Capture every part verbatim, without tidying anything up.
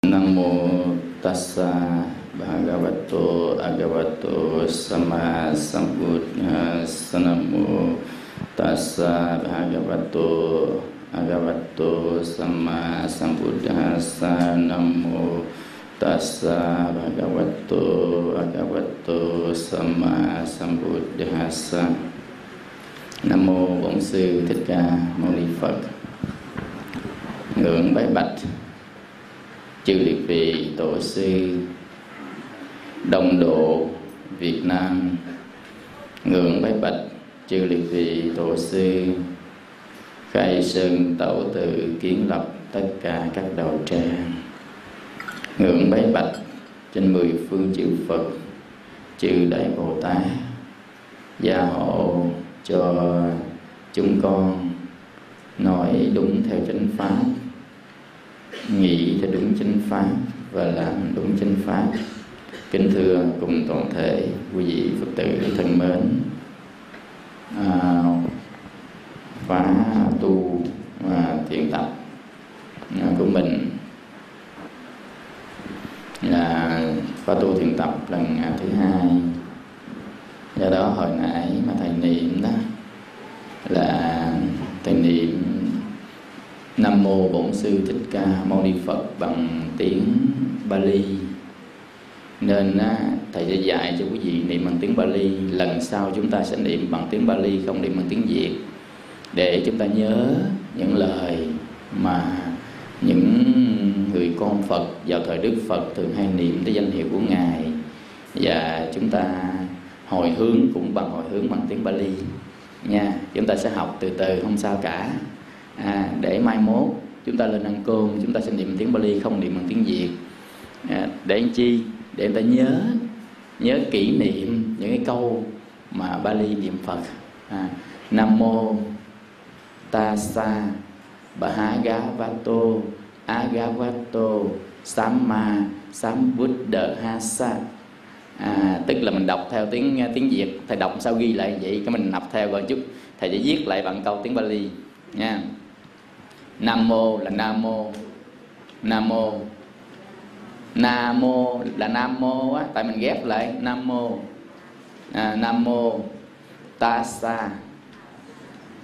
Namo tassa bhagavato arahato sammā sambuddhassa. Namo tassa bhagavato arahato sammā sambuddhassa. Namo tassa bhagavato arahato sammā sambuddhassa. Nam mô Bổn Sư Thích Ca Mâu Ni Phật. Ngưỡng bái bạch chư liệt vị tổ sư đồng độ Việt Nam. Ngưỡng bái bạch chư liệt vị tổ sư khai sơn tẩu tự kiến lập tất cả các đạo tràng. Ngưỡng bái bạch trên mười phương chư Phật, chư Đại Bồ Tát gia hộ cho chúng con nói đúng theo chánh pháp, nghĩ theo đúng chánh pháp và làm đúng chánh pháp. Kính thưa cùng toàn thể quý vị Phật tử thân mến, à, khóa tu à, thiền tập à, của mình là khóa tu thiền tập lần à, thứ hai. Do đó hồi nãy mà thầy niệm đó là thầy niệm Nam Mô Bổn Sư Thích Ca Mâu Ni Phật bằng tiếng Pali, nên á, thầy sẽ dạy cho quý vị niệm bằng tiếng Pali. Lần sau chúng ta sẽ niệm bằng tiếng Pali, không niệm bằng tiếng Việt, để chúng ta nhớ những lời mà những người con Phật vào thời Đức Phật thường hay niệm tới danh hiệu của Ngài, và chúng ta hồi hướng cũng bằng hồi hướng bằng tiếng Pali nha. Chúng ta sẽ học từ từ, không sao cả. À, để mai mốt chúng ta lên ăn cơm, chúng ta sẽ niệm tiếng Pali, không niệm bằng tiếng Việt. À, để anh chi? Để người ta nhớ, nhớ kỷ niệm những cái câu mà Pali niệm Phật. À, Namo tassa bhagavato arahato sammā sambuddhassa. À, tức là mình đọc theo tiếng tiếng Việt, thầy đọc sao ghi lại vậy, cái mình nập theo rồi chút thầy sẽ viết lại bằng câu tiếng Pali nha. Nam mô là nam mô, nam mô, nam mô là nam mô á, tại mình ghép lại nam mô, à, nam mô tassa,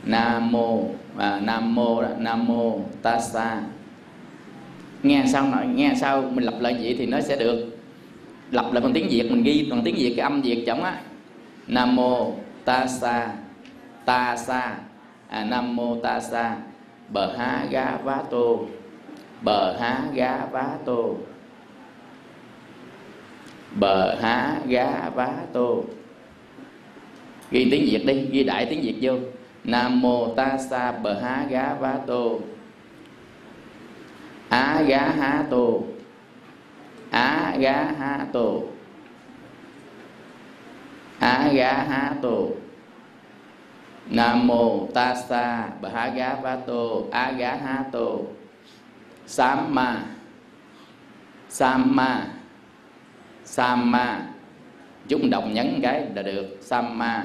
nam mô, à, nam mô đó, nam mô tassa. Nghe sao nói, nghe sao mình lặp lại vậy thì nó sẽ được. Lặp lại bằng tiếng Việt, mình ghi bằng tiếng Việt cái âm Việt chổng á. Nam mô tassa, tassa, à, nam mô tassa bhagavato, bhagavato, bhagavato. Ghi tiếng Việt đi, ghi đại tiếng Việt vô. Nam mô tassa bhagavato arahato, arahato, arahato. Nam mô tassa bhagavato arahato sammā, sammā, sammā. Chúng đọc nhấn cái là được. Sammā.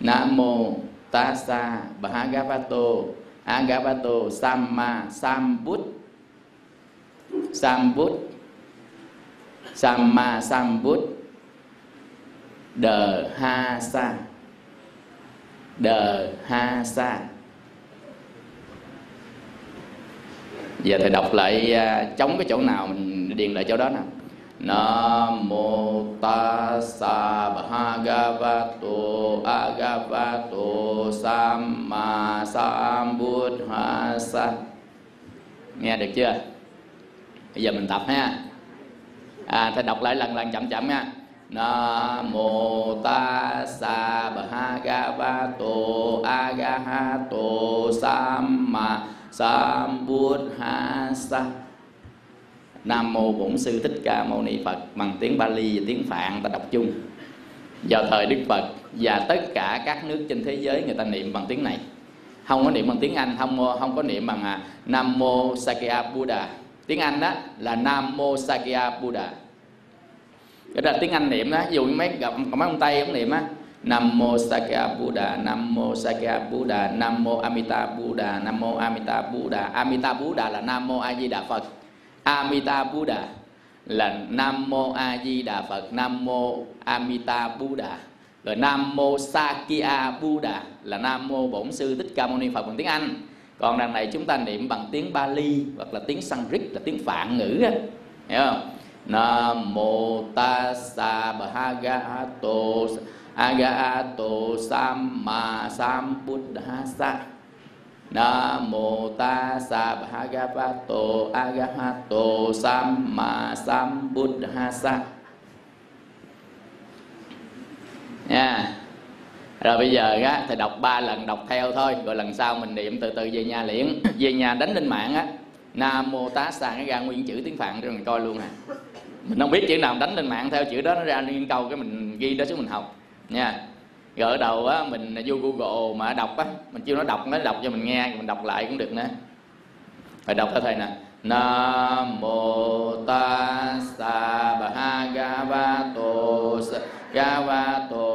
Nam mô tassa bhagavato arahato sammā sambuddhassa, Sambut, Samma Sambut Đờ Ha Sa, Đờ Ha Sa. Giờ thầy đọc lại chống cái chỗ nào mình điền lại chỗ đó nè. Namo tassa bhagavato arahato sammā sambuddhassa. Nghe được chưa? Bây giờ mình tập ha. À, thầy đọc lại lần lần chậm chậm nha. Namo tassa bhagavato arahato sammā sambuddhassa. Nam mô Bổn Sư Thích Ca Mâu Ni Phật bằng tiếng Pali và tiếng Phạn ta đọc chung. Vào thời Đức Phật và tất cả các nước trên thế giới người ta niệm bằng tiếng này. Không có niệm bằng tiếng Anh, không không có niệm bằng à, Namo Sakyamuni Buddha. Tiếng Anh đó là Namo Sakyamuni Buddha. Cái đó là tiếng Anh niệm đó. Ví dụ mấy gặp mấy ông Tây cũng niệm á, Namo Sakyamuni Buddha, Namo Sakyamuni Buddha, Namo Amitabha Buddha, Namo Amitabha Buddha. Amitabha Buddha là Nam Mô A Di Đà Phật. Amitabha Buddha là Nam Mô A Di Đà Phật, Nam Mô Amitabha Buddha. Rồi Nam Mô Sakyamuni Buddha là Nam Mô Bổn Sư Thích Ca Mâu Ni Phật bằng tiếng Anh. Còn đằng này chúng ta niệm bằng tiếng Pali hoặc là tiếng Sanskrit, là tiếng Phạn ngữ á, hiểu không? Namo tassa bhagavato arahato sammā sambuddhassa. Namo tassa bhagavato arahato sammā sambuddhassa. Nha. Rồi bây giờ á, thì đọc ba lần đọc theo thôi, rồi lần sau mình niệm từ từ về nhà liền. Về nhà đánh lên mạng á, Nam Mô Tassa nó ra nguyên chữ tiếng Phạn cho mình coi luôn à. Mình không biết chữ nào đánh lên mạng theo chữ đó nó ra nguyên câu, cái mình ghi đó xuống mình học nha. Rồi ở đầu á, mình vô Google mà đọc á, mình chưa nói đọc, nó đọc cho mình nghe, mình đọc lại cũng được nữa. Rồi đọc theo thầy nè. Nam Mô Tassa bhagavato arahato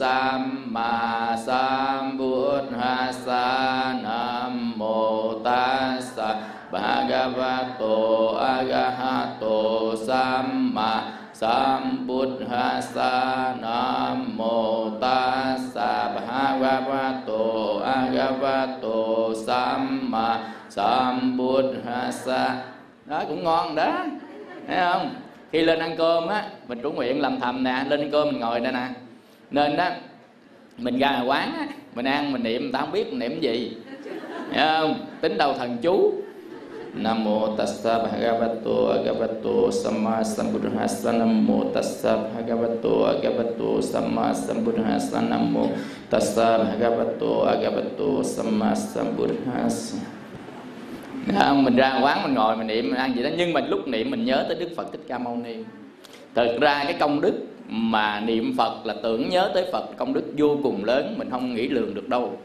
sammā sambuddhassa. Nam Mô Tassa bhagavato arahato sammā sambuddhassa. Nam Mô Tassa bhagavato arahato sammā sambuddhassa. Đó cũng ngon đó, thấy không? Khi lên ăn cơm á, mình cũng nguyện làm thầm nè, lên ăn cơm mình ngồi đây nè. Nên đó, mình ra quán á, mình ăn, mình niệm, người ta không biết mình niệm gì, hiểu không? Tính đầu thần chú. Nam Mô Tassa Bhagavato Arahato Sammā Sambuddhassa. Nam Mô Tassa Bhagavato Arahato Sammā Sambuddhassa. Nam Mô Tassa Bhagavato Arahato Sammā Sambuddhassa. À, mình ra quán mình ngồi mình niệm mình ăn vậy đó, nhưng mà lúc niệm mình nhớ tới Đức Phật Thích Ca Mâu Ni. Thực ra cái công đức mà niệm Phật là tưởng nhớ tới Phật, công đức vô cùng lớn, mình không nghĩ lường được đâu.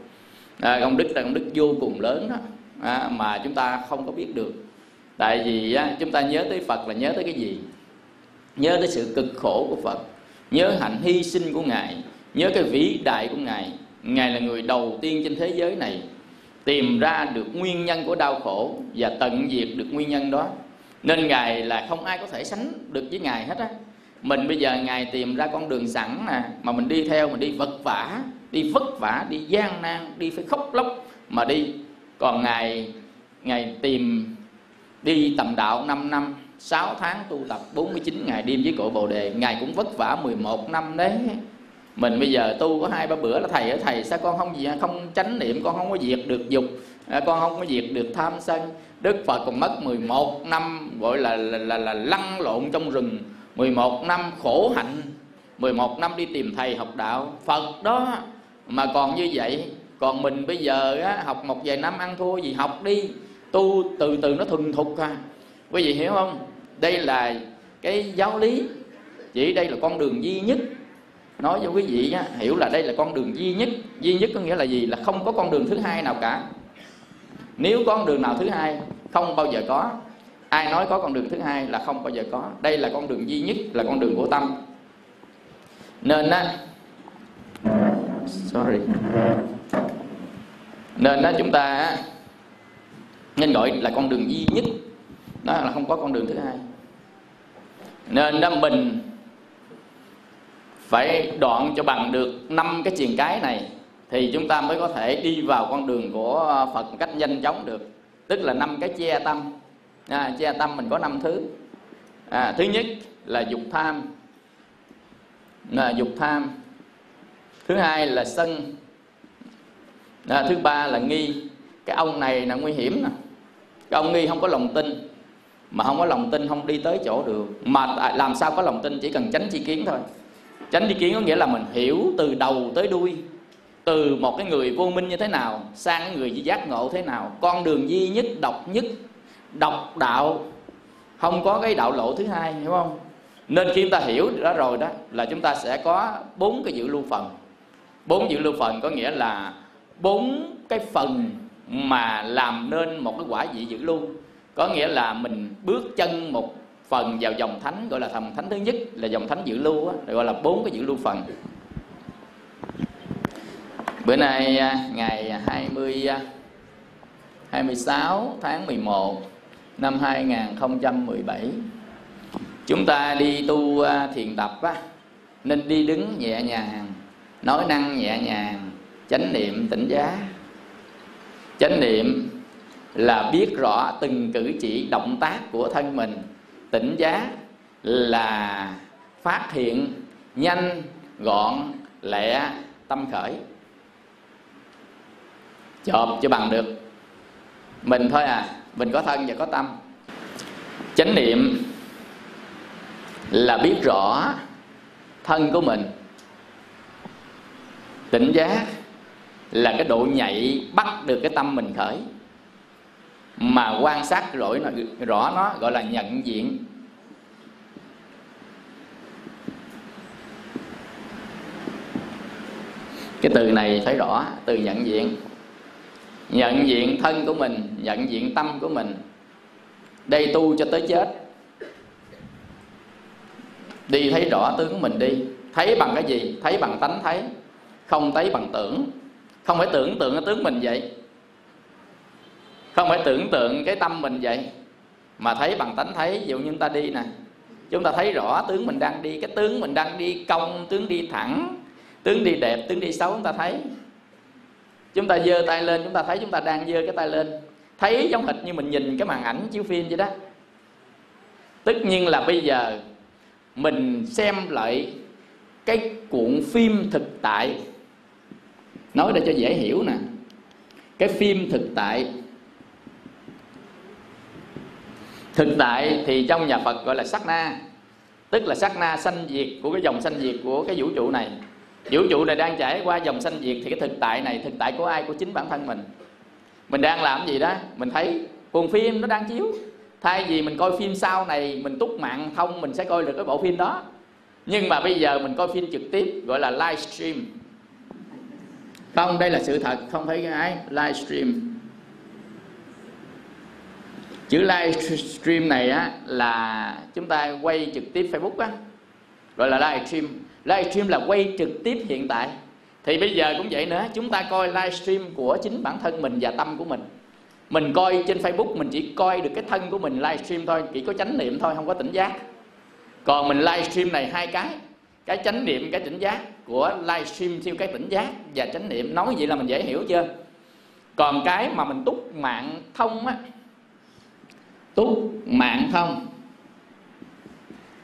À, công đức là công đức vô cùng lớn đó, à, mà chúng ta không có biết được. Tại vì á, chúng ta nhớ tới Phật là nhớ tới cái gì? Nhớ tới sự cực khổ của Phật, nhớ hạnh hy sinh của Ngài, nhớ cái vĩ đại của Ngài. Ngài là người đầu tiên trên thế giới này tìm ra được nguyên nhân của đau khổ và tận diệt được nguyên nhân đó. Nên Ngài là không ai có thể sánh được với Ngài hết á. Mình bây giờ Ngài tìm ra con đường sẵn nè, mà mình đi theo, mình đi vất vả, đi vất vả, đi gian nan, đi phải khóc lóc mà đi. Còn Ngài, Ngài tìm đi tầm đạo năm năm, sáu tháng tu tập, bốn mươi chín ngày đêm với cội Bồ Đề. Ngài cũng vất vả mười một năm đấy. Mình bây giờ tu có hai ba bữa là thầy ở thầy sao con không gì không chánh niệm, con không có diệt được dục, con không có diệt được tham sân. Đức Phật còn mất mười một năm gọi là là, là, là lăn lộn trong rừng, mười một năm khổ hạnh, mười một năm đi tìm thầy học đạo. Phật đó mà còn như vậy, còn mình bây giờ á, học một vài năm ăn thua gì, học đi, tu từ từ nó thuần thục ha. Quý vị hiểu không? Đây là cái giáo lý, chỉ đây là con đường duy nhất. Nói cho quý vị á, hiểu là đây là con đường duy nhất. Duy nhất có nghĩa là gì? Là không có con đường thứ hai nào cả. Nếu con đường nào thứ hai, không bao giờ có. Ai nói có con đường thứ hai là không bao giờ có. Đây là con đường duy nhất, là con đường của tâm. Nên á, Sorry Nên á, chúng ta á, nên gọi là con đường duy nhất. Đó là không có con đường thứ hai. Nên đó mình phải đoạn cho bằng được năm cái triền cái này thì chúng ta mới có thể đi vào con đường của Phật một cách nhanh chóng được. Tức là năm cái che tâm. À, che tâm mình có năm thứ. À, thứ nhất là dục tham, à, dục tham. Thứ hai là sân. À, thứ ba là nghi. Cái ông này là nguy hiểm nè. Cái ông nghi không có lòng tin, mà không có lòng tin không đi tới chỗ được. Mà làm sao có lòng tin? Chỉ cần tránh tri kiến thôi. Chánh tri kiến có nghĩa là mình hiểu từ đầu tới đuôi, từ một cái người vô minh như thế nào sang cái người giác ngộ thế nào. Con đường duy nhất, độc nhất, độc đạo, không có cái đạo lộ thứ hai, hiểu không? Nên khi chúng ta hiểu đó rồi đó là chúng ta sẽ có bốn cái dự lưu phần. Bốn dự lưu phần có nghĩa là bốn cái phần mà làm nên một cái quả vị dự lưu. Có nghĩa là mình bước chân một phần vào dòng thánh, gọi là dòng thánh thứ nhất là dòng thánh dự lưu á, gọi là bốn cái dự lưu phần. Bữa nay ngày hai mươi hai mươi sáu tháng mười một năm hai nghìn không trăm mười bảy chúng ta đi tu thiền tập á, nên đi đứng nhẹ nhàng, nói năng nhẹ nhàng, chánh niệm tỉnh giác. Chánh niệm là biết rõ từng cử chỉ động tác của thân mình. Tỉnh giác là phát hiện nhanh, gọn, lẹ, tâm khởi. Chộp chứ bằng được mình thôi à, mình có thân và có tâm. Chánh niệm là biết rõ thân của mình. Tỉnh giác là cái độ nhạy bắt được cái tâm mình khởi, mà quan sát rõ nó, rõ nó gọi là nhận diện. Cái từ này thấy rõ, từ nhận diện. Nhận diện thân của mình, nhận diện tâm của mình. Đây tu cho tới chết, đi thấy rõ tướng của mình đi. Thấy bằng cái gì? Thấy bằng tánh thấy, không thấy bằng tưởng. Không phải tưởng tượng cái tướng mình vậy, không phải tưởng tượng cái tâm mình vậy, mà thấy bằng tánh thấy. Ví dụ như ta đi nè, chúng ta thấy rõ tướng mình đang đi. Cái tướng mình đang đi cong, tướng đi thẳng, tướng đi đẹp, tướng đi xấu, chúng ta thấy. Chúng ta giơ tay lên, chúng ta thấy chúng ta đang giơ cái tay lên. Thấy giống hệt như mình nhìn cái màn ảnh chiếu phim vậy đó. Tất nhiên là bây giờ mình xem lại cái cuộn phim thực tại, nói để cho dễ hiểu nè. Cái phim thực tại, thực tại thì trong nhà Phật gọi là sát na, tức là sát na sanh diệt của cái dòng sanh diệt của cái vũ trụ này. Vũ trụ này đang chảy qua dòng sanh diệt, thì cái thực tại này, thực tại của ai? Của chính bản thân mình. Mình đang làm gì đó, mình thấy cuộn phim nó đang chiếu. Thay vì mình coi phim sau này, mình túc mạng thông, mình sẽ coi được cái bộ phim đó. Nhưng mà bây giờ mình coi phim trực tiếp, gọi là livestream. Không, đây là sự thật, không phải cái ấy. Livestream, chữ livestream này á, là chúng ta quay trực tiếp Facebook á, gọi là livestream. Livestream là quay trực tiếp hiện tại. Thì bây giờ cũng vậy nữa, chúng ta coi livestream của chính bản thân mình và tâm của mình. Mình coi trên Facebook, mình chỉ coi được cái thân của mình livestream thôi, chỉ có chánh niệm thôi, không có tỉnh giác. Còn mình livestream này hai cái, cái chánh niệm, cái tỉnh giác. Của livestream theo cái tỉnh giác và chánh niệm. Nói vậy là mình dễ hiểu chưa? Còn cái mà mình túc mạng thông á, túc mạng thông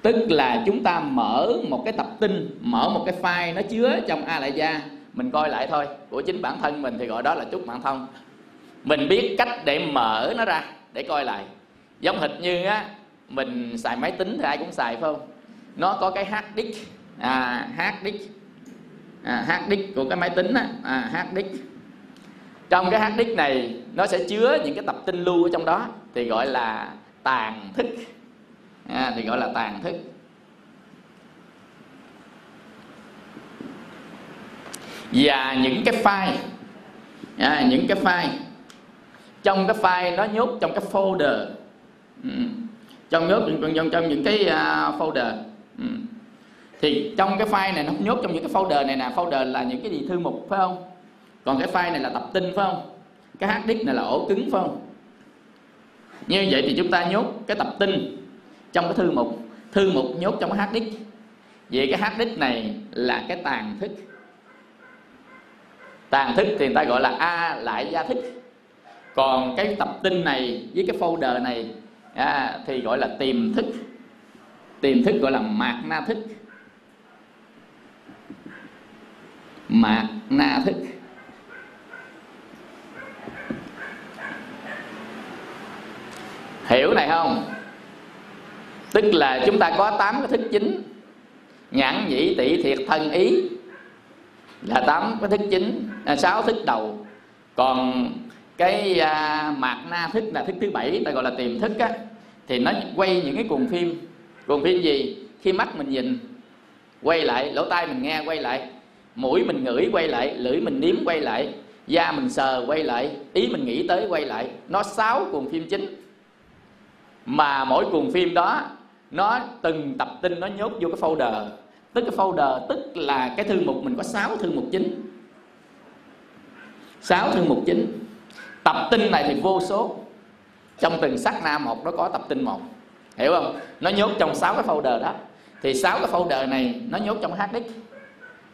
tức là chúng ta mở một cái tập tin, mở một cái file nó chứa trong a lại gia, mình coi lại thôi, của chính bản thân mình, thì gọi đó là túc mạng thông. Mình biết cách để mở nó ra để coi lại. Giống hệt như á, mình xài máy tính thì ai cũng xài phải không? Nó có cái hard disk, à, hard disk, à, hard disk của cái máy tính á, à, hard disk. Trong cái hard disk này nó sẽ chứa những cái tập tin lưu ở trong đó, thì gọi là tàng thức, à, thì gọi là tàng thức. Và những cái file, à, những cái file, trong cái file nó nhốt trong cái folder. Ừ. Trong nhốt trong, trong những cái folder. Ừ. Thì trong cái file này nó nhốt trong những cái folder này nè. Folder là những cái gì? Thư mục phải không? Còn cái file này là tập tin phải không? Cái hard disk này là ổ cứng phải không? Như vậy thì chúng ta nhốt cái tập tin trong cái thư mục, thư mục nhốt trong cái hard disk. Vậy cái hard disk này là cái tàng thức. Tàng thức thì người ta gọi là a lại gia thức. Còn cái tập tin này với cái folder này, à, thì gọi là tiềm thức. Tiềm thức gọi là mạt na thức. Mạt na thức. Hiểu này không? Tức là chúng ta có tám cái thức chính: nhãn, nhĩ, tỷ, thiệt, thân, ý, là tám cái thức chính, sáu thức đầu. Còn cái à, mạt na thức là thức thứ bảy, ta gọi là tiềm thức á, thì nó quay những cái cuộn phim. Cuộn phim gì? Khi mắt mình nhìn, quay lại; lỗ tai mình nghe, quay lại; mũi mình ngửi, quay lại; lưỡi mình nếm, quay lại; da mình sờ, quay lại; ý mình nghĩ tới, quay lại. Nó sáu cuộn phim chính, mà mỗi cuộn phim đó nó từng tập tin nó nhốt vô cái folder. Tức cái folder tức là cái thư mục, mình có sáu thư mục chính. Sáu thư mục chính. Tập tin này thì vô số, Trong từng sát na một nó có tập tin một. Hiểu không? Nó nhốt trong sáu cái folder đó. Thì sáu cái folder này nó nhốt trong hard disk,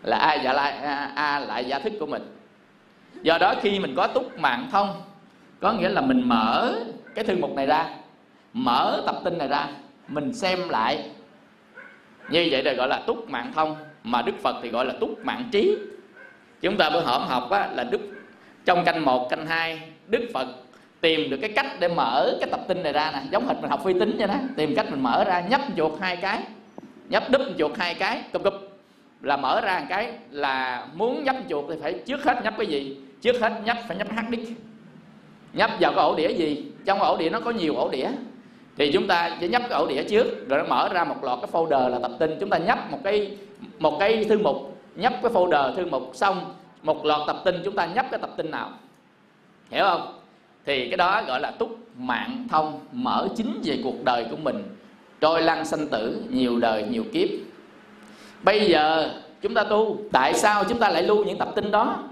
là A dạ lại A, A lại giả thức của mình. Do đó khi mình có túc mạng thông, có nghĩa là mình mở cái thư mục này ra, mở tập tin này ra, mình xem lại. Như vậy là gọi là túc mạng thông, mà Đức Phật thì gọi là túc mạng trí. Chúng ta bữa hổm học á, là Đức trong canh một, canh hai, Đức Phật tìm được cái cách để mở cái tập tin này ra nè, giống hệt mình học vi tính vậy đó, tìm cách mình mở ra, nhấp chuột hai cái, nhấp đúp chuột hai cái, cụp cụp là mở ra một cái. Là muốn nhấp chuột thì phải trước hết nhấp cái gì? Trước hết nhấp phải nhấp hard disk, nhấp vào cái ổ đĩa gì. Trong ổ đĩa nó có nhiều ổ đĩa, thì chúng ta chỉ nhấp cái ổ đĩa trước, rồi nó mở ra một loạt cái folder là tập tin. Chúng ta nhấp một cái một cái thư mục, nhấp cái folder thư mục xong một loạt tập tin, chúng ta nhấp cái tập tin nào, hiểu không? Thì cái đó gọi là túc mạng thông, mở chính về cuộc đời của mình, trôi lăn sanh tử, nhiều đời nhiều kiếp. Bây giờ chúng ta tu, tại sao chúng ta lại lưu những tập tin đó?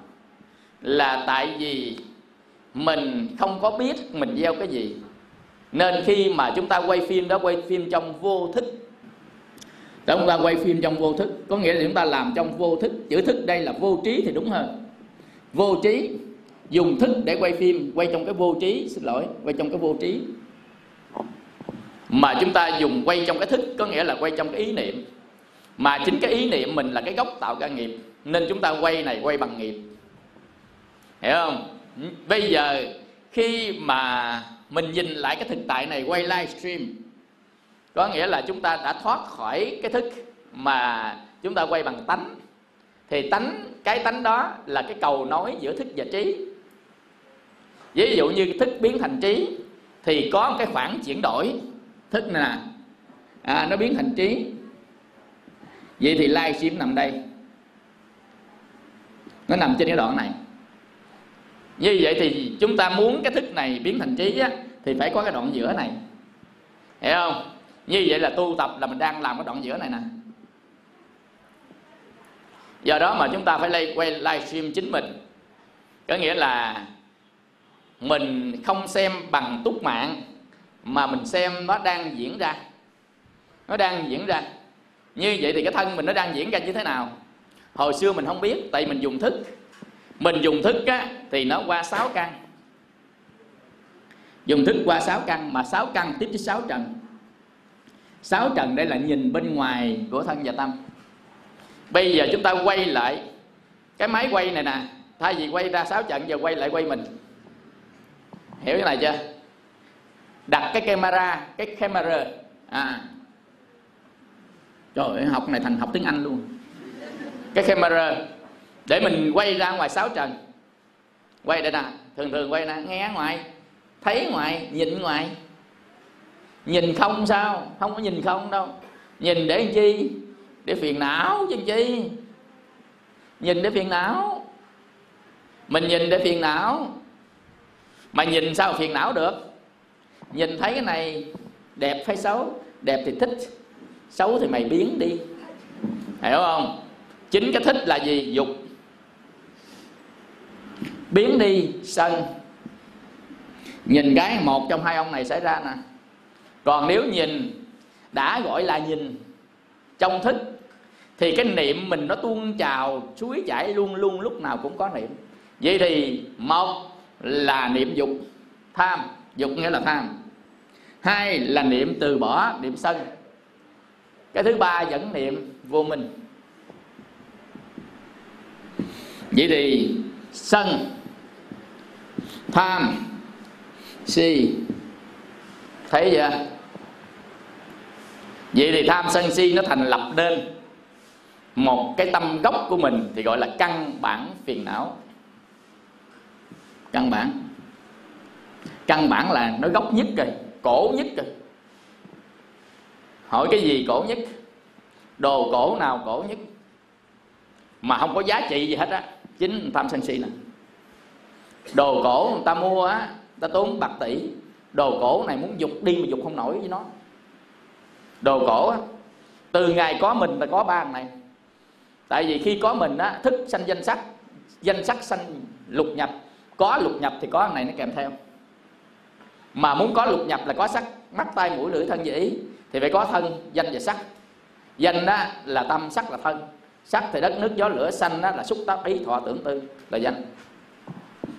Là tại vì mình không có biết mình gieo cái gì, nên khi mà chúng ta quay phim đó, quay phim trong vô thức. Đó, chúng ta quay phim trong vô thức, có nghĩa là chúng ta làm trong vô thức. Chữ thức đây là vô trí thì đúng hơn. Vô trí, dùng thức để quay phim, quay trong cái vô trí, xin lỗi, quay trong cái vô trí. Mà chúng ta dùng quay trong cái thức, có nghĩa là quay trong cái ý niệm. Mà chính cái ý niệm mình là cái gốc tạo ra nghiệp, nên chúng ta quay này quay bằng nghiệp. Hiểu không? Bây giờ khi mà mình nhìn lại cái thực tại này, quay livestream, có nghĩa là chúng ta đã thoát khỏi cái thức mà chúng ta quay bằng tánh. Thì tánh, cái tánh đó là cái cầu nối giữa thức và trí. Ví dụ như thức biến thành trí thì có một cái khoảng chuyển đổi. Thức này nè, à, nó biến thành trí. Vậy thì livestream nằm đây, nó nằm trên cái đoạn này. Như vậy thì chúng ta muốn cái thức này biến thành trí á, thì phải có cái đoạn giữa này, hiểu không? Như vậy là tu tập là mình đang làm cái đoạn giữa này nè. Do đó mà chúng ta phải quay livestream chính mình, có nghĩa là mình không xem bằng túc mạng, mà mình xem nó đang diễn ra. Nó đang diễn ra. Như vậy thì cái thân mình nó đang diễn ra như thế nào? Hồi xưa mình không biết, tại mình dùng thức. Mình dùng thức á, thì nó qua sáu căn. Dùng thức qua sáu căn, mà sáu căn tiếp với sáu trần. Sáu trần đây là nhìn bên ngoài của thân và tâm. Bây giờ chúng ta quay lại cái máy quay này nè, thay vì quay ra sáu trần, giờ quay lại quay mình. Hiểu cái này chưa? Đặt cái camera, cái camera à. Trời ơi, học này thành học tiếng Anh luôn. Cái camera để mình quay ra ngoài sáu trần. Quay đây nè, thường thường quay nè, nghe ngoài, thấy ngoài, nhìn ngoài. Nhìn không sao, không có nhìn không đâu. Nhìn để làm chi? Để phiền não chứ chi. Nhìn để phiền não. Mình nhìn để phiền não. Mà nhìn sao phiền não được? Nhìn thấy cái này đẹp hay xấu? Đẹp thì thích, xấu thì mày biến đi. Hiểu không? Chính cái thích là gì? Dục. Biến đi, sân. Nhìn cái một trong hai ông này xảy ra nè. Còn nếu nhìn, đã gọi là nhìn trong thức, thì cái niệm mình nó tuôn trào, suối chảy luôn luôn, lúc nào cũng có niệm. Vậy thì một là niệm dục, tham. Dục nghĩa là tham. Hai là niệm từ bỏ, niệm sân. Cái thứ ba vẫn niệm vô minh. Vậy thì sân, tham, si. Thấy chưa? Vậy thì tham sân si nó thành lập nên một cái tâm gốc của mình, thì gọi là căn bản phiền não. Căn bản. Căn bản là nó gốc nhất rồi, cổ nhất rồi. Hỏi cái gì cổ nhất? Đồ cổ nào cổ nhất? Mà không có giá trị gì hết á, chính tham sân si nè. Đồ cổ người ta mua á, ta tốn bạc tỷ. Đồ cổ này muốn dục đi mà dục không nổi với nó. Đồ cổ á, từ ngày có mình là có ba này. Tại vì khi có mình á, thức sanh danh sắc, danh sắc sanh lục nhập. Có lục nhập thì có này nó kèm theo. Mà muốn có lục nhập là có sắc, mắt, tai, mũi, lưỡi, thân và ý, thì phải có thân, danh và sắc. Danh đó là tâm, sắc là thân. Sắc thì đất, nước, gió, lửa, xanh đó là xúc, tác, ý, thọ, tưởng, tư là danh.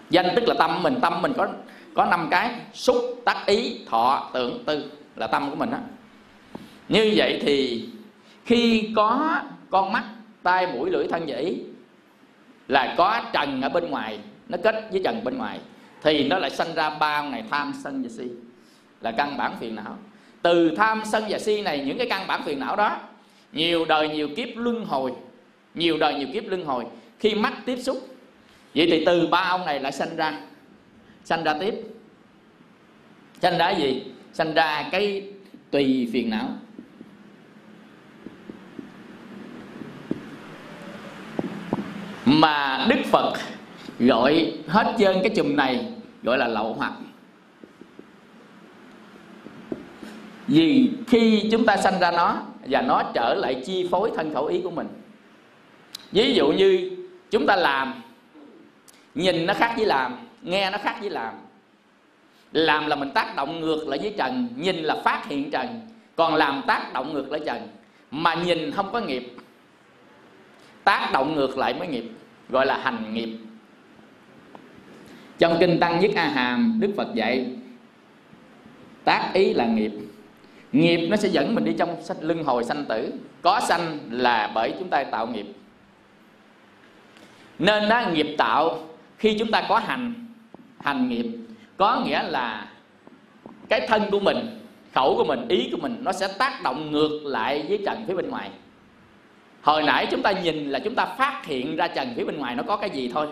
Danh tức là tâm mình, tâm mình có có năm cái: xúc, tác, ý, thọ, tưởng, tư là tâm của mình đó. Như vậy thì khi có con mắt, tai, mũi, lưỡi, thân và ý là có trần ở bên ngoài, nó kết với trần bên ngoài, thì nó lại sanh ra ba này tham, sân và si, là căn bản phiền não. Từ tham, sân và si này, những cái căn bản phiền não đó, nhiều đời nhiều kiếp luân hồi, nhiều đời nhiều kiếp luân hồi khi mắt tiếp xúc. Vậy thì từ ba ông này lại sanh ra, sanh ra tiếp, sanh ra gì? Sanh ra cái tùy phiền não. Mà Đức Phật gọi hết trơn cái chùm này gọi là lậu hoặc. Vì khi chúng ta sanh ra nó, và nó trở lại chi phối thân khẩu ý của mình. Ví dụ như chúng ta làm, nhìn nó khác với làm, nghe nó khác với làm. Làm là mình tác động ngược lại với trần, nhìn là phát hiện trần, còn làm tác động ngược lại trần. Mà nhìn không có nghiệp, tác động ngược lại mới nghiệp, gọi là hành nghiệp. Trong kinh Tăng Nhất A Hàm, Đức Phật dạy tác ý là nghiệp. Nghiệp nó sẽ dẫn mình đi trong luân hồi sanh tử. Có sanh là bởi chúng ta tạo nghiệp. Nên đó, nghiệp tạo khi chúng ta có hành, hành nghiệp có nghĩa là cái thân của mình, khẩu của mình, ý của mình nó sẽ tác động ngược lại với trần phía bên ngoài. Hồi nãy chúng ta nhìn là chúng ta phát hiện ra trần phía bên ngoài nó có cái gì thôi,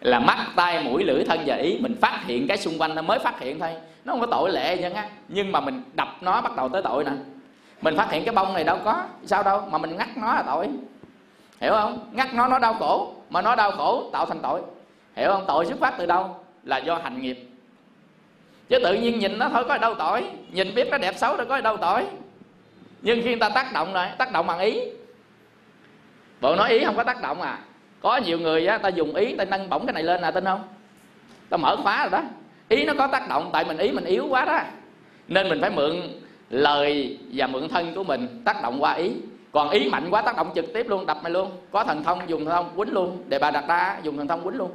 là mắt, tai, mũi, lưỡi, thân và ý. Mình phát hiện cái xung quanh nó mới phát hiện thôi, nó không có tội lệ vậy á. Nhưng mà mình đập nó bắt đầu tới tội nè. Mình phát hiện cái bông này đâu có, sao đâu, mà mình ngắt nó là tội. Hiểu không? Ngắt nó, nó đau khổ, mà nó đau khổ tạo thành tội. Hiểu không? Tội xuất phát từ đâu? Là do hành nghiệp. Chứ tự nhiên nhìn nó thôi có đâu tội, nhìn biết nó đẹp xấu đâu có đâu tội. Nhưng khi người ta tác động rồi, tác động bằng ý. Bộ nói ý không có tác động à. Có nhiều người á, ta dùng ý, ta nâng bổng cái này lên à, tin không? Ta mở khóa rồi đó. Ý nó có tác động, tại mình ý mình yếu quá đó. Nên mình phải mượn lời và mượn thân của mình tác động qua ý. Còn ý mạnh quá tác động trực tiếp luôn, đập mày luôn. Có thần thông dùng thần thông quýnh luôn, Đề Bà Đạt Đa dùng thần thông quýnh luôn.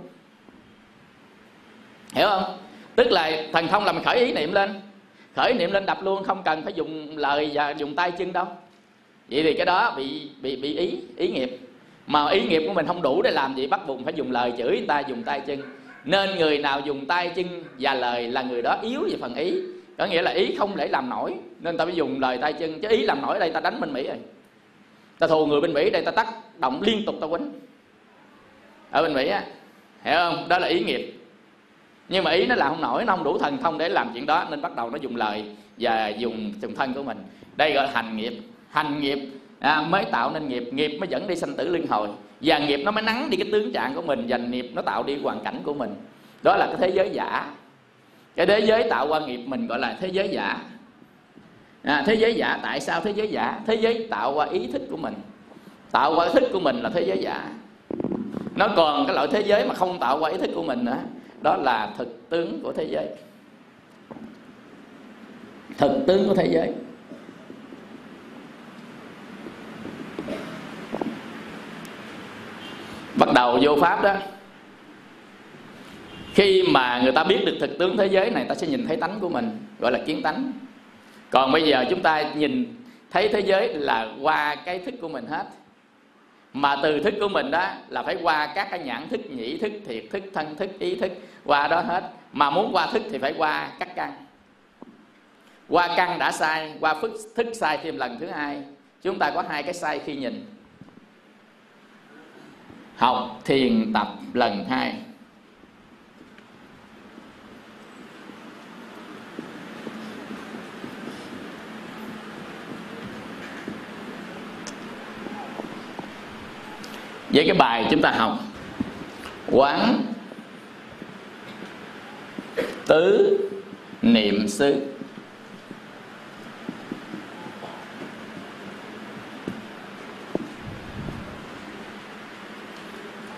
Hiểu không? Tức là thần thông là mình khởi ý niệm lên, khởi niệm lên đập luôn, không cần phải dùng lời và dùng tay chân đâu. Vậy thì cái đó bị bị bị ý, ý nghiệp. Mà ý nghiệp của mình không đủ để làm gì, bắt buộc phải dùng lời chửi người ta, dùng tay chân. Nên người nào dùng tay chân và lời là người đó yếu về phần ý. Có nghĩa là ý không thể làm nổi, nên ta phải dùng lời tay chân. Chứ ý làm nổi đây ta đánh bên Mỹ rồi, ta thù người bên Mỹ đây, ta tác động liên tục, ta quýnh ở bên Mỹ á. Hiểu không? Đó là ý nghiệp. Nhưng mà ý nó làm không nổi, nó không đủ thần thông để làm chuyện đó, nên bắt đầu nó dùng lời và dùng từng thân của mình. Đây gọi là hành nghiệp. Hành nghiệp à, mới tạo nên nghiệp. Nghiệp mới dẫn đi sanh tử luân hồi. Và nghiệp nó mới nắng đi cái tướng trạng của mình, và nghiệp nó tạo đi hoàn cảnh của mình. Đó là cái thế giới giả. Cái thế giới tạo qua nghiệp mình gọi là thế giới giả. À, thế giới giả, tại sao thế giới giả? Thế giới tạo qua ý thức của mình. Tạo qua ý thức của mình là thế giới giả. Nó còn cái loại thế giới mà không tạo qua ý thức của mình nữa, đó là thực tướng của thế giới. Thực tướng của thế giới. Bắt đầu vô pháp đó, khi mà người ta biết được thực tướng thế giới này, ta sẽ nhìn thấy tánh của mình, gọi là kiến tánh. Còn bây giờ chúng ta nhìn thấy thế giới là qua cái thức của mình hết. Mà từ thức của mình đó là phải qua các cái nhãn thức, nhĩ thức, thiệt thức, thân thức, ý thức, qua đó hết. Mà muốn qua thức thì phải qua các căn. Qua căn đã sai, qua phức, thức sai thêm lần thứ hai. Chúng ta có hai cái sai khi nhìn. Học thiền tập lần hai. Với cái bài chúng ta học quán tứ niệm xứ,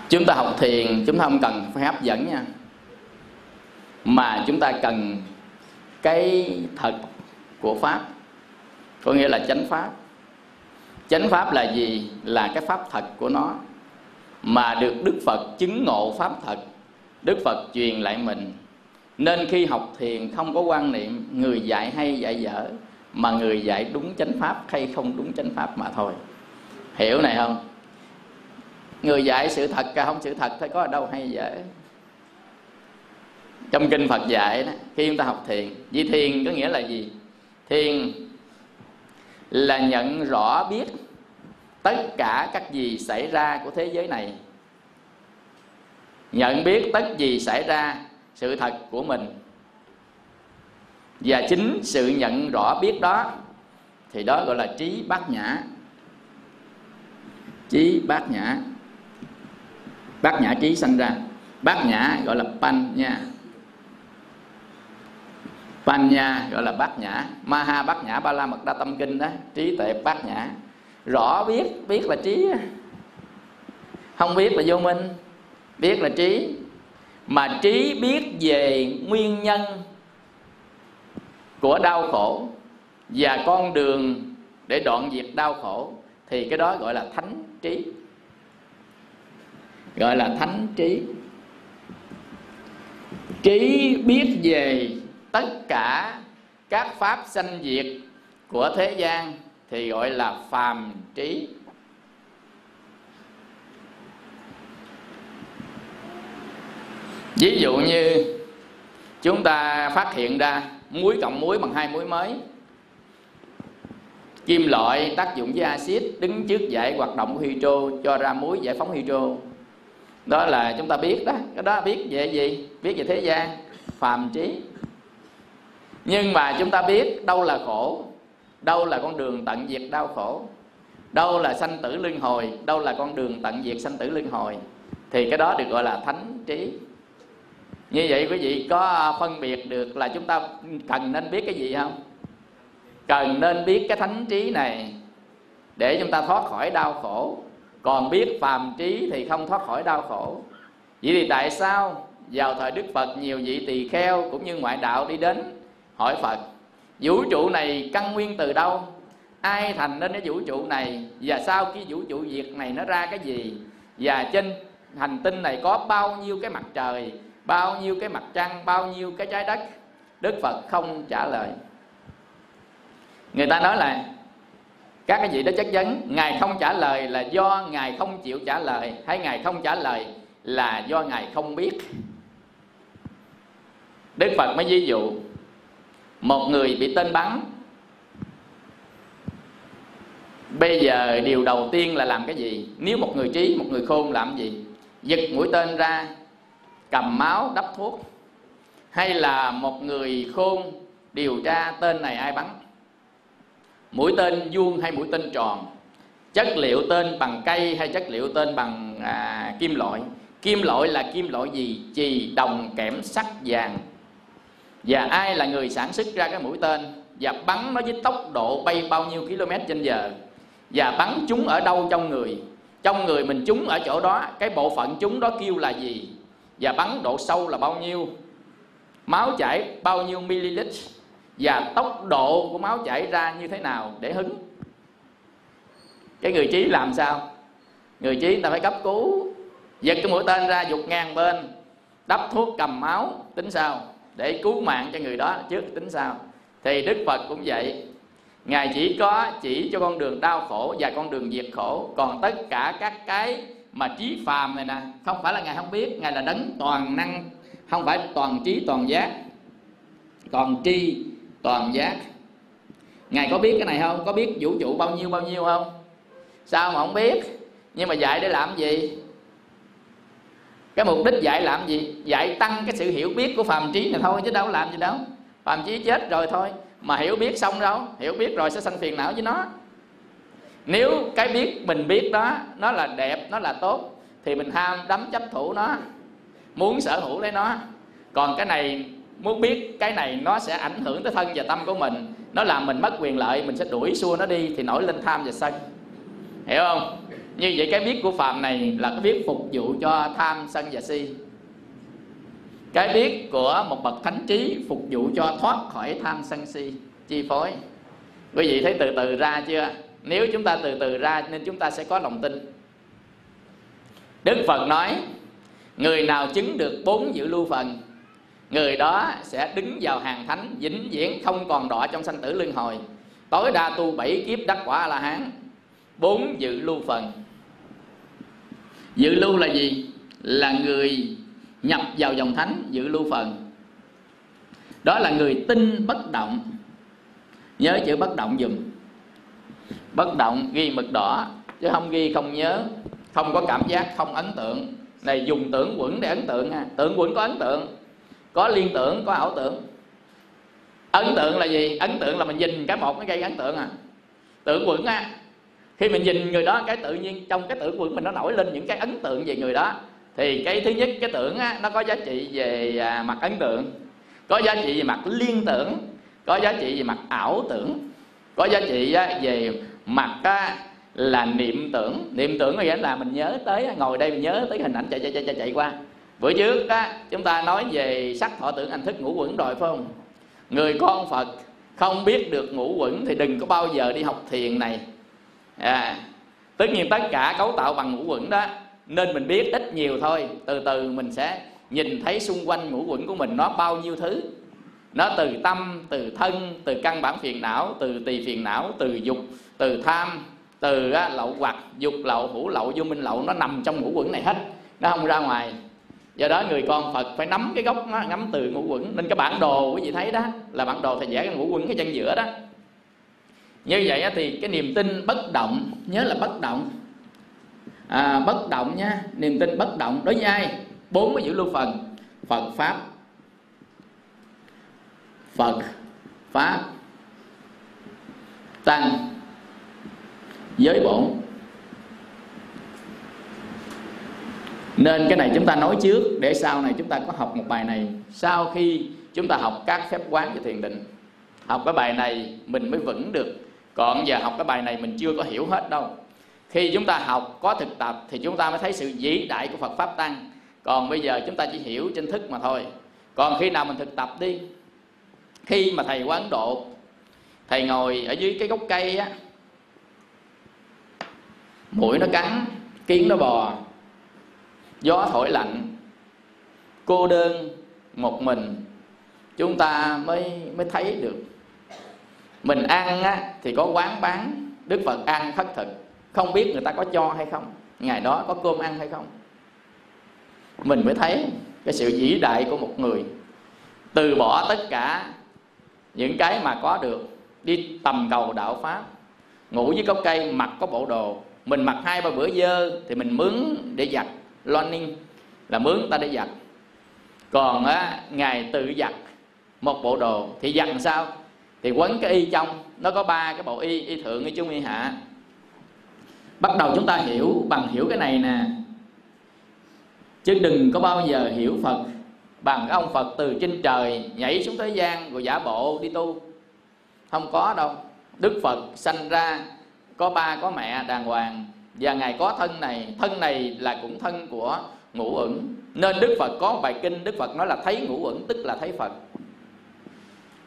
chúng ta học thiền, chúng ta không cần phải hấp dẫn nha, mà chúng ta cần cái thật của Pháp, có nghĩa là chánh Pháp. Chánh Pháp là gì? Là cái Pháp thật của nó, mà được Đức Phật chứng ngộ Pháp thật, Đức Phật truyền lại mình. Nên khi học thiền không có quan niệm người dạy hay dạy dở, mà người dạy đúng chánh Pháp hay không đúng chánh Pháp mà thôi. Hiểu này không? Người dạy sự thật cả không sự thật thôi, có ở đâu hay dở. Trong kinh Phật dạy đó, khi chúng ta học thiền, vì thiền có nghĩa là gì? Thiền là nhận rõ biết tất cả các gì xảy ra của thế giới này, nhận biết tất gì xảy ra sự thật của mình. Và chính sự nhận rõ biết đó thì đó gọi là trí bát nhã. Trí bát nhã, bát nhã trí sanh ra. Bát nhã gọi là panya, panya gọi là bát nhã. Maha bát nhã ba la mật đa tâm kinh đó, trí tuệ bát nhã. Rõ biết, biết là trí, không biết là vô minh, biết là trí. Mà trí biết về nguyên nhân của đau khổ và con đường để đoạn diệt đau khổ, thì cái đó gọi là thánh trí. Gọi là thánh trí. Trí biết về tất cả các pháp sanh diệt của thế gian thì gọi là phàm trí. Ví dụ như chúng ta phát hiện ra muối cộng muối bằng hai muối mới, kim loại tác dụng với axit đứng trước giải hoạt động hydro cho ra muối giải phóng hydro, đó là chúng ta biết đó. Cái đó biết về gì? Biết về thế gian, phàm trí. Nhưng mà chúng ta biết đâu là khổ, đâu là con đường tận diệt đau khổ, đâu là sanh tử luân hồi, đâu là con đường tận diệt sanh tử luân hồi, thì cái đó được gọi là thánh trí. Như vậy quý vị có phân biệt được là chúng ta cần nên biết cái gì không? Cần nên biết cái thánh trí này để chúng ta thoát khỏi đau khổ. Còn biết phàm trí thì không thoát khỏi đau khổ. Vậy thì tại sao vào thời Đức Phật nhiều vị tỳ kheo cũng như ngoại đạo đi đến hỏi Phật: vũ trụ này căn nguyên từ đâu? Ai thành nên cái vũ trụ này? Và sau cái vũ trụ diệt này nó ra cái gì? Và trên hành tinh này có bao nhiêu cái mặt trời, bao nhiêu cái mặt trăng, bao nhiêu cái trái đất? Đức Phật không trả lời. Người ta nói là các cái vị đó chất vấn, Ngài không trả lời là do Ngài không chịu trả lời, hay Ngài không trả lời là do Ngài không biết? Đức Phật mới ví dụ một người bị tên bắn. Bây giờ điều đầu tiên là làm cái gì? Nếu một người trí, một người khôn làm gì? Giật mũi tên ra, cầm máu đắp thuốc? Hay là một người khôn điều tra tên này ai bắn? Mũi tên vuông hay mũi tên tròn? Chất liệu tên bằng cây hay chất liệu tên bằng à, kim loại? Kim loại là kim loại gì? Chì, đồng, kẽm, sắt, vàng. Và ai là người sản xuất ra cái mũi tên? Và bắn nó với tốc độ bay bao nhiêu ki lô mét trên giờ? Và bắn trúng ở đâu trong người? Trong người mình trúng ở chỗ đó, cái bộ phận trúng đó kêu là gì? Và bắn độ sâu là bao nhiêu? Máu chảy bao nhiêu ml? Và tốc độ của máu chảy ra như thế nào để hứng? Cái người trí làm sao? Người trí ta phải cấp cứu, giật cái mũi tên ra, dục ngang bên, đắp thuốc, cầm máu, tính sao? Để cứu mạng cho người đó trước tính sao? Thì Đức Phật cũng vậy. Ngài chỉ có chỉ cho con đường đau khổ và con đường diệt khổ. Còn tất cả các cái mà trí phàm này nè, không phải là Ngài không biết. Ngài là đấng toàn năng, không phải toàn trí toàn giác, toàn tri toàn giác. Ngài có biết cái này không? Có biết vũ trụ bao nhiêu bao nhiêu không? Sao mà không biết? Nhưng mà dạy để làm gì? Cái mục đích dạy làm gì? Dạy tăng cái sự hiểu biết của phàm trí này thôi, chứ đâu làm gì đâu. Phàm trí chết rồi thôi, mà hiểu biết xong đâu. Hiểu biết rồi sẽ sanh phiền não với nó. Nếu cái biết mình biết đó nó là đẹp, nó là tốt, thì mình ham đắm chấp thủ nó, muốn sở hữu lấy nó. Còn cái này, muốn biết cái này nó sẽ ảnh hưởng tới thân và tâm của mình, nó làm mình mất quyền lợi, mình sẽ đuổi xua nó đi, thì nổi lên tham và sân. Hiểu không? Như vậy cái biết của phàm này là cái biết phục vụ cho tham, sân và si. Cái biết của một bậc thánh trí phục vụ cho thoát khỏi tham sân si chi phối. Quý vị thấy từ từ ra chưa? Nếu chúng ta từ từ ra nên chúng ta sẽ có lòng tin. Đức Phật nói, người nào chứng được bốn dự lưu phần, người đó sẽ đứng vào hàng thánh, vĩnh viễn không còn đọa trong sanh tử luân hồi, tối đa tu bảy kiếp đắc quả A-la-hán. Bốn dự lưu phần. Dự lưu là gì? Là người nhập vào dòng thánh. Dự lưu phần đó là người tin bất động. Nhớ chữ bất động dùm. Bất động ghi mực đỏ, chứ không ghi không nhớ. Không có cảm giác, không ấn tượng. Này dùng tưởng quẩn để ấn tượng ha. Tưởng quẩn có ấn tượng, có liên tưởng, có ảo tưởng. Ấn tượng là gì? Ấn tượng là mình nhìn cái một nó gây ấn tượng à. Tưởng quẩn á, khi mình nhìn người đó cái tự nhiên trong cái tưởng quẩn mình nó nổi lên những cái ấn tượng về người đó. Thì cái thứ nhất, cái tưởng á, nó có giá trị về mặt ấn tượng, có giá trị về mặt liên tưởng, có giá trị về mặt ảo tưởng, có giá trị về mặt là niệm tưởng. Niệm tưởng nghĩa là mình nhớ tới, ngồi đây mình nhớ tới hình ảnh chạy chạy chạy chạy, chạy qua. Bữa trước đó, chúng ta nói về sắc thọ tưởng hành thức ngũ uẩn rồi phải không? Người con Phật không biết được ngũ uẩn thì đừng có bao giờ đi học thiền này à. Tất nhiên tất cả cấu tạo bằng ngũ uẩn đó, nên mình biết ít nhiều thôi. Từ từ mình sẽ nhìn thấy xung quanh ngũ uẩn của mình nó bao nhiêu thứ. Nó từ tâm, từ thân, từ căn bản phiền não, từ tỳ phiền não, từ dục, từ tham, từ lậu hoặc, dục lậu, hữu lậu, vô minh lậu. Nó nằm trong ngũ uẩn này hết, nó không ra ngoài. Do đó người con Phật phải nắm cái gốc nó, ngắm từ ngũ uẩn. Nên cái bản đồ quý vị thấy đó là bản đồ thầy vẽ cái ngũ uẩn cái chân giữa đó. Như vậy thì cái niềm tin bất động, nhớ là bất động à, bất động nha. Niềm tin bất động đối với ai? Bốn cái dự lưu phần. Phật Pháp. Phật Pháp Tăng Giới Bổn. Nên cái này chúng ta nói trước, để sau này chúng ta có học một bài này. Sau khi chúng ta học các phép quán và thiền định, học cái bài này mình mới vững được. Còn giờ học cái bài này mình chưa có hiểu hết đâu. Khi chúng ta học có thực tập thì chúng ta mới thấy sự vĩ đại của Phật Pháp Tăng. Còn bây giờ chúng ta chỉ hiểu trên thức mà thôi. Còn khi nào mình thực tập đi. Khi mà thầy qua Ấn Độ, thầy ngồi ở dưới cái gốc cây á, muỗi nó cắn, kiến nó bò, gió thổi lạnh, cô đơn một mình, chúng ta mới mới thấy được. Mình ăn á, thì có quán bán, Đức Phật ăn khất thực, không biết người ta có cho hay không, ngày đó có cơm ăn hay không. Mình mới thấy cái sự vĩ đại của một người từ bỏ tất cả những cái mà có được, đi tầm cầu đạo Pháp. Ngủ dưới gốc cây, mặc có bộ đồ, mình mặc hai ba bữa dơ thì mình mướn để giặt. Loaning là mướn ta để giặt. Còn á, Ngài tự giặt một bộ đồ. Thì giặt sao? Thì quấn cái y trong. Nó có ba cái bộ y, y thượng, y trung, y hạ. Bắt đầu chúng ta hiểu bằng hiểu cái này nè. Chứ đừng có bao giờ hiểu Phật bằng cái ông Phật từ trên trời nhảy xuống thế gian rồi giả bộ đi tu. Không có đâu. Đức Phật sanh ra có ba có mẹ đàng hoàng, và Ngài có thân này. Thân này là cũng thân của ngũ uẩn. Nên Đức Phật có một bài kinh, Đức Phật nói là thấy ngũ uẩn tức là thấy Phật.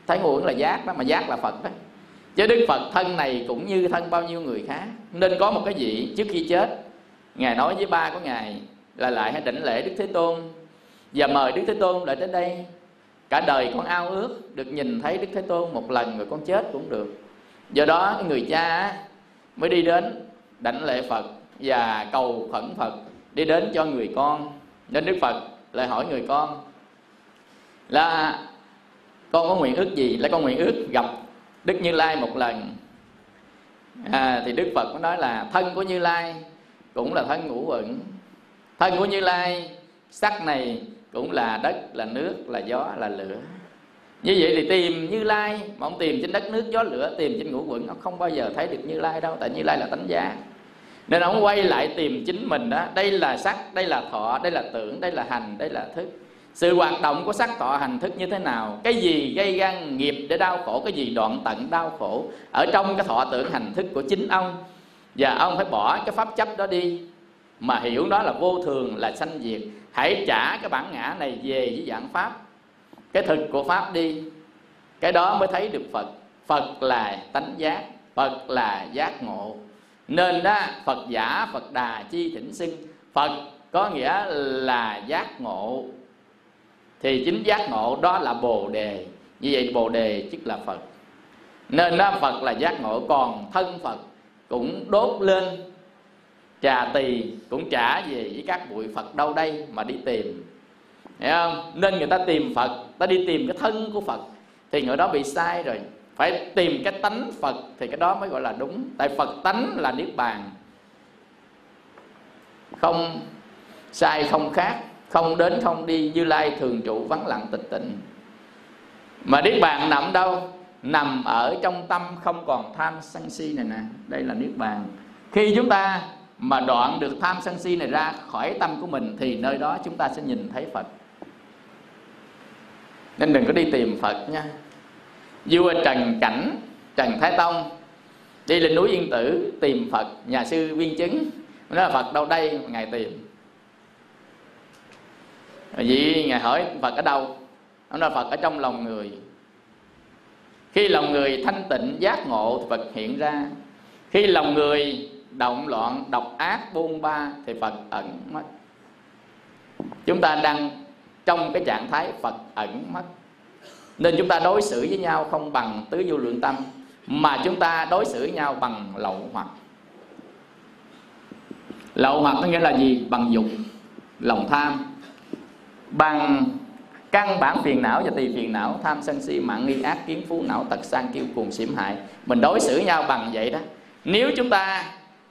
Thấy ngũ uẩn là giác đó, mà giác là Phật đó. Chứ Đức Phật thân này cũng như thân bao nhiêu người khác. Nên có một cái vị trước khi chết, Ngài nói với ba của Ngài là lại hãy đảnh lễ Đức Thế Tôn, và mời Đức Thế Tôn lại đến đây. Cả đời con ao ước được nhìn thấy Đức Thế Tôn một lần, rồi con chết cũng được. Do đó cái người cha mới đi đến đảnh lễ Phật và cầu khẩn Phật đi đến cho người con. Nên Đức Phật lại hỏi người con là con có nguyện ước gì? Là con nguyện ước gặp Đức Như Lai một lần à. Thì Đức Phật mới nói là thân của Như Lai cũng là thân ngũ uẩn. Thân của Như Lai sắc này cũng là đất, là nước, là gió, là lửa. Như vậy thì tìm Như Lai mà ông tìm trên đất nước gió lửa, tìm trên ngũ uẩn, ông không bao giờ thấy được Như Lai đâu. Tại Như Lai là tánh giác. Nên ông quay lại tìm chính mình đó. Đây là sắc, đây là thọ, đây là tưởng, đây là hành, đây là thức. Sự hoạt động của sắc thọ hành thức như thế nào? Cái gì gây ra nghiệp để đau khổ? Cái gì đoạn tận đau khổ? Ở trong cái thọ tưởng hành thức của chính ông. Và ông phải bỏ cái pháp chấp đó đi. mà hiểu đó là vô thường, là sanh diệt. Hãy trả cái bản ngã này về với dạng Pháp, cái thực của Pháp đi. Cái đó mới thấy được Phật. Phật là tánh giác, Phật là giác ngộ. Nên đó, Phật giả, Phật đà, chi thỉnh sinh. Phật có nghĩa là giác ngộ. Thì chính giác ngộ đó là Bồ Đề. Như vậy Bồ Đề tức là Phật. Nên đó, Phật là giác ngộ. Còn thân Phật cũng đốt lên trà tỳ, cũng trả về với các bụi. Phật đâu đây mà đi tìm, hiểu không? Nên người ta tìm Phật, ta đi tìm cái thân của Phật thì người đó bị sai rồi. Phải tìm cái tánh Phật thì cái đó mới gọi là đúng. Tại Phật tánh là Niết Bàn, không sai không khác, không đến không đi, Như Lai thường trụ vắng lặng tịch tịnh. Mà Niết Bàn nằm đâu? Nằm ở trong tâm, không còn tham sân si này nè. Đây là Niết Bàn. Khi chúng ta mà đoạn được tham sân si này ra khỏi tâm của mình thì nơi đó chúng ta sẽ nhìn thấy Phật. Nên đừng có đi tìm Phật nha. Vua Trần Cảnh, Trần Thái Tông đi lên núi Yên Tử tìm Phật. Nhà sư Viên Chứng nói là Phật đâu đây mà Ngài tìm. Vì Ngài hỏi Phật ở đâu, nó nói Phật ở trong lòng người. Khi lòng người thanh tịnh giác ngộ thì Phật hiện ra. Khi lòng người động loạn, độc ác, buông ba thì Phật ẩn mất. Chúng ta đang trong cái trạng thái Phật ẩn mất. Nên chúng ta đối xử với nhau không bằng tứ vô lượng tâm, mà chúng ta đối xử với nhau bằng lậu hoặc. Lậu hoặc có nghĩa là gì? Bằng dục, lòng tham, bằng căn bản phiền não và tỳ phiền não, tham sân si, mạng nghi, ác kiến, phú não, tật sang, kiêu cuồng, xỉm hại. Mình đối xử với nhau bằng vậy đó. Nếu chúng ta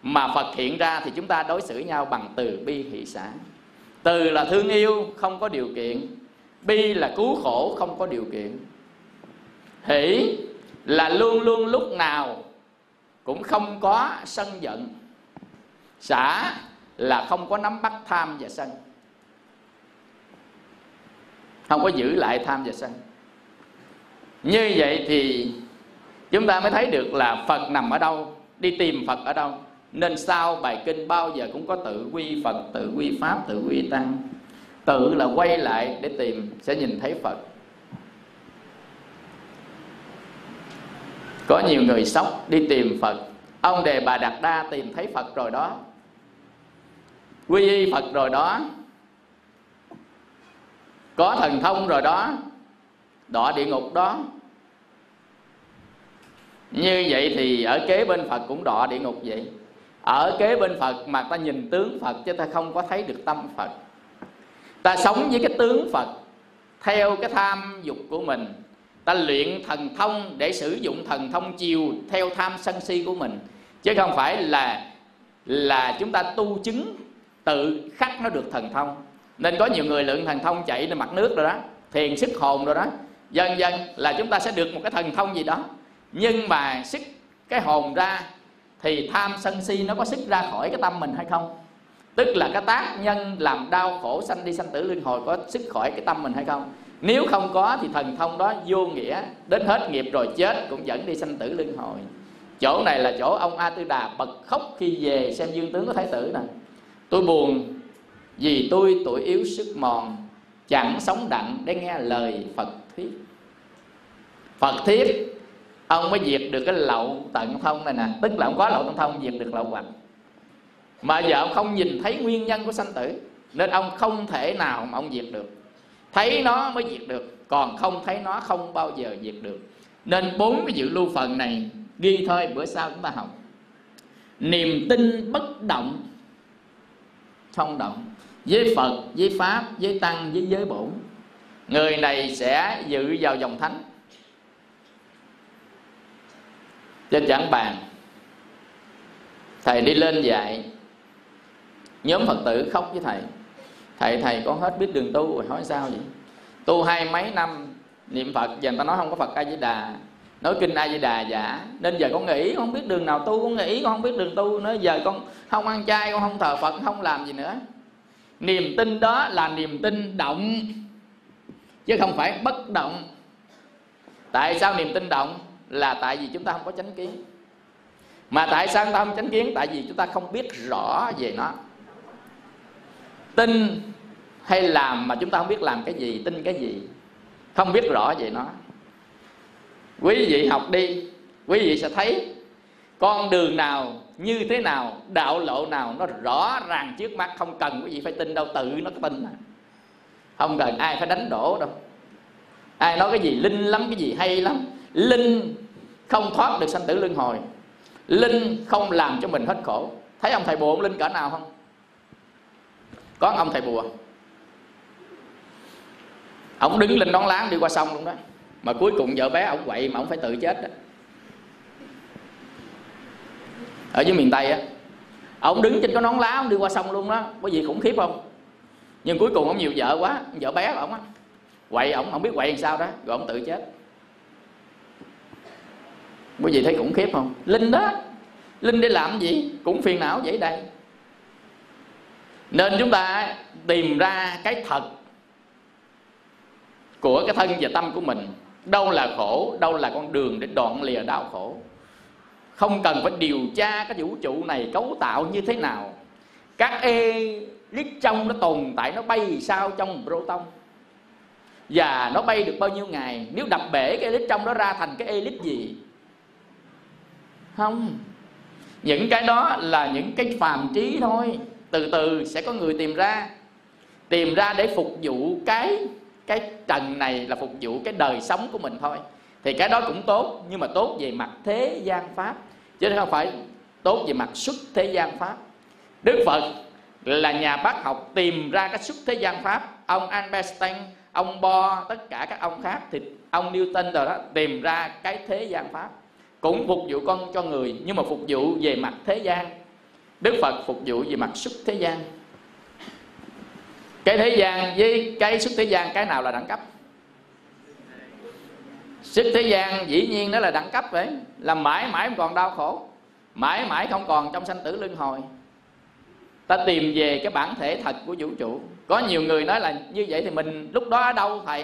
mà Phật hiện ra thì chúng ta đối xử nhau bằng từ bi hỷ xã. Từ là thương yêu không có điều kiện, bi là cứu khổ không có điều kiện, hỷ là luôn luôn lúc nào cũng không có sân giận, xã là không có nắm bắt tham và sân, không có giữ lại tham và sân. Như vậy thì chúng ta mới thấy được là Phật nằm ở đâu, đi tìm Phật ở đâu. Nên sau bài kinh bao giờ cũng có tự quy Phật, tự quy Pháp, tự quy Tăng. Tự là quay lại để tìm, sẽ nhìn thấy Phật. Có nhiều người sốc đi tìm Phật. Ông Đề Bà Đạt Đa tìm thấy Phật rồi đó, quy y Phật rồi đó, có thần thông rồi đó, đọa địa ngục đó. Như vậy thì ở kế bên Phật cũng đọa địa ngục vậy. Ở kế bên Phật mà ta nhìn tướng Phật chứ ta không có thấy được tâm Phật. Ta sống với cái tướng Phật theo cái tham dục của mình. Ta luyện thần thông để sử dụng thần thông chiều theo tham sân si của mình, chứ không phải là là chúng ta tu chứng tự khắc nó được thần thông. Nên có nhiều người luyện thần thông chạy lên mặt nước rồi đó, thiền sức hồn rồi đó, dần dần là chúng ta sẽ được một cái thần thông gì đó. Nhưng mà sức cái hồn ra thì tham sân si nó có sức ra khỏi cái tâm mình hay không? Tức là cái tác nhân làm đau khổ sanh đi sanh tử luân hồi có sức khỏi cái tâm mình hay không? Nếu không có thì thần thông đó vô nghĩa, đến hết nghiệp rồi chết cũng vẫn đi sanh tử luân hồi. Chỗ này là chỗ ông A Tư Đà bật khóc khi về xem dương tướng của Thái tử nè. Tôi buồn vì tôi tuổi yếu sức mòn, chẳng sống đặng để nghe lời Phật thuyết. Phật thuyết ông mới diệt được cái lậu tận thông này nè. Tức là ông có lậu tận thông diệt được lậu hoặc, mà giờ ông không nhìn thấy nguyên nhân của sanh tử nên ông không thể nào mà ông diệt được. Thấy nó mới diệt được, còn không thấy nó không bao giờ diệt được. Nên bốn cái dự lưu phần này ghi thôi, bữa sau chúng ta học. Niềm tin bất động, không động với Phật, với Pháp, với Tăng, với giới bổn, người này sẽ dự vào dòng thánh. Trên giảng bàn thầy đi lên dạy, nhóm Phật tử khóc với thầy: Thầy thầy con hết biết đường tu rồi. Hỏi sao vậy? Tu hai mấy năm niệm Phật giờ người ta nói không có Phật A Di Đà, nói kinh A Di Đà giả, nên giờ con nghĩ con không biết đường nào tu. Con nghĩ con không biết đường tu nữa, giờ con không ăn chay, con không thờ Phật, không làm gì nữa. Niềm tin đó là niềm tin động chứ không phải bất động. Tại sao niềm tin động? Là tại vì chúng ta không có chánh kiến. Mà tại sao chúng ta không chánh kiến? Tại vì chúng ta không biết rõ về nó. tin hay làm mà chúng ta không biết làm cái gì, tin cái gì, không biết rõ về nó. Quý vị học đi, quý vị sẽ thấy con đường nào, như thế nào, đạo lộ nào nó rõ ràng trước mắt, không cần quý vị phải tin đâu, tự nó tin mà. Không cần ai phải đánh đổ đâu. Ai nói cái gì linh lắm, cái gì hay lắm, linh không thoát được sanh tử luân hồi, linh không làm cho mình hết khổ. Thấy ông thầy bùa ông linh cỡ nào không? Có ông thầy bùa, ông đứng lên nón láng đi qua sông luôn đó, mà cuối cùng vợ bé ông quậy mà ông phải tự chết đó. Ở dưới miền Tây á, ông đứng trên cái nón lá ông đi qua sông luôn đó, có gì khủng khiếp không? Nhưng cuối cùng ông nhiều vợ quá, vợ bé của ông á, quậy ông không biết quậy làm sao đó, rồi ông tự chết. Quý vị thấy khủng khiếp không? Linh đó, linh để làm gì? Cũng phiền não vậy đây. Nên chúng ta tìm ra cái thật của cái thân và tâm của mình, đâu là khổ, đâu là con đường để đoạn lìa đau khổ. Không cần phải điều tra cái vũ trụ này cấu tạo như thế nào, các elip trong nó tồn tại, nó bay sao trong proton, và nó bay được bao nhiêu ngày. Nếu đập bể cái elip trong đó ra thành cái elip gì? Không. Những cái đó là những cái phàm trí thôi. Từ từ sẽ có người tìm ra, tìm ra để phục vụ cái cái trần này, là phục vụ cái đời sống của mình thôi. Thì cái đó cũng tốt, nhưng mà tốt về mặt thế gian pháp, chứ không phải tốt về mặt xuất thế gian pháp. Đức Phật là nhà bác học tìm ra cái xuất thế gian pháp. Ông Albert Einstein, ông Bohr, tất cả các ông khác, thì ông Newton rồi đó, tìm ra cái thế gian pháp, cũng phục vụ con cho người, nhưng mà phục vụ về mặt thế gian. Đức Phật phục vụ về mặt xuất thế gian. Cái thế gian với cái xuất thế gian, cái nào là đẳng cấp? Xuất thế gian dĩ nhiên nó là đẳng cấp vậy, là mãi mãi không còn đau khổ, mãi mãi không còn trong sanh tử luân hồi. Ta tìm về cái bản thể thật của vũ trụ. Có nhiều người nói là như vậy thì mình lúc đó ở đâu thầy?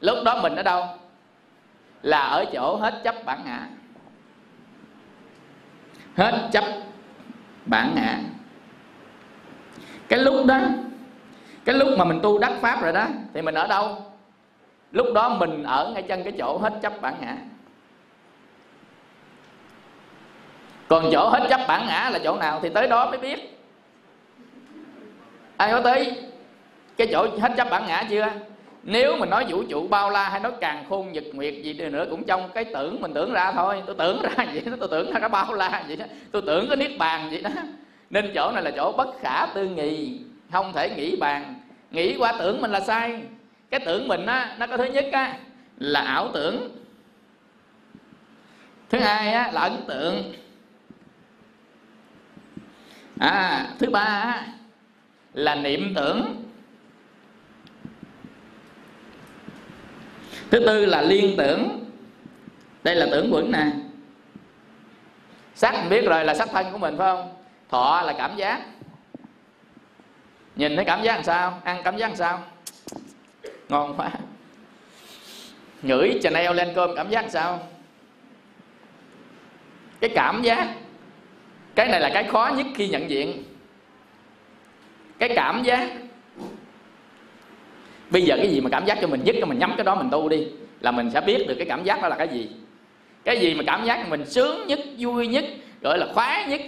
Lúc đó mình ở đâu? Là ở chỗ hết chấp bản ngã. Hết chấp bản ngã. Cái lúc đó, cái lúc mà mình tu đắc pháp rồi đó, thì mình ở đâu? Lúc đó mình ở ngay chân cái chỗ hết chấp bản ngã. Còn chỗ hết chấp bản ngã là chỗ nào thì tới đó mới biết. Ai có tới cái chỗ hết chấp bản ngã chưa? Nếu mình nói vũ trụ bao la hay nói càn khôn nhật nguyệt gì nữa, cũng trong cái tưởng mình tưởng ra thôi. Tôi tưởng ra vậy đó, tôi tưởng ra cái bao la vậy đó, tôi tưởng cái niết bàn vậy đó. Nên chỗ này là chỗ bất khả tư nghị, không thể nghĩ bàn. Nghĩ qua tưởng mình là sai. Cái tưởng mình á, nó có thứ nhất á, là ảo tưởng. Thứ hai á, là ấn tượng. À, thứ ba á, là niệm tưởng. Thứ tư là liên tưởng. Đây là tưởng quẩn nè. Sắc mình biết rồi, là sắc thân của mình phải không? Thọ là cảm giác. Nhìn thấy cảm giác làm sao? Ăn cảm giác làm sao? Ngon quá. Ngửi Chanel lên cơm cảm giác làm sao? Cái cảm giác, cái này là cái khó nhất khi nhận diện. Cái cảm giác. Bây giờ cái gì mà cảm giác cho mình dứt, cho mình nhắm cái đó mình tu đi, là mình sẽ biết được cái cảm giác đó là cái gì. Cái gì mà cảm giác mình sướng nhất, vui nhất, gọi là khoái nhất,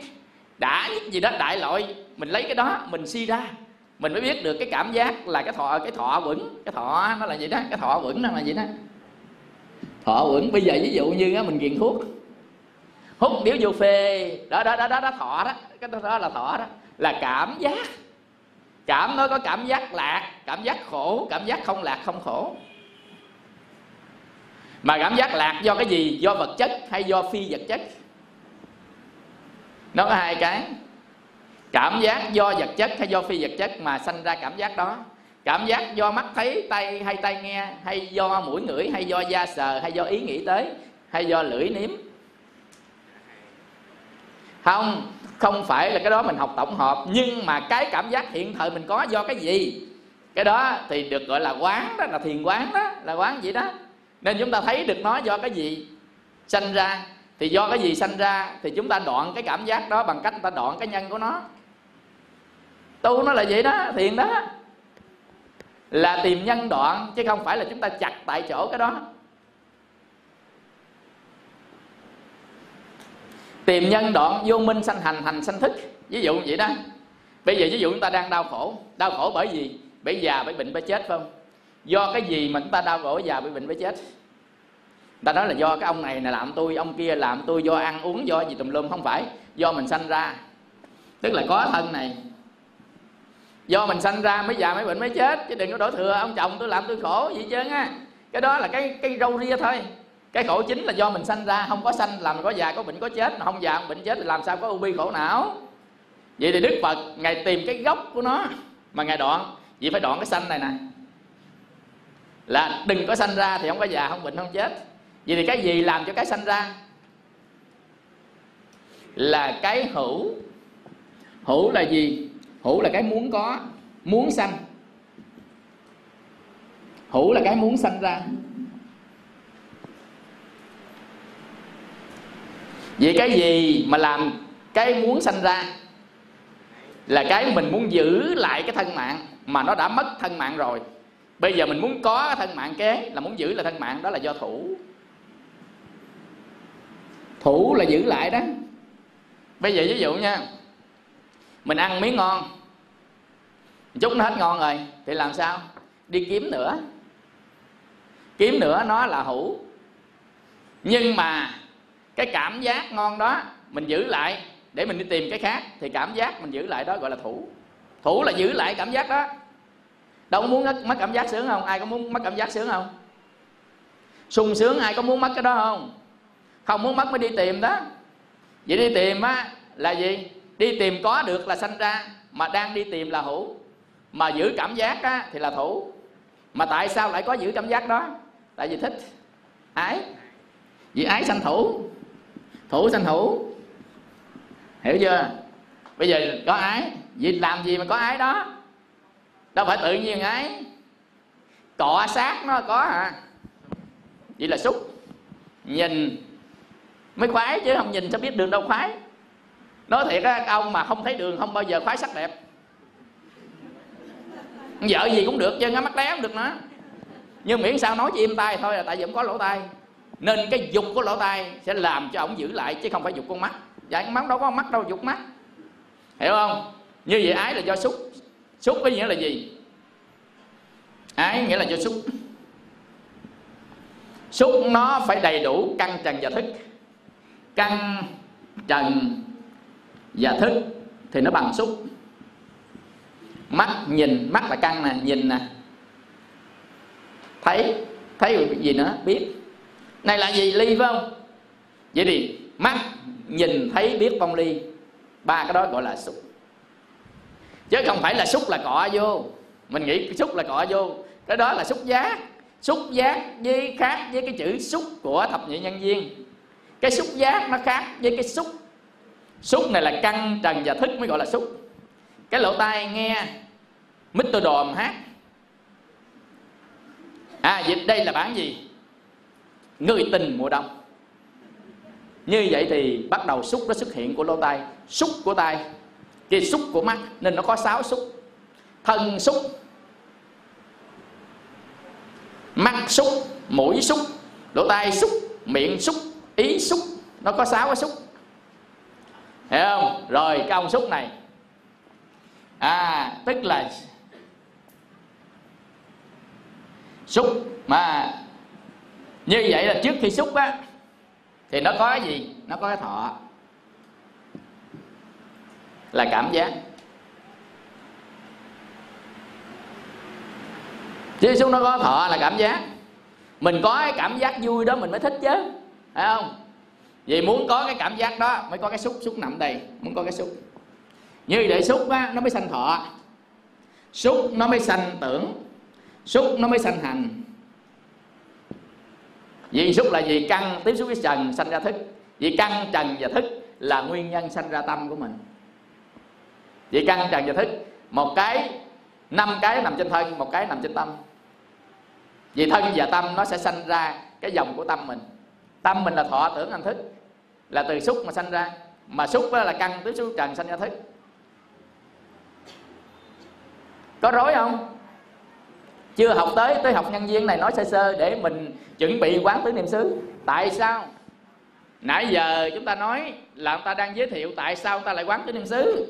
đã nhất gì đó, đại loại, mình lấy cái đó mình suy ra, mình mới biết được cái cảm giác là cái thọ, cái thọ quẩn. Cái thọ nó là vậy đó, cái thọ quẩn nó là vậy đó. Thọ quẩn. Bây giờ ví dụ như á, mình nghiện thuốc, hút điếu vô phê đó đó đó đó, đó thọ đó, cái đó, đó là thọ đó, là cảm giác. Cảm, nó có cảm giác lạc, cảm giác khổ, cảm giác không lạc không khổ. Mà cảm giác lạc do cái gì? Do vật chất hay do phi vật chất? Nó có hai cái. Cảm giác do vật chất hay do phi vật chất mà sanh ra cảm giác đó. Cảm giác do mắt thấy, tay hay tai nghe, hay do mũi ngửi, hay do da sờ, hay do ý nghĩ tới, hay do lưỡi nếm. Không, không phải là cái đó mình học tổng hợp. Nhưng mà cái cảm giác hiện thời mình có do cái gì? Cái đó thì được gọi là quán đó, là thiền quán đó, là quán vậy đó. Nên chúng ta thấy được nó do cái gì sanh ra. Thì do cái gì sanh ra thì chúng ta đoạn cái cảm giác đó bằng cách ta đoạn cái nhân của nó. tu nó là vậy đó, thiền đó là tìm nhân đoạn, chứ không phải là chúng ta chặt tại chỗ cái đó. Tìm nhân đoạn vô minh sanh hành, hành sanh thức. Ví dụ vậy đó. Bây giờ ví dụ chúng ta đang đau khổ. Đau khổ bởi gì? Bởi già, bởi bệnh, bởi chết, phải không? Do cái gì mà chúng ta đau khổ bởi già, bởi bệnh, bởi chết? Ta nói là do cái ông này là làm tôi, ông kia làm tôi, do ăn uống, do gì tùm lum. Không phải, do mình sanh ra. Tức là có thân này, do mình sanh ra mới già mới bệnh mới chết. Chứ đừng có đổ thừa ông chồng tôi làm tôi khổ gì chứ á. Cái đó là cái cái râu ria thôi. Cái khổ chính là do mình sanh ra. Không có sanh làm có già có bệnh có chết. Không già không bệnh chết thì làm sao có u bi khổ não. Vậy thì Đức Phật Ngài tìm cái gốc của nó mà Ngài đoạn. Vậy phải đoạn cái sanh này nè, là đừng có sanh ra thì không có già không bệnh không chết. Vậy thì cái gì làm cho cái sanh ra? Là cái hữu. Hữu là gì? Hữu là cái muốn có, muốn sanh. Hữu là cái muốn sanh ra. Vậy cái gì mà làm cái muốn sanh ra? Là cái mình muốn giữ lại cái thân mạng mà nó đã mất thân mạng rồi. Bây giờ mình muốn có thân mạng kế, là muốn giữ lại thân mạng, đó là do thủ. Thủ là giữ lại đó. Bây giờ ví dụ nha, mình ăn miếng ngon, chút nó hết ngon rồi thì làm sao? Đi kiếm nữa. Kiếm nữa nó là hữu. Nhưng mà cái cảm giác ngon đó mình giữ lại để mình đi tìm cái khác, thì cảm giác mình giữ lại đó gọi là thủ. Thủ là giữ lại cảm giác đó. Đâu có muốn mất cảm giác sướng không? Ai có muốn mất cảm giác sướng không? Sung sướng ai có muốn mất cái đó không? Không muốn mất mới đi tìm đó. Vậy đi tìm á là gì? Đi tìm có được là sanh ra, mà đang đi tìm là hữu. Mà giữ cảm giác á thì là thủ. Mà tại sao lại có giữ cảm giác đó? Tại vì thích, ái. Vì ái sanh thủ, thủ sanh hữu. Hiểu chưa? Bây giờ có ái, vì làm gì mà có ái đó? Đâu phải tự nhiên ái. Cọ sát nó có hả? Vậy là xúc. Nhìn mới khoái chứ không nhìn sao biết đường đâu khoái. Nói thiệt á, ông mà không thấy đường không bao giờ khoái sắc đẹp. Vợ gì cũng được chứ, ngắm mắt đéo cũng được nữa. Nhưng miễn sao nói chỉ im tai thôi, là tại vì ông có lỗ tai. Nên cái dục của lỗ tai sẽ làm cho ổng giữ lại, chứ không phải dục con mắt. Dạ con mắt đâu có mắt đâu, dục mắt. Hiểu không? Như vậy ái là do xúc. Xúc có nghĩa là gì? Ái nghĩa là do xúc. Xúc nó phải đầy đủ căn trần và thức. Căn trần và thức thì nó bằng xúc. Mắt nhìn, mắt là căn nè, nhìn nè. Thấy, thấy gì nữa, biết. Này là gì? Ly phải không? Vậy thì mắt, nhìn, thấy, biết, vong ly. Ba cái đó gọi là xúc. Chứ không phải là xúc là cọ vô. Mình nghĩ xúc là cọ vô. Cái đó là xúc giác. Xúc giác với khác với cái chữ xúc của thập nhị nhân duyên. Cái xúc giác nó khác với cái xúc. Xúc này là căn trần và thức mới gọi là xúc. Cái lỗ tai nghe mít tôi đồm hát. À vậy đây là bản gì? Người tình mùa đông. Như vậy thì bắt đầu xúc nó xuất hiện của lỗ tai. Xúc của tai, cái xúc của mắt. Nên nó có sáu xúc. Thân xúc, mắt xúc, mũi xúc, lỗ tai xúc, miệng xúc, ý xúc. Nó có sáu cái xúc. Hiểu không? Rồi cái ông xúc này à, tức là xúc mà. Như vậy là trước khi xúc á thì nó có cái gì? Nó có cái thọ là cảm giác. Chứ xúc nó có thọ là cảm giác. Mình có cái cảm giác vui đó mình mới thích chứ, phải không? Vì muốn có cái cảm giác đó mới có cái xúc. Xúc nằm đây, muốn có cái xúc. Như để xúc á, nó mới sanh thọ. Xúc nó mới sanh tưởng. Xúc nó mới sanh hành. Vì xúc là gì? Căn tiếp xúc với trần sanh ra thức. Vì căn trần và thức là nguyên nhân sanh ra tâm của mình. Vì căn trần và thức, một cái, năm cái nằm trên thân, một cái nằm trên tâm. Vì thân và tâm nó sẽ sanh ra cái dòng của tâm mình. Tâm mình là thọ tưởng hành thức, là từ xúc mà sanh ra. Mà xúc là căn tiếp xúc trần sanh ra thức. Có rối không? Chưa học tới, tới học nhân duyên này nói sơ sơ để mình chuẩn bị quán tứ niệm xứ. Tại sao? Nãy giờ chúng ta nói là người ta đang giới thiệu tại sao người ta lại quán tứ niệm xứ,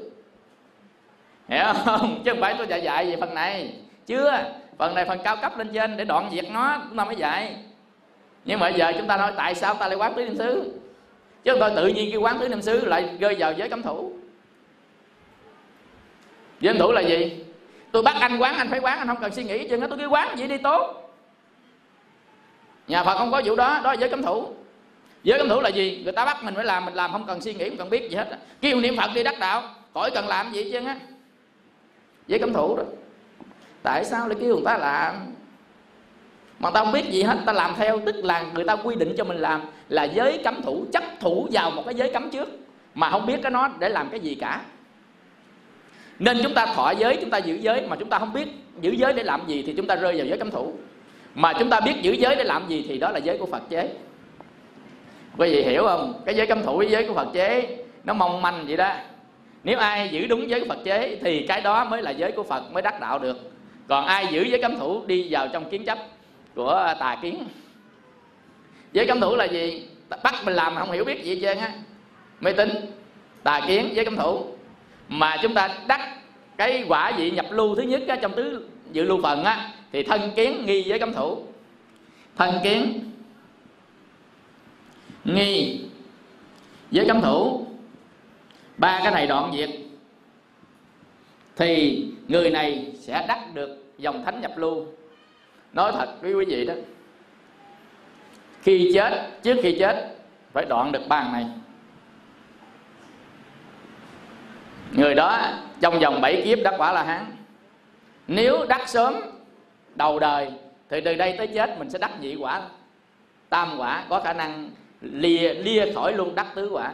hiểu không? Chứ không phải tôi dạy dạy về phần này. Chưa, phần này phần cao cấp lên trên để đoạn diệt nó chúng ta mới dạy. Nhưng mà giờ chúng ta nói tại sao ta lại quán tứ niệm xứ, chứ tôi tự nhiên cái quán tứ niệm xứ lại rơi vào giới cấm thủ. Giới cấm thủ là gì? Tôi bắt anh quán, anh phải quán, anh không cần suy nghĩ chừng đó, tôi cứ quán vậy đi tốt. Nhà Phật không có vụ đó, đó là giới cấm thủ. Giới cấm thủ là gì? Người ta bắt mình phải làm, mình làm không cần suy nghĩ, không cần biết gì hết. Kêu niệm Phật đi đắc đạo, khỏi cần làm gì chứ á. Giới cấm thủ đó. Tại sao lại kêu người ta làm mà ta không biết gì hết, ta làm theo, tức là người ta quy định cho mình làm là giới cấm thủ, chấp thủ vào một cái giới cấm trước mà không biết cái nó để làm cái gì cả. Nên chúng ta thọ giới, chúng ta giữ giới mà chúng ta không biết giữ giới để làm gì thì chúng ta rơi vào giới cấm thủ. Mà chúng ta biết giữ giới để làm gì thì đó là giới của Phật chế. Quý vị hiểu không? Cái giới cấm thủ với giới của Phật chế nó mong manh vậy đó. Nếu ai giữ đúng giới của Phật chế thì cái đó mới là giới của Phật, mới đắc đạo được. Còn ai giữ giới cấm thủ đi vào trong kiến chấp của tà kiến. Giới cấm thủ là gì? Bắt mình làm mà không hiểu biết gì hết trơn á. Mê tín, tà kiến, giới cấm thủ. Mà chúng ta đắc cái quả vị nhập lưu thứ nhất á, trong tứ dự lưu phần á, thì thân kiến nghi giới cấm thủ. Thân kiến nghi giới cấm thủ, ba cái này đoạn diệt thì người này sẽ đắc được dòng thánh nhập lưu. Nói thật với quý vị đó, khi chết, trước khi chết phải đoạn được bàn này. Người đó trong vòng bảy kiếp đắc quả là hán. Nếu đắc sớm đầu đời thì từ đây tới chết mình sẽ đắc nhị quả, tam quả, có khả năng lìa lìa khỏi luôn đắc tứ quả.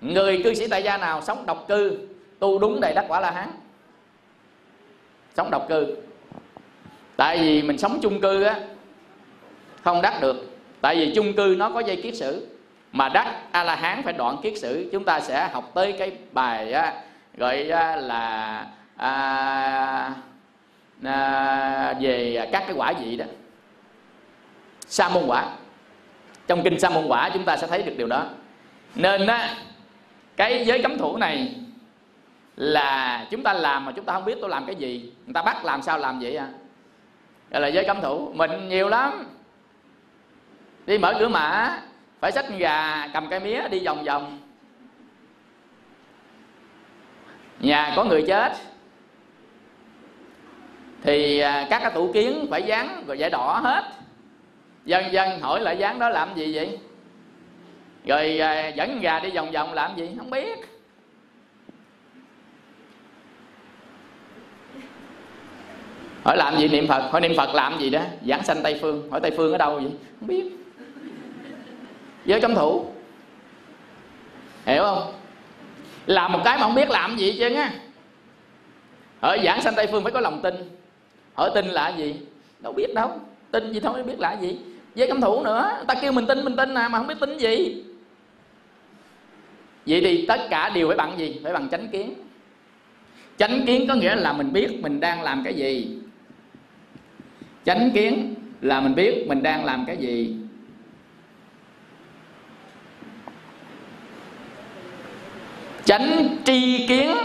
Người cư sĩ tại gia nào sống độc cư, tu đúng đầy đắc quả là hán. Sống độc cư, tại vì mình sống chung cư á không đắc được, tại vì chung cư nó có dây kiết sử. Mà đắc a la hán phải đoạn kiết sử. Chúng ta sẽ học tới cái bài á, gọi là à, à, về các cái quả vị đó, sa môn quả. Trong kinh sa môn quả chúng ta sẽ thấy được điều đó. Nên á, cái giới cấm thủ này là chúng ta làm mà chúng ta không biết tôi làm cái gì, người ta bắt làm sao làm vậy à. Gọi là giới cấm thủ. Mình nhiều lắm, đi mở cửa mã phải xách gà cầm cây mía đi vòng vòng. Nhà có người chết thì các cái tủ kiến phải dán rồi vải đỏ hết. Dân dân hỏi lại dán đó làm gì vậy? Rồi dẫn gà đi vòng vòng làm gì? Không biết. Hỏi làm gì? Niệm Phật. Hỏi niệm Phật làm gì đó? Giảng sanh Tây Phương. Hỏi Tây Phương ở đâu vậy? Không biết. Giới cấm thủ, hiểu không? Làm một cái mà không biết làm gì chứ á. Hỏi giảng sanh Tây Phương phải có lòng tin. Hỏi tin là gì? Đâu biết đâu. Tin gì thôi, biết là gì. Giới cấm thủ nữa. Người ta kêu mình tin, mình tin à, mà không biết tin gì. Vậy thì tất cả đều phải bằng gì? Phải bằng chánh kiến. Chánh kiến có nghĩa là mình biết mình đang làm cái gì. Chánh kiến là mình biết mình đang làm cái gì. Chánh tri kiến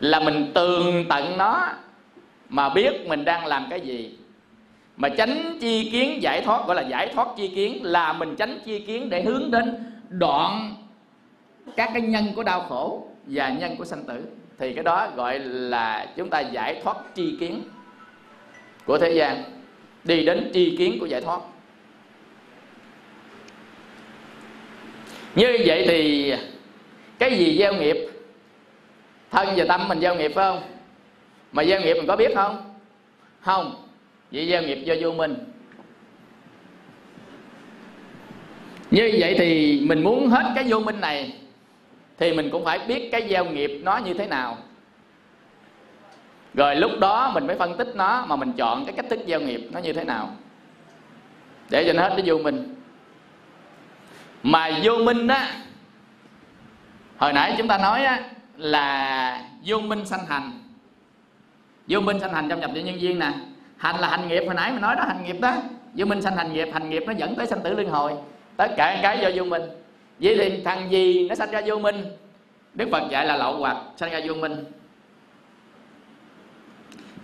là mình tường tận nó mà biết mình đang làm cái gì. Mà chánh tri kiến giải thoát, gọi là giải thoát tri kiến, là mình tránh tri kiến để hướng đến đoạn các cái nhân của đau khổ và nhân của sanh tử. Thì cái đó gọi là chúng ta giải thoát tri kiến của thế gian, đi đến tri kiến của giải thoát. Như vậy thì cái gì gieo nghiệp? Thân và tâm mình gieo nghiệp phải không? Mà gieo nghiệp mình có biết không? Không. Vậy gieo nghiệp do vô minh. Như vậy thì mình muốn hết cái vô minh này thì mình cũng phải biết cái gieo nghiệp nó như thế nào. Rồi lúc đó mình phải phân tích nó, mà mình chọn cái cách thức gieo nghiệp nó như thế nào để cho nó hết cái vô minh. Mà vô minh á, hồi nãy chúng ta nói á, là vô minh sanh hành. Vô minh sanh hành trong nhập vô nhân duyên nè. Hành là hành nghiệp, hồi nãy mình nói đó, hành nghiệp đó. Vô minh sanh hành nghiệp, hành nghiệp nó dẫn tới sanh tử luân hồi, tất cả cái do vô minh. Vậy thì thằng gì nó sanh ra vô minh? Đức Phật dạy là lậu hoặc sanh ra vô minh.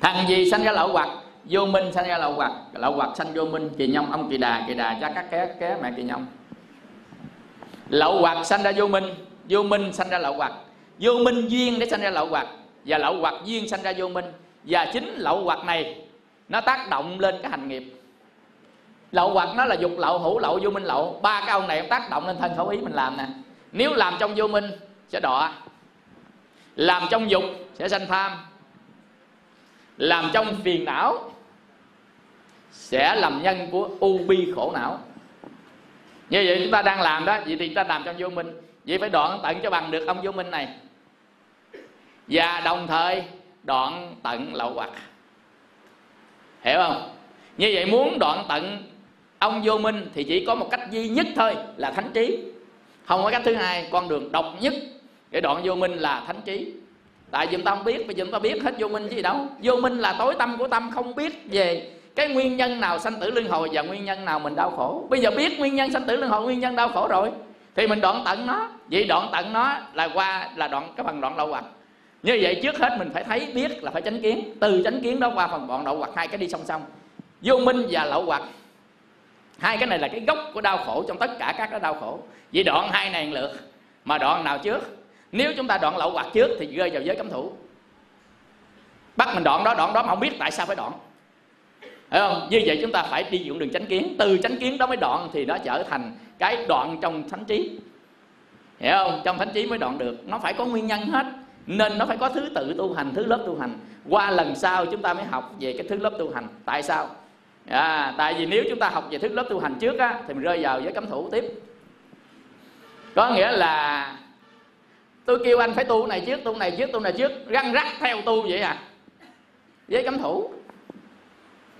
Thằng gì sanh ra lậu hoặc? Vô minh sanh ra lậu hoặc. Lậu hoặc sanh vô minh, kỳ nhông ông kỳ đà, kỳ đà cha các ké ké mẹ kỳ nhông. Lậu hoặc sanh ra vô minh, vô minh sanh ra lậu hoặc. Vô minh duyên để sanh ra lậu hoặc, và lậu hoặc duyên sanh ra vô minh. Và chính lậu hoặc này nó tác động lên cái hành nghiệp. Lậu hoặc nó là dục lậu, hữu lậu, vô minh lậu. Ba cái ông này tác động lên thân khẩu ý mình làm nè. Nếu làm trong vô minh sẽ đọa, làm trong dục sẽ sanh tham, làm trong phiền não sẽ làm nhân của u bi khổ não. Như vậy chúng ta đang làm đó, vậy thì chúng ta làm trong vô minh, vậy phải đoạn tận cho bằng được ông vô minh này, và đồng thời đoạn tận lậu hoặc. Hiểu không? Như vậy muốn đoạn tận ông vô minh thì chỉ có một cách duy nhất thôi là thánh trí. Không có cách thứ hai, con đường độc nhất để đoạn vô minh là thánh trí. Tại vì chúng ta không biết, bây giờ chúng ta biết hết vô minh chứ gì đâu. Vô minh là tối tâm của tâm, không biết về cái nguyên nhân nào sanh tử luân hồi và nguyên nhân nào mình đau khổ. Bây giờ biết nguyên nhân sanh tử luân hồi, nguyên nhân đau khổ rồi thì mình đoạn tận nó. Vậy đoạn tận nó là qua là đoạn cái phần đoạn lậu hoặc. Như vậy trước hết mình phải thấy biết là phải chánh kiến, từ chánh kiến đó qua phần đoạn lậu hoặc, hai cái đi song song. Vô minh và lậu hoặc, hai cái này là cái gốc của đau khổ trong tất cả các cái đau khổ. Vậy đoạn hai này lượt, mà đoạn nào trước? Nếu chúng ta đoạn lậu hoặc trước thì rơi vào giới cấm thủ. Bắt mình đoạn đó, đoạn đó mà không biết tại sao phải đoạn. Hiểu không? Như vậy chúng ta phải đi dụng đường chánh kiến, từ chánh kiến đó mới đoạn thì nó trở thành cái đoạn trong thánh trí. Hiểu không? Trong thánh trí mới đoạn được, nó phải có nguyên nhân hết. Nên nó phải có thứ tự tu hành, thứ lớp tu hành. Qua lần sau chúng ta mới học về cái thứ lớp tu hành. Tại sao? À, tại vì nếu chúng ta học về thứ lớp tu hành trước á, thì mình rơi vào giới cấm thủ tiếp. Có nghĩa là tôi kêu anh phải tu này trước, tu này trước, tu này trước, răng rắc theo tu vậy à. Giới cấm thủ,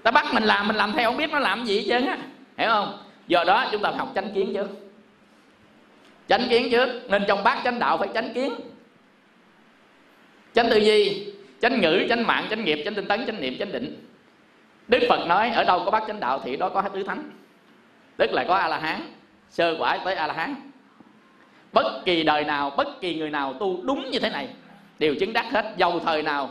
ta bắt mình làm, mình làm theo, không biết nó làm gì hết trơn á. Hiểu không? Do đó chúng ta học chánh kiến trước. Chánh kiến trước. Nên trong bát chánh đạo phải chánh kiến, chánh tư duy, chánh ngữ, chánh mạng, chánh nghiệp, chánh tinh tấn, chánh niệm, chánh định. Đức Phật nói ở đâu có bát chánh đạo thì đó có tứ thánh, tức là có A La Hán, sơ quả tới A La Hán. Bất kỳ đời nào, bất kỳ người nào tu đúng như thế này đều chứng đắc hết, dầu thời nào.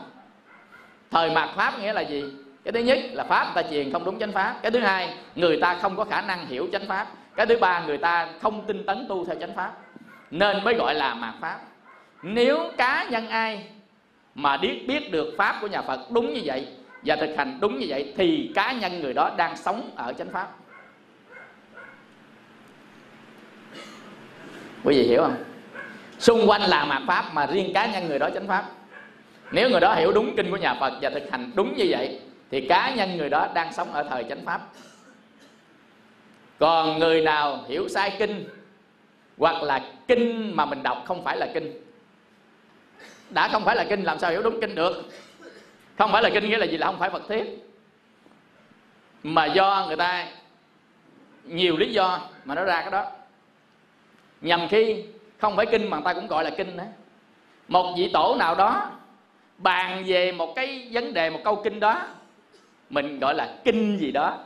Thời mạt pháp nghĩa là gì? Cái thứ nhất là pháp người ta truyền không đúng chánh pháp. Cái thứ hai, người ta không có khả năng hiểu chánh pháp. Cái thứ ba, người ta không tinh tấn tu theo chánh pháp, nên mới gọi là mạt pháp. Nếu cá nhân ai mà biết biết được pháp của nhà Phật đúng như vậy và thực hành đúng như vậy thì cá nhân người đó đang sống ở chánh pháp. Quý vị hiểu không? Xung quanh là mạt pháp mà riêng cá nhân người đó chánh pháp. Nếu người đó hiểu đúng kinh của nhà Phật và thực hành đúng như vậy thì cá nhân người đó đang sống ở thời chánh pháp. Còn người nào hiểu sai kinh, hoặc là kinh mà mình đọc không phải là kinh, đã không phải là kinh làm sao hiểu đúng kinh được? Không phải là kinh nghĩa là gì? Là không phải Phật thuyết, mà do người ta nhiều lý do mà nó ra cái đó. Nhằm khi không phải kinh mà người ta cũng gọi là kinh nữa. Một vị tổ nào đó bàn về một cái vấn đề, một câu kinh đó, mình gọi là kinh gì đó.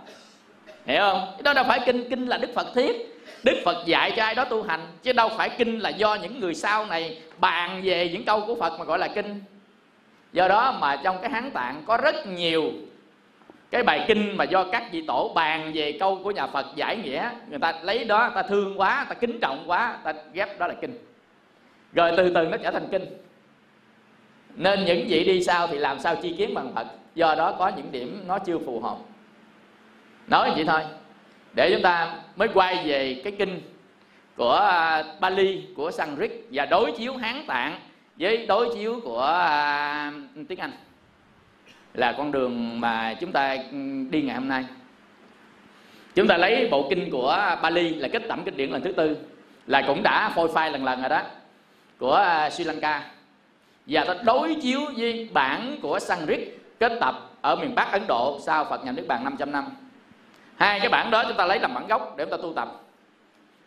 Hiểu không? Đó đâu phải kinh. Kinh là Đức Phật thuyết, Đức Phật dạy cho ai đó tu hành, chứ đâu phải kinh là do những người sau này bàn về những câu của Phật mà gọi là kinh. Do đó mà trong cái Hán Tạng có rất nhiều cái bài kinh mà do các vị tổ bàn về câu của nhà Phật giải nghĩa, người ta lấy đó, người ta thương quá, người ta kính trọng quá, người ta ghép đó là kinh, rồi từ từ nó trở thành kinh. Nên những vị đi sau thì làm sao chi kiến bằng Phật. Do đó có những điểm nó chưa phù hợp. Nói vậy thôi để chúng ta mới quay về cái kinh của Pali, của Sanskrit, và đối chiếu Hán Tạng với đối chiếu của à, tiếng Anh, là con đường mà chúng ta đi ngày hôm nay. Chúng ta lấy bộ kinh của Pali là kết tẩm kinh điển lần thứ tư, là cũng đã phôi phai lần lần rồi đó, của Sri Lanka, và ta đối chiếu với bản của Sanskrit kết tập ở miền Bắc Ấn Độ sau Phật nhập Niết Bàn năm trăm năm. Hai cái bản đó chúng ta lấy làm bản gốc để chúng ta tu tập.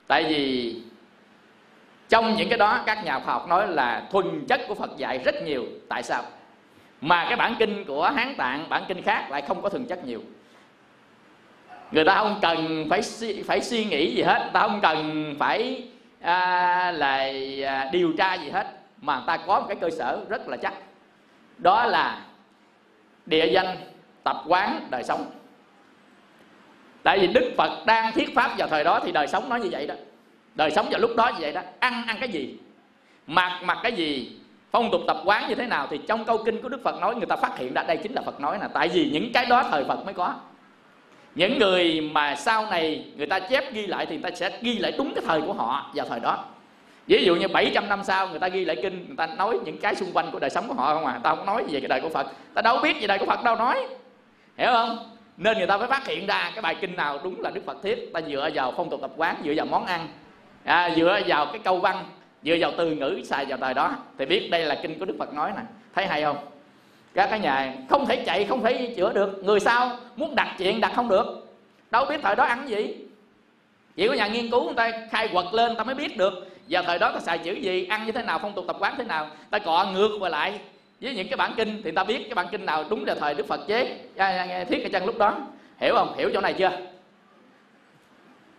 Tại vì trong những cái đó các nhà khoa học nói là thuần chất của Phật dạy rất nhiều. Tại sao? mà cái bản kinh của Hán Tạng, bản kinh khác lại không có thường chất nhiều. Người ta không cần phải phải suy nghĩ gì hết, người ta không cần phải à, là điều tra gì hết, mà người ta có một cái cơ sở rất là chắc, đó là địa danh, tập quán, đời sống. Tại vì Đức Phật đang thuyết pháp vào thời đó thì đời sống nó như vậy đó, đời sống vào lúc đó như vậy đó, ăn ăn cái gì, mặc mặc cái gì, phong tục tập quán như thế nào, thì trong câu kinh của Đức Phật nói người ta phát hiện ra đây chính là Phật nói nè. Tại vì những cái đó thời Phật mới có. Những người mà sau này người ta chép ghi lại thì người ta sẽ ghi lại đúng cái thời của họ vào thời đó. Ví dụ như bảy trăm năm sau người ta ghi lại kinh, người ta nói những cái xung quanh của đời sống của họ không à, người ta không nói về cái đời của Phật, ta đâu biết về đời của Phật đâu nói, hiểu không? Nên người ta phải phát hiện ra cái bài kinh nào đúng là Đức Phật thuyết, ta dựa vào phong tục tập quán, dựa vào món ăn, à, dựa vào cái câu văn, dựa vào từ ngữ xài vào thời đó thì biết đây là kinh của Đức Phật nói nè. Thấy hay không? Các cái nhà không thể chạy, không thể chữa được. Người sau muốn đặt chuyện đặt không được, đâu biết thời đó ăn gì. Chỉ có nhà nghiên cứu người ta khai quật lên ta mới biết được vào thời đó ta xài chữ gì, ăn như thế nào, phong tục tập quán thế nào. Ta cọ ngược qua lại với những cái bản kinh thì ta biết cái bản kinh nào đúng là thời Đức Phật chế thiết cái chân lúc đó. Hiểu không? Hiểu chỗ này chưa?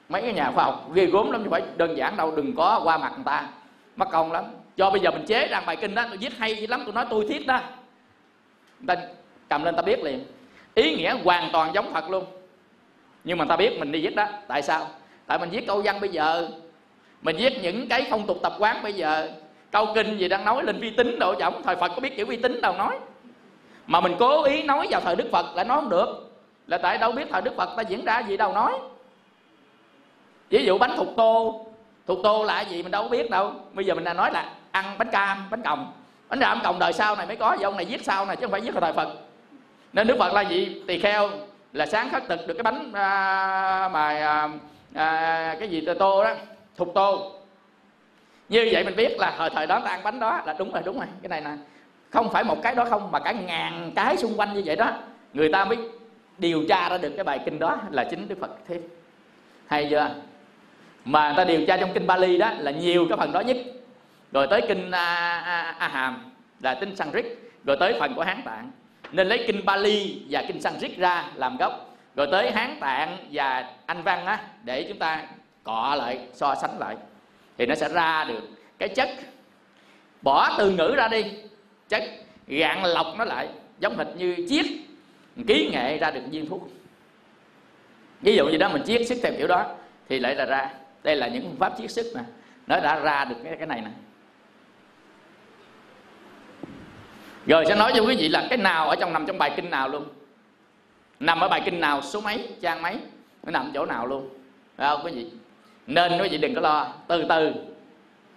Mấy cái nhà khoa học ghê gốm lắm, chứ phải đơn giản đâu, đừng có qua mặt người ta, mắc công lắm. Cho bây giờ mình chế ra bài kinh đó, tôi viết hay lắm, tôi nói tôi thiết đó, người ta cầm lên ta biết liền, ý nghĩa hoàn toàn giống Phật luôn. Nhưng mà ta biết mình đi viết đó. Tại sao? Tại mình viết câu văn bây giờ, mình viết những cái phong tục tập quán bây giờ, câu kinh gì đang nói lên vi tính độ trọng. Thời Phật có biết chữ vi tính đâu nói, mà mình cố ý nói vào thời Đức Phật lại nói không được, là tại đâu biết thời Đức Phật ta diễn ra gì đâu nói. Ví dụ bánh thuộc tô, thuộc tô là gì mình đâu có biết đâu. Bây giờ mình đang nói là ăn bánh cam, bánh còng. Bánh cam còng đời sau này mới có, ông này viết sau này chứ không phải viết vào thời Phật. Nên Đức Phật là gì? Tỳ kheo là sáng khắc thực được cái bánh à, mà à, cái gì tô đó, thuộc tô. Như vậy mình biết là thời thời đó ta ăn bánh đó là đúng rồi, đúng rồi. Cái này nè, không phải một cái đó không, mà cả ngàn cái xung quanh như vậy đó, người ta mới điều tra ra được cái bài kinh đó là chính Đức Phật thuyết. Hay chưa? Mà người ta điều tra trong kinh Pali đó là nhiều cái phần đó nhất, rồi tới kinh A, A, A Hàm là kinh Sanskrit, rồi tới phần của Hán Tạng. Nên lấy kinh Pali và kinh Sanskrit ra làm gốc, rồi tới Hán Tạng và Anh Văn á, để chúng ta cọ lại, so sánh lại thì nó sẽ ra được cái chất. Bỏ từ ngữ ra đi, chất gạn lọc nó lại, giống hệt như chiết ký nghệ ra được viên thuốc. Ví dụ như đó mình chiết sức theo kiểu đó thì lại là ra. Đây là những phương pháp chiết sức nè, nó đã ra được cái này nè. Rồi sẽ nói cho quý vị là cái nào ở trong, nằm trong bài kinh nào luôn, nằm ở bài kinh nào, số mấy, trang mấy, nó nằm chỗ nào luôn. Phải không quý vị? Nên quý vị đừng có lo, từ từ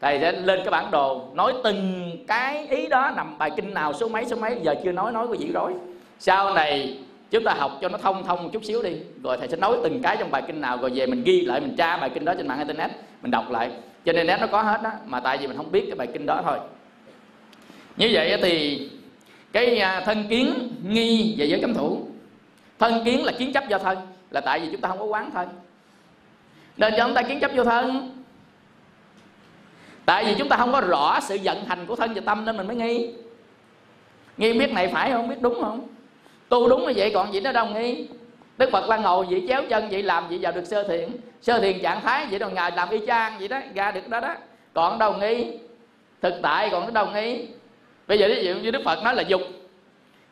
thầy sẽ lên cái bản đồ nói từng cái ý đó nằm bài kinh nào, số mấy, số mấy. Giờ chưa nói, nói quý vị rối. Sau này chúng ta học cho nó thông thông một chút xíu đi, rồi thầy sẽ nói từng cái trong bài kinh nào, rồi về mình ghi lại, mình tra bài kinh đó trên mạng internet, mình đọc lại. Trên internet nó có hết đó, mà tại vì mình không biết cái bài kinh đó thôi. Như vậy thì cái thân kiến nghi về giới cấm thủ. Thân kiến là kiến chấp do thân, là tại vì chúng ta không có quán thân nên cho chúng ta kiến chấp vô thân. Tại vì chúng ta không có rõ sự vận hành của thân và tâm nên mình mới nghi. Nghi biết này phải không, biết đúng không, tu đúng như vậy còn gì nữa đâu nghi. Đức Phật là ngồi vậy, chéo chân vậy, làm vậy vào được sơ thiện. Sơ thiện trạng thái vậy đâu, ngài làm y chang vậy đó, ra được đó đó. Còn đâu nghi, thực tại còn đâu nghi. Bây giờ ví dụ như Đức Phật nói là dục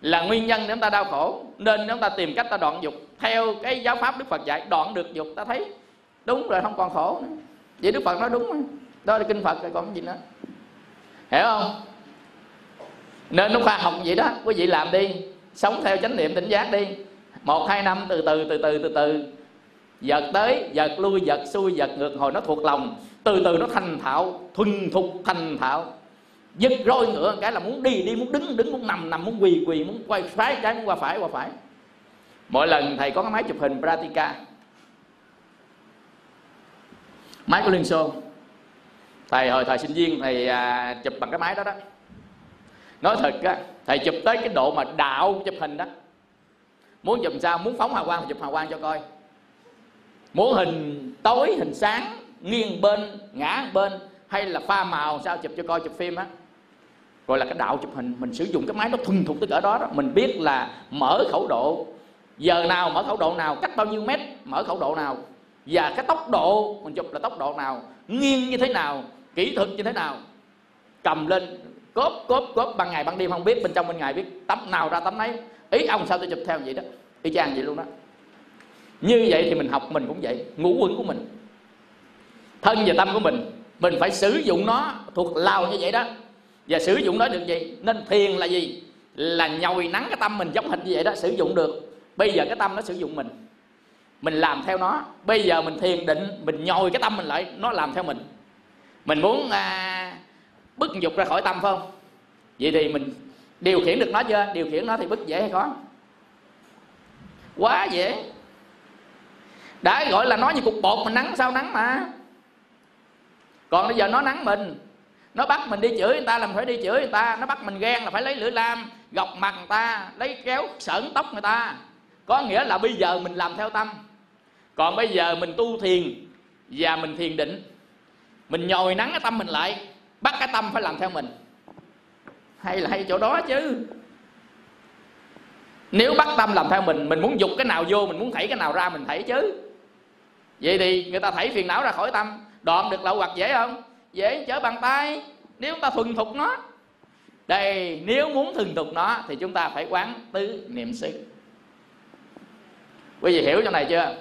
là nguyên nhân để chúng ta đau khổ, nên chúng ta tìm cách ta đoạn dục. Theo cái giáo pháp Đức Phật dạy, đoạn được dục ta thấy đúng rồi, không còn khổ nữa. Vậy Đức Phật nói đúng rồi. Đó là kinh Phật rồi còn gì nữa. Hiểu không? Nên nó khoa học vậy đó. Quý vị làm đi, sống theo chánh niệm tỉnh giác đi, một hai năm từ từ từ từ từ từ giật tới giật lui giật xuôi giật ngược, hồi nó thuộc lòng từ từ nó thành thạo, thuần thục thành thạo. Giật roi ngựa cái là muốn đi đi, muốn đứng đứng, muốn nằm nằm, muốn quỳ quỳ, muốn quay trái trái, muốn qua phải qua phải. Mỗi lần thầy có cái máy chụp hình Pratica, máy của Liên Xô, thầy hồi thời sinh viên thầy à, chụp bằng cái máy đó đó. Nói thật á, thầy chụp tới cái độ mà đạo chụp hình đó. Muốn chụp sao, muốn phóng hào quang thì chụp hào quang cho coi, muốn hình tối hình sáng, nghiêng bên ngã bên, hay là pha màu sao chụp cho coi, chụp phim á. gọi là cái đạo chụp hình. Mình sử dụng cái máy nó thuần thục tới cỡ đó, đó mình biết là mở khẩu độ giờ nào, mở khẩu độ nào, cách bao nhiêu mét mở khẩu độ nào, và cái tốc độ mình chụp là tốc độ nào, nghiêng như thế nào, kỹ thuật như thế nào. Cầm lên cốp cốp cốp ban ngày ban đêm không biết, bên trong bên ngoài biết, tấm nào ra tấm nấy, ý ông sao tôi chụp theo vậy đó, y chang vậy luôn đó. Như vậy thì mình học mình cũng vậy, ngũ uẩn của mình, thân và tâm của mình, mình phải sử dụng nó thuộc lào như vậy đó. Và sử dụng nó được gì? Nên thiền là gì? Là nhồi nắng cái tâm mình giống hình như vậy đó, sử dụng được. Bây giờ cái tâm nó sử dụng mình, mình làm theo nó. Bây giờ mình thiền định, mình nhồi cái tâm mình lại, nó làm theo mình. Mình muốn à, bứt dục ra khỏi tâm phải không? Vậy thì mình điều khiển được nó chưa? Điều khiển nó thì bứt dễ hay khó? Quá dễ. Đã gọi là nó như cục bột, mình nắng sao nắng mà. Còn bây giờ nó nắng mình, nó bắt mình đi chửi người ta là mình phải đi chửi người ta, nó bắt mình ghen là phải lấy lưỡi lam gọc mặt người ta, lấy kéo sởn tóc người ta. Có nghĩa là bây giờ mình làm theo tâm. Còn bây giờ mình tu thiền và mình thiền định, mình nhồi nắng cái tâm mình lại, bắt cái tâm phải làm theo mình. Hay là hay chỗ đó chứ. Nếu bắt tâm làm theo mình, mình muốn dục cái nào vô, mình muốn thảy cái nào ra mình thảy chứ. Vậy thì người ta thảy phiền não ra khỏi tâm. Đoạn được lậu hoặc dễ không? Dễ chở bàn tay. Nếu chúng ta thuần thục nó. Đây, nếu muốn thuần thục nó thì chúng ta phải quán tứ niệm xứ. Quý vị hiểu chỗ này chưa?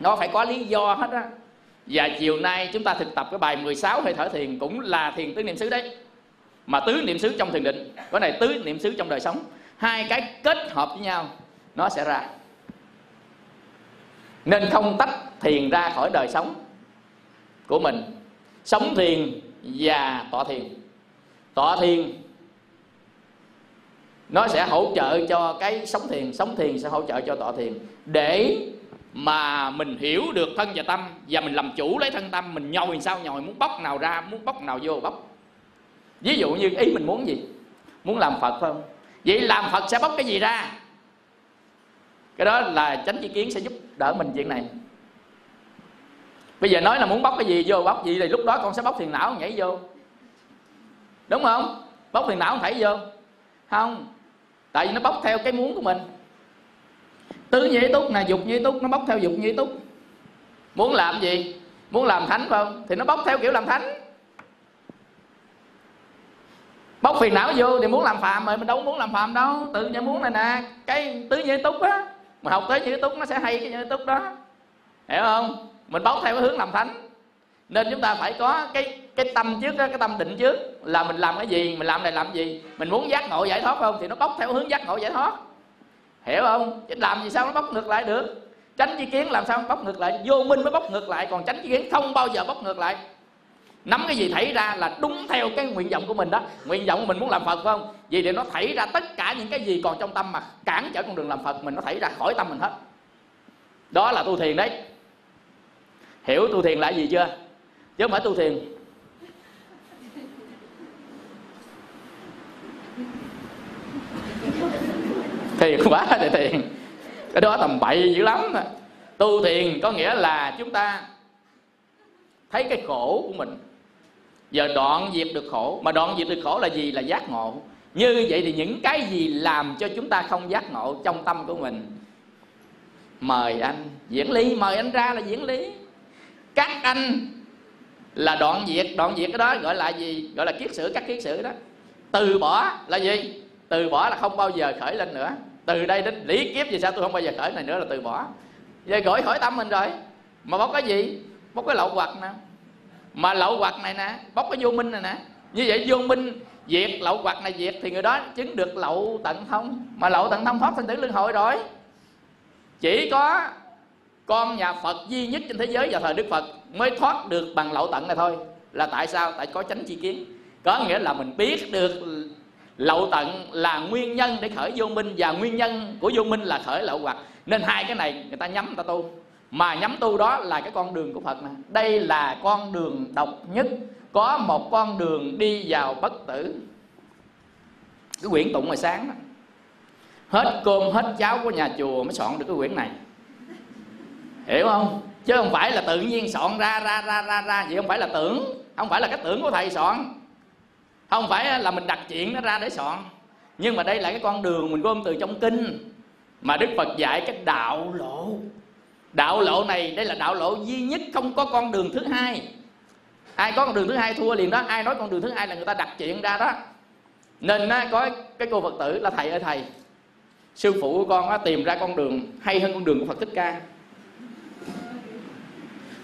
Nó phải có lý do hết á. Và chiều nay chúng ta thực tập cái bài mười sáu hơi thở thiền cũng là thiền tứ niệm xứ đấy. Mà tứ niệm xứ trong thiền định, cái này tứ niệm xứ trong đời sống, hai cái kết hợp với nhau nó sẽ ra. Nên không tách thiền ra khỏi đời sống của mình. Sống thiền và tọa thiền. Tọa thiền nó sẽ hỗ trợ cho cái sống thiền, sống thiền sẽ hỗ trợ cho tọa thiền. Để mà mình hiểu được thân và tâm, và mình làm chủ lấy thân tâm. Mình nhồi sao nhồi, muốn bóc nào ra, muốn bóc nào vô bóc. Ví dụ như ý mình muốn gì? Muốn làm Phật phải không? Vậy làm Phật sẽ bóc cái gì ra? Cái đó là chánh tri kiến sẽ giúp đỡ mình chuyện này. Bây giờ nói là muốn bóc cái gì vô bóc gì thì lúc đó con sẽ bóc phiền não nhảy vô. Đúng không? Bóc phiền não không thảy vô. Không. Tại vì nó bóc theo cái muốn của mình. Tứ như ý túc nè, dục như ý túc, nó bóc theo dục như ý túc. Muốn làm gì? Muốn làm thánh phải không? Thì nó bóc theo kiểu làm thánh. Bóc phiền não vô thì muốn làm phàm rồi, mình đâu muốn làm phàm đâu. Tự nhiên muốn này nè, cái tứ như ý túc á, mình học tới như ý túc nó sẽ hay cái như ý túc đó. Hiểu không? Mình bóc theo cái hướng làm thánh. Nên chúng ta phải có cái cái tâm trước đó, cái tâm định trước. Là mình làm cái gì, mình làm này làm gì. Mình muốn giác ngộ giải thoát không? Thì nó bóc theo hướng giác ngộ giải thoát. Hiểu không? Chứ làm gì sao nó bóc ngược lại được. Chánh tri kiến làm sao nó bóc ngược lại. Vô minh mới bóc ngược lại. Còn chánh tri kiến không bao giờ bóc ngược lại. Nắm cái gì thảy ra là đúng theo cái nguyện vọng của mình đó. Nguyện vọng của mình muốn làm Phật phải không? Vì để nó thảy ra tất cả những cái gì còn trong tâm mà cản trở con đường làm Phật mình, nó thảy ra khỏi tâm mình hết. Đó là tu thiền đấy. Hiểu tu thiền là gì chưa? Chứ không phải tu thiền. Thiền quá thì thiền. Cái đó tầm bậy dữ lắm. Tu thiền có nghĩa là chúng ta thấy cái khổ của mình. Giờ đoạn diệt được khổ. Mà đoạn diệt được khổ là gì? Là giác ngộ. Như vậy thì những cái gì làm cho chúng ta không giác ngộ trong tâm của mình? Mời anh diễn lý. Mời anh ra là diễn lý. Các anh là đoạn diệt. Đoạn diệt cái đó gọi là gì? Gọi là kiết sử, các kiết sử đó. Từ bỏ là gì? Từ bỏ là không bao giờ khởi lên nữa. Từ đây đến lý kiếp gì sao tôi không bao giờ khởi này nữa là từ bỏ. Vậy gửi khỏi tâm mình rồi. Mà bóc cái gì? Bóc cái lậu hoặc nè. Mà lậu hoặc này nè, bóc cái vô minh này nè. Như vậy vô minh diệt, lậu hoặc này diệt, thì người đó chứng được lậu tận thông. Mà lậu tận thông thoát sanh tử luân hồi rồi. Chỉ có con nhà Phật duy nhất trên thế giới vào thời Đức Phật mới thoát được bằng lậu tận này thôi. Là tại sao? Tại có chánh tri kiến. Có nghĩa là mình biết được lậu tận là nguyên nhân để khởi vô minh, và nguyên nhân của vô minh là khởi lậu hoặc. Nên hai cái này người ta nhắm người ta tu. Mà nhắm tu đó là cái con đường của Phật nè. Đây là con đường độc nhất. Có một con đường đi vào bất tử. Cái quyển tụng hồi sáng đó. Hết cơm hết cháo của nhà chùa mới soạn được cái quyển này. Hiểu không? Chứ không phải là tự nhiên soạn ra ra ra ra ra. Vậy không phải là tưởng. Không phải là cái tưởng của thầy soạn. Không phải là mình đặt chuyện nó ra để soạn, nhưng mà đây là cái con đường mình gom từ trong kinh mà Đức Phật dạy cái đạo lộ. Đạo lộ này, đây là đạo lộ duy nhất, không có con đường thứ hai. Ai có con đường thứ hai thua liền đó. Ai nói con đường thứ hai là người ta đặt chuyện ra đó. Nên có cái cô Phật tử là thầy ơi thầy, sư phụ của con tìm ra con đường hay hơn con đường của Phật Thích Ca.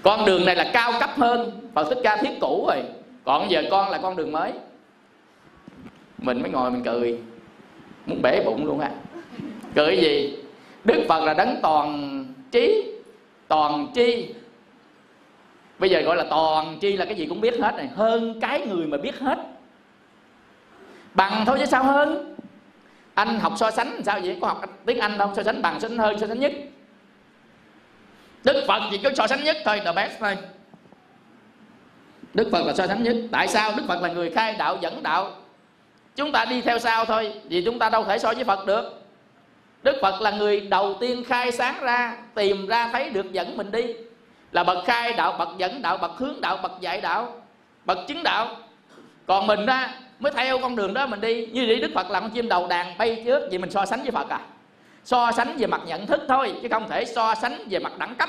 Con đường này là cao cấp hơn, Phật Thích Ca thiết cũ rồi, còn giờ con là con đường mới. Mình mới ngồi mình cười, muốn bể bụng luôn á. Cười gì? Đức Phật là đấng toàn trí, toàn tri. Bây giờ gọi là toàn tri là cái gì cũng biết hết này, hơn cái người mà biết hết. Bằng thôi chứ sao hơn. Anh học so sánh sao vậy? Có học tiếng Anh không? So sánh bằng, so sánh hơn, so sánh nhất. Đức Phật chỉ có so sánh nhất thôi, the best thôi. Đức Phật là so sánh nhất. Tại sao? Đức Phật là người khai đạo, dẫn đạo. Chúng ta đi theo sau thôi, vì chúng ta đâu thể so với Phật được. Đức Phật là người đầu tiên khai sáng ra, tìm ra thấy được dẫn mình đi. Là bậc khai đạo, bậc dẫn đạo, bậc hướng đạo, bậc dạy đạo, bậc chứng đạo. Còn mình ra mới theo con đường đó mình đi. Như vậy Đức Phật là con chim đầu đàn bay trước. Vì mình so sánh với Phật à? So sánh về mặt nhận thức thôi, chứ không thể so sánh về mặt đẳng cấp.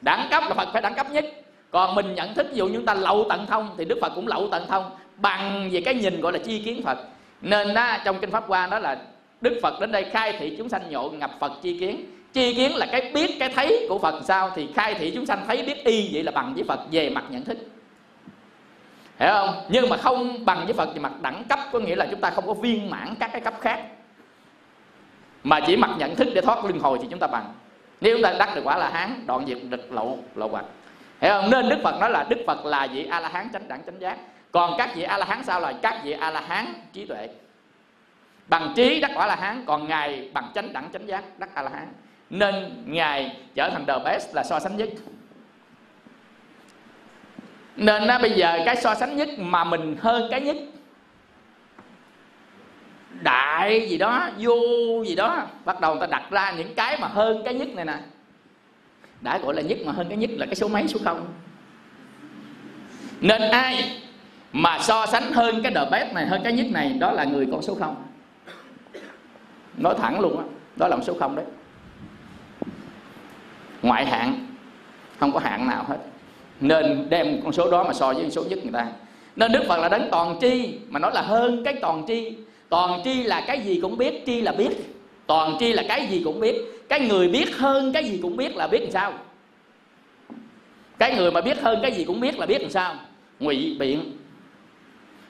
Đẳng cấp là Phật phải đẳng cấp nhất. Còn mình nhận thức, ví dụ chúng ta lậu tận thông thì Đức Phật cũng lậu tận thông, bằng về cái nhìn gọi là chi kiến Phật. Nên đó, trong Kinh Pháp Hoa đó là Đức Phật đến đây khai thị chúng sanh nhộ ngập Phật chi kiến. Chi kiến là cái biết cái thấy của Phật sao, thì khai thị chúng sanh thấy biết y vậy là bằng với Phật về mặt nhận thức. Hiểu không? Nhưng mà không bằng với Phật về mặt đẳng cấp, có nghĩa là chúng ta không có viên mãn các cái cấp khác, mà chỉ mặt nhận thức để thoát luân hồi thì chúng ta bằng. Nếu chúng ta đắc được quả La Hán, đoạn diệt địch lậu lậu hoặc. Hiểu không? Nên Đức Phật nói là Đức Phật là vị A La Hán chánh đẳng chánh giác. Còn các vị A La Hán sao? Là các vị A La Hán trí tuệ. Bằng trí đắc quả La Hán, còn ngài bằng chánh đẳng chánh giác đắc A La Hán. Nên ngài trở thành the best là so sánh nhất. Nên bây giờ cái so sánh nhất mà mình hơn cái nhất, đại gì đó, vô gì đó, bắt đầu người ta đặt ra những cái mà hơn cái nhất này nè. Đã gọi là nhất mà hơn cái nhất là cái số mấy, số không. Nên ai mà so sánh hơn cái the best này, hơn cái nhất này, đó là người con số không. Nói thẳng luôn á, đó, đó là một số không đấy. Ngoại hạng, không có hạng nào hết. Nên đem con số đó mà so với con số nhất người ta. Nên Đức Phật là đến toàn tri, mà nói là hơn cái toàn tri. Toàn tri là cái gì cũng biết, tri là biết. Toàn tri là cái gì cũng biết. Cái người biết hơn cái gì cũng biết là biết làm sao? Cái người mà biết hơn cái gì cũng biết là biết làm sao? Ngụy biện,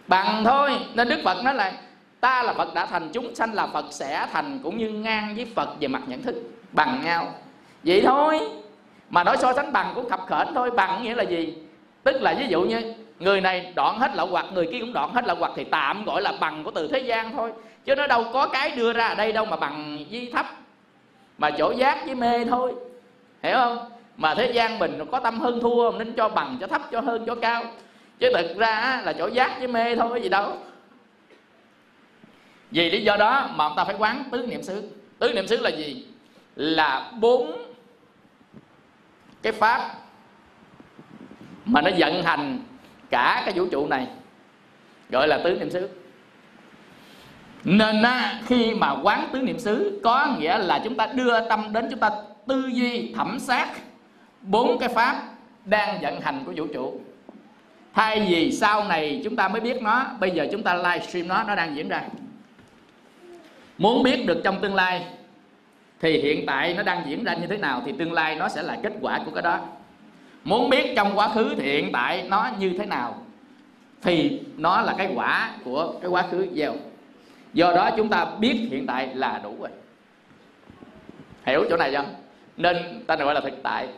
bằng thôi. Nên Đức Phật nói là ta là Phật đã thành, chúng sanh là Phật sẽ thành, cũng như ngang với Phật về mặt nhận thức, bằng nhau vậy thôi. Mà nói so sánh bằng cũng khập khểnh thôi. Bằng nghĩa là gì? Tức là ví dụ như người này đoạn hết lậu hoặc, người kia cũng đoạn hết lậu hoặc, thì tạm gọi là bằng của từ thế gian thôi, chứ nó đâu có cái đưa ra ở đây đâu mà bằng với thấp, mà chỗ giác với mê thôi. Hiểu không? Mà thế gian mình có tâm hơn thua nên cho bằng, cho thấp, cho hơn, cho cao, chứ thực ra là chỗ giác với mê thôi gì đâu. Vì lý do đó mà ta phải quán tứ niệm xứ. Tứ niệm xứ là gì? Là bốn cái pháp mà nó vận hành cả cái vũ trụ này, gọi là tứ niệm xứ. Nên khi mà quán tứ niệm xứ có nghĩa là chúng ta đưa tâm đến, chúng ta tư duy thẩm sát bốn cái pháp đang vận hành của vũ trụ. Thay vì sau này chúng ta mới biết nó, bây giờ chúng ta livestream nó, nó đang diễn ra. Muốn biết được trong tương lai thì hiện tại nó đang diễn ra như thế nào, thì tương lai nó sẽ là kết quả của cái đó. Muốn biết trong quá khứ thì hiện tại nó như thế nào, thì nó là cái quả của cái quá khứ gieo. Do đó chúng ta biết hiện tại là đủ rồi. Hiểu chỗ này không? Nên ta gọi là thực tại.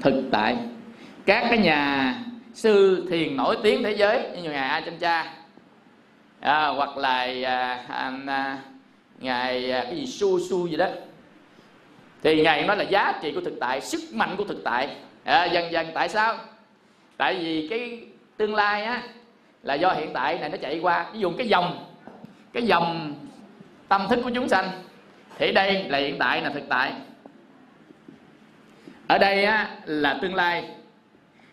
Thực tại. Các cái nhà sư thiền nổi tiếng thế giới như ngài Ajahn Chah, à, hoặc là à, à, ngài à, cái gì su su gì đó, thì ngài nói là giá trị của thực tại, sức mạnh của thực tại. À, dần dần tại sao? Tại vì cái tương lai á là do hiện tại này nó chạy qua. Ví dụ cái dòng cái dòng tâm thức của chúng sanh thì đây là hiện tại, là thực tại. Ở đây á là tương lai,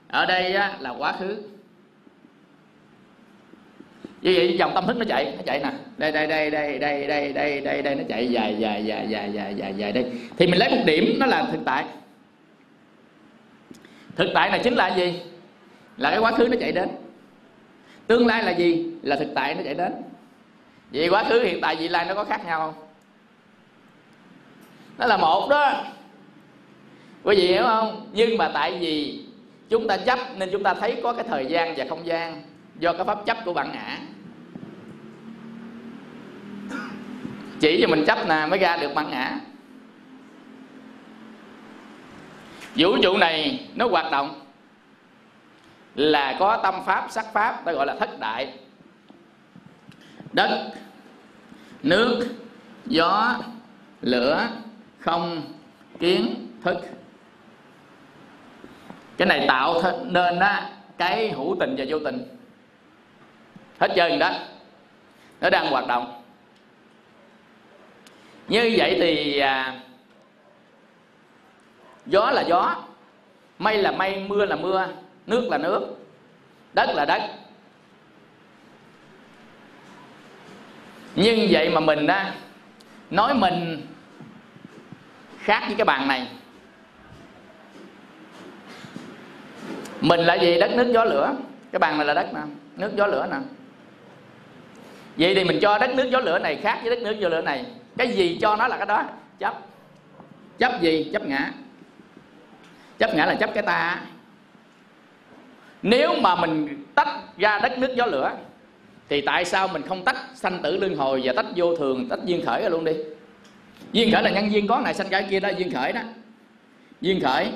ở đây á là quá khứ, Vì vậy dòng tâm thức nó chạy, nó chạy nè, đây đây đây đây đây đây đây đây đây nó chạy dài dài dài dài dài dài dài đây. Thì mình lấy một điểm nó là thực tại. Thực tại này chính là gì? Là cái quá khứ nó chạy đến. Tương lai là gì? Là thực tại nó chạy đến. Vậy quá khứ, hiện tại, vị lai nó có khác nhau không? Nó là một đó. Quý vị hiểu không? Nhưng mà tại vì chúng ta chấp nên chúng ta thấy có cái thời gian và không gian do cái pháp chấp của bản ngã. Chỉ cho mình chấp nè mới ra được bản ngã. Vũ trụ này nó hoạt động là có tâm pháp, sắc pháp, ta gọi là thất đại. Đất, nước, gió, lửa, không, kiến, thức. Cái này tạo nên đó cái hữu tình và vô tình. Hết trơn đó. Nó đang hoạt động. Như vậy thì à, gió là gió, mây là mây, mưa là mưa, nước là nước, đất là đất. Nhưng vậy mà mình á, nói mình khác với cái bàn này. Mình là gì? Đất, nước, gió, lửa. Cái bàn này là đất nè, nước, gió, lửa nè. Vậy thì mình cho đất, nước, gió, lửa này khác với đất, nước, gió, lửa này. Cái gì cho nó là cái đó? Chấp. Chấp gì? Chấp ngã. Chấp ngã là chấp cái ta. Nếu mà mình tách ra đất, nước, gió, lửa thì tại sao mình không tách sanh tử luân hồi và tách vô thường, tách duyên khởi ra luôn đi? Duyên khởi là nhân duyên có này sanh cái kia đó, duyên khởi đó. Duyên khởi.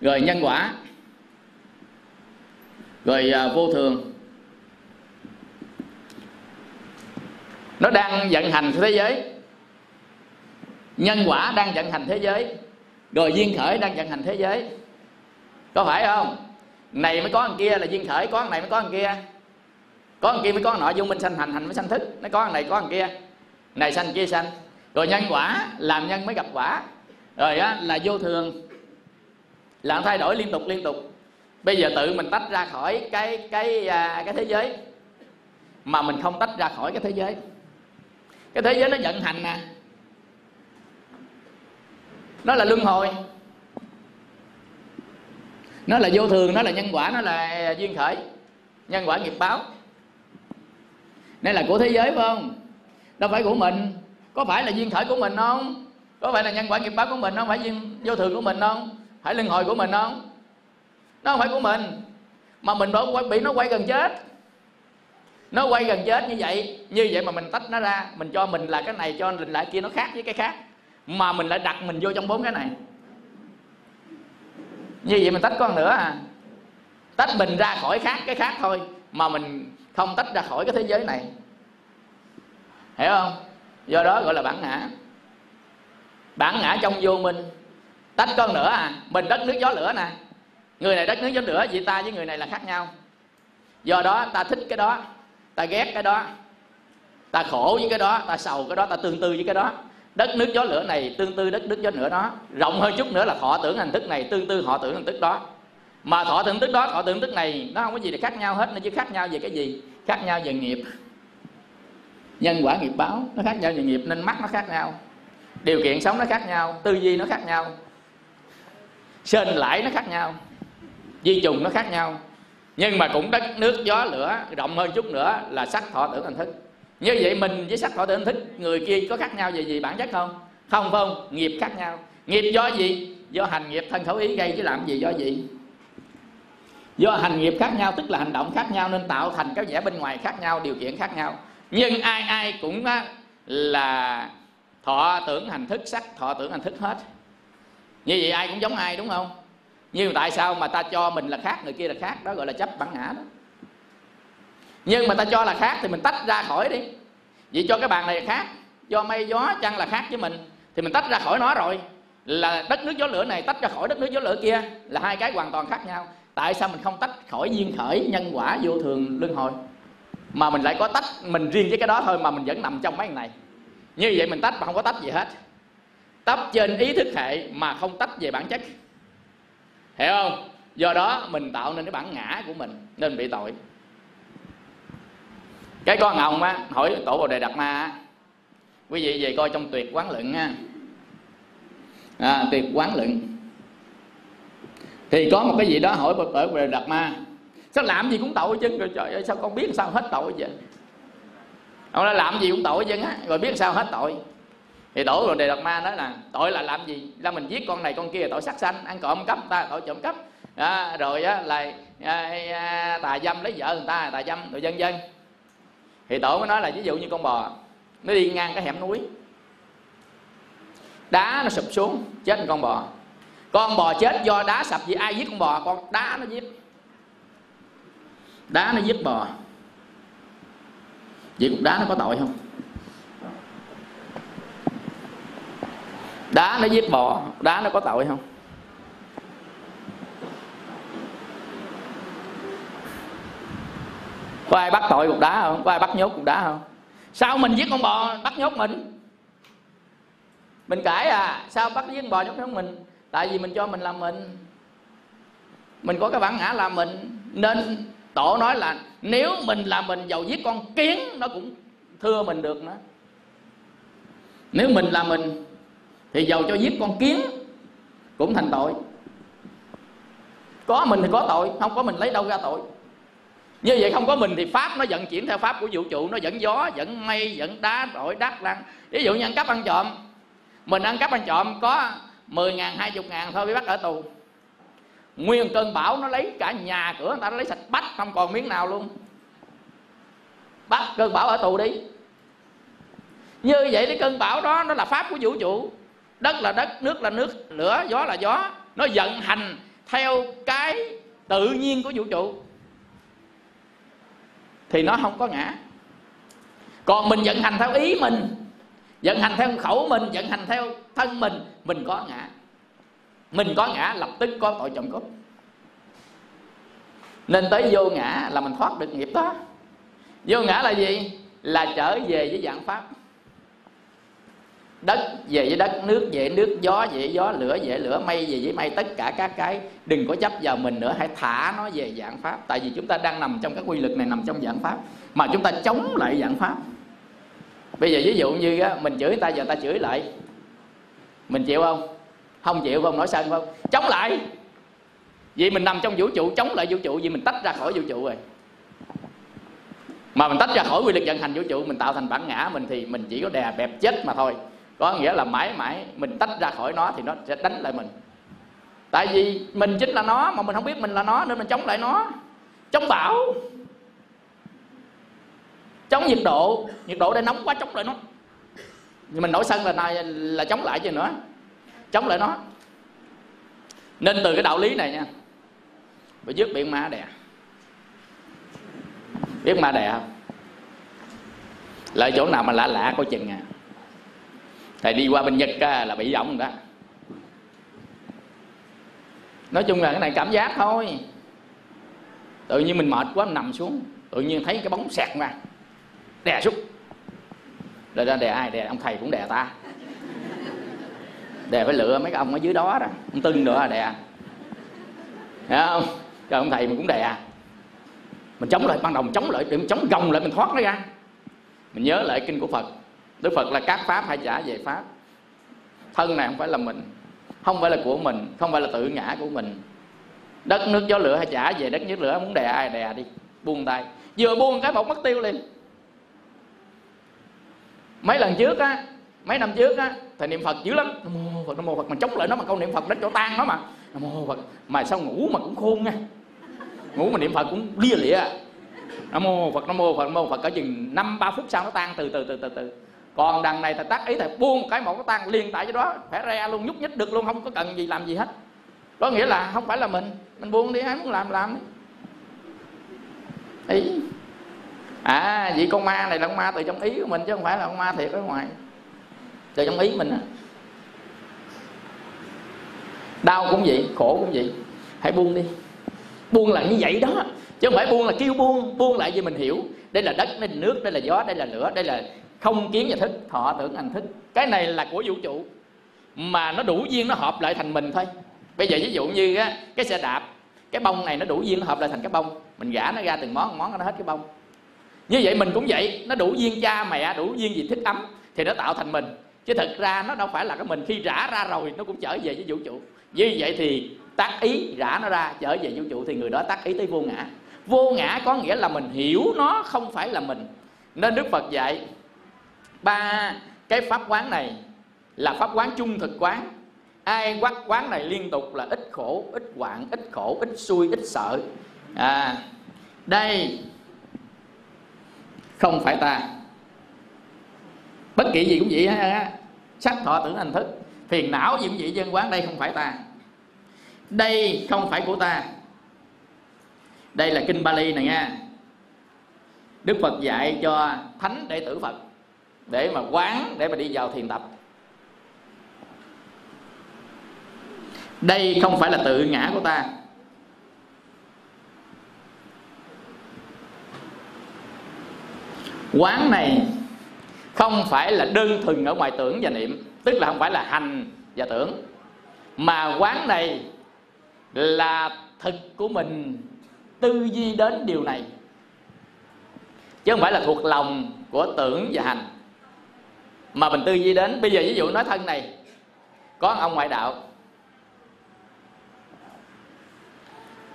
Rồi nhân quả. Rồi uh, vô thường. Nó đang vận hành thế giới. Nhân quả đang vận hành thế giới. Rồi duyên khởi đang vận hành thế giới. Có phải không? Này mới có thằng kia là duyên khởi, có thằng này mới có thằng kia. Có thằng kia mới có thằng nọ, vô minh sanh hành, hành mới sanh thức. Nó có thằng này, có thằng kia. Này sanh kia sanh. Rồi nhân quả, làm nhân mới gặp quả. Rồi á, là vô thường. Làm thay đổi liên tục liên tục. Bây giờ tự mình tách ra khỏi cái cái cái thế giới mà mình không tách ra khỏi cái thế giới. Cái thế giới nó vận hành nè. Nó là luân hồi. Nó là vô thường, nó là nhân quả, nó là duyên khởi. Nhân quả nghiệp báo. Nên là của thế giới phải không? Đâu phải của mình. Có phải là duyên khởi của mình không? Có phải là nhân quả nghiệp báo của mình không? Phải duyên vô thường của mình không? Phải luân hồi của mình không? Nó không phải của mình. Mà mình bị nó quay gần chết. Nó quay gần chết như vậy. Như vậy mà mình tách nó ra. Mình cho mình là cái này, cho mình lại kia, nó khác với cái khác. Mà mình lại đặt mình vô trong bốn cái này. Như vậy mình tách con nữa à. Tách mình ra khỏi khác cái khác thôi. Mà mình không tách ra khỏi cái thế giới này. Hiểu không? Do đó gọi là bản ngã. Bản ngã trong vô minh. Tách con nữa à. Mình đất nước gió lửa nè. Người này đất nước gió lửa. Vì ta với người này là khác nhau. Do đó ta thích cái đó, ta ghét cái đó, ta khổ với cái đó, ta sầu cái đó, ta tương tư với cái đó. Đất nước gió lửa này tương tư đất nước gió lửa đó. Rộng hơn chút nữa là thọ tưởng hành thức này tương tư họ tưởng hành thức đó. Mà thọ tưởng thức đó, thọ tưởng thức này nó không có gì để khác nhau hết. Nó chứ khác nhau về cái gì? Khác nhau về nghiệp. Nhân quả nghiệp báo nó khác nhau về nghiệp. Nên mắt nó khác nhau, điều kiện sống nó khác nhau, tư duy nó khác nhau, sên lãi nó khác nhau, di trùng nó khác nhau. Nhưng mà cũng đất nước gió lửa. Rộng hơn chút nữa là sắc thọ tưởng hành thức. Như vậy mình với sắc thọ tưởng hành thức, người kia có khác nhau về gì? Bản chất không? Không phải không? Nghiệp khác nhau. Nghiệp do gì? Do hành nghiệp thân khẩu ý gây. Chứ làm gì do gì? Do hành nghiệp khác nhau, tức là hành động khác nhau, nên tạo thành cái vẻ bên ngoài khác nhau, điều kiện khác nhau. Nhưng ai ai cũng là thọ tưởng hành thức, sắc thọ tưởng hành thức hết. Như vậy ai cũng giống ai đúng không? Nhưng tại sao mà ta cho mình là khác, người kia là khác? Đó gọi là chấp bản ngã đó. Nhưng mà ta cho là khác thì mình tách ra khỏi đi. Vậy cho cái bàn này là khác, do mây gió chăng là khác với mình, thì mình tách ra khỏi nó rồi. Là đất nước gió lửa này tách ra khỏi đất nước gió lửa kia, là hai cái hoàn toàn khác nhau. Tại sao mình không tách khỏi duyên khởi, nhân quả, vô thường, luân hồi, mà mình lại có tách mình riêng với cái đó thôi mà mình vẫn nằm trong mấy cái này? Như vậy mình tách mà không có tách gì hết. Tách trên ý thức hệ mà không tách về bản chất. Hiểu không? Do đó mình tạo nên cái bản ngã của mình nên bị tội. Cái con ông á, hỏi Tổ Bồ Đề Đạt Ma á, quý vị về coi trong Tuyệt Quán Luận ha, à, Tuyệt Quán Luận thì có một cái gì đó hỏi Tổ Bồ Đề Đạt Ma: sao làm gì cũng tội chứ? Rồi trời ơi, sao con biết sao hết tội vậy? Ông nói làm gì cũng tội chứ á, rồi biết sao hết tội. Thì Tổ Bồ Đề Đạt Ma nói là tội là làm gì? Là mình giết con này con kia là tội sát sanh, ăn trộm cắp ta tội trộm cắp, à, rồi á là à, tà dâm lấy vợ người ta tà dâm, rồi vân vân. Thì Tổ mới nói là ví dụ như con bò nó đi ngang cái hẻm núi, đá nó sụp xuống chết con bò. Con bò chết do đá sập vì ai giết con bò? Con đá nó giết. Đá nó giết bò. Vậy cục đá nó có tội không? Đá nó giết bò, đá nó có tội không? Có ai bắt tội cục đá không? Có ai bắt nhốt cục đá không? Sao mình giết con bò bắt nhốt mình? Mình cãi à? Sao bắt giết con bò nhốt mình? Tại vì mình cho mình làm mình, mình có cái bản ngã làm mình. Nên Tổ nói là nếu mình là mình, dầu giết con kiến nó cũng thưa mình được nữa. Nếu mình là mình thì dầu cho giết con kiến cũng thành tội. Có mình thì có tội, không có mình lấy đâu ra tội? Như vậy không có mình thì Pháp nó vận chuyển theo Pháp của vũ trụ. Nó dẫn gió, dẫn mây, dẫn đá, đổi đắt lăng. Ví dụ như ăn cắp ăn trộm, mình ăn cắp ăn trộm có mười ngàn, hai mươi ngàn thôi bị bắt ở tù. Nguyên cơn bão nó lấy cả nhà cửa người ta, nó lấy sạch bách, không còn miếng nào luôn. Bắt cơn bão ở tù đi. Như vậy cái cơn bão đó nó là Pháp của vũ trụ. Đất là đất, nước là nước, lửa, gió là gió. Nó vận hành theo cái tự nhiên của vũ trụ thì nó không có ngã. Còn mình vận hành theo ý mình, vận hành theo khẩu mình, vận hành theo thân mình, mình có ngã. Mình có ngã lập tức có tội trộm cướp. Nên tới vô ngã là mình thoát được nghiệp đó. Vô ngã là gì? Là trở về với dạng Pháp. Đất về với đất, nước về nước, gió về gió, lửa về lửa, mây về với mây. Tất cả các cái đừng có chấp vào mình nữa, hãy thả nó về dạng Pháp. Tại vì chúng ta đang nằm trong các quy luật này, nằm trong dạng Pháp. Mà chúng ta chống lại dạng Pháp. Bây giờ ví dụ như á, mình chửi người ta, giờ ta chửi lại, mình chịu không? Không chịu không? Nổi sân không? Chống lại. Vì mình nằm trong vũ trụ, chống lại vũ trụ. Vì mình tách ra khỏi vũ trụ rồi. Mà mình tách ra khỏi quy luật vận hành vũ trụ, mình tạo thành bản ngã mình thì mình chỉ có đè bẹp chết mà thôi. Có nghĩa là mãi mãi mình tách ra khỏi nó thì nó sẽ đánh lại mình. Tại vì mình chính là nó mà mình không biết mình là nó, nên mình chống lại nó. Chống bão, chống nhiệt độ. Nhiệt độ đây nóng quá, chống lại nó. Nhưng mình nổi sân là này là chống lại chứ nữa, chống lại nó. Nên từ cái đạo lý này nha, bị dứt biện ma đè. Biết ma đè không? Lại chỗ nào mà lạ lạ coi chừng à. Thầy đi qua bên Nhật là bị giọng đó. Nói chung là cái này cảm giác thôi. Tự nhiên mình mệt quá, mình nằm xuống, tự nhiên thấy cái bóng sẹt ra, đè xuống. Rồi ra đè ai? Đè ông thầy cũng đè ta. Đè phải lựa mấy cái ông ở dưới đó đó, ông tưng nữa là đè. Thấy không? Trời, ông thầy mình cũng đè. Mình chống lại, ban đầu mình chống lại, mình chống gồng lại, mình thoát nó ra. Mình nhớ lại kinh của Phật. Đức Phật là các Pháp hay giả về Pháp. Thân này không phải là mình, không phải là của mình, không phải là tự ngã của mình. Đất nước gió lửa hay giả về đất nước lửa, muốn đè ai đè đi, buông tay. Vừa buông cái bột mất tiêu liền. Mấy lần trước á, mấy năm trước á, thầy niệm Phật dữ lắm. Nam mô Phật, Nam mô Phật, mình chống lại nó mà câu niệm Phật đến chỗ tan nó mà. Nam mô Phật, mà sao ngủ mà cũng khôn nha. Ngủ mà niệm Phật cũng lia lịa. Nam mô Phật, Nam mô Phật, Nam mô Phật, cỡ chừng năm ba phút sau nó tan từ từ từ từ từ. Còn đằng này thầy tác ý, thầy buông một cái mẫu nó tan liền tại chỗ đó, khỏe re luôn, nhúc nhích được luôn, không có cần gì làm gì hết. Có nghĩa là không phải là mình, mình buông đi, ai muốn làm làm đi. Ý. À, vậy con ma này là con ma từ trong ý của mình chứ không phải là con ma thiệt ở ngoài. Từ trong ý mình á. Đau cũng vậy, khổ cũng vậy. Hãy buông đi. Buông là như vậy đó, chứ không phải buông là kêu buông, buông lại vì mình hiểu. Đây là đất, đây là nước, đây là gió, đây là lửa, đây là không kiến và thức, thọ tưởng hành thức. Cái này là của vũ trụ mà nó đủ duyên nó hợp lại thành mình thôi. Bây giờ ví dụ như á, cái xe đạp, cái bông này nó đủ duyên nó hợp lại thành cái bông, mình gã nó ra từng món, món nó hết cái bông. Như vậy mình cũng vậy, nó đủ duyên cha mẹ, đủ duyên gì thích ấm thì nó tạo thành mình, chứ thật ra nó đâu phải là cái mình. Khi rã ra rồi nó cũng trở về với vũ trụ. Như vậy thì tác ý rã nó ra trở về vũ trụ, thì người đó tác ý tới vô ngã. Vô ngã có nghĩa là mình hiểu nó không phải là mình. Nên Đức Phật dạy ba cái pháp quán này là pháp quán chung thực quán. Ai quát quán này liên tục là ít khổ, ít hoạn, ít khổ, ít xui, ít sợ. À, đây không phải ta. Bất kỳ gì cũng vậy ha. Sắc thọ tưởng hành thức, phiền não gì cũng vậy, dân quán đây không phải ta. Đây không phải của ta. Đây là kinh Pali này nha. Đức Phật dạy cho thánh đệ tử Phật để mà quán, để mà đi vào thiền tập. Đây không phải là tự ngã của ta. Quán này không phải là đơn thuần ở ngoài tưởng và niệm, tức là không phải là hành và tưởng, mà quán này là thực của mình, tư duy đến điều này, chứ không phải là thuộc lòng của tưởng và hành, mà mình tư duy đến. Bây giờ ví dụ nói thân này, có ông ngoại đạo,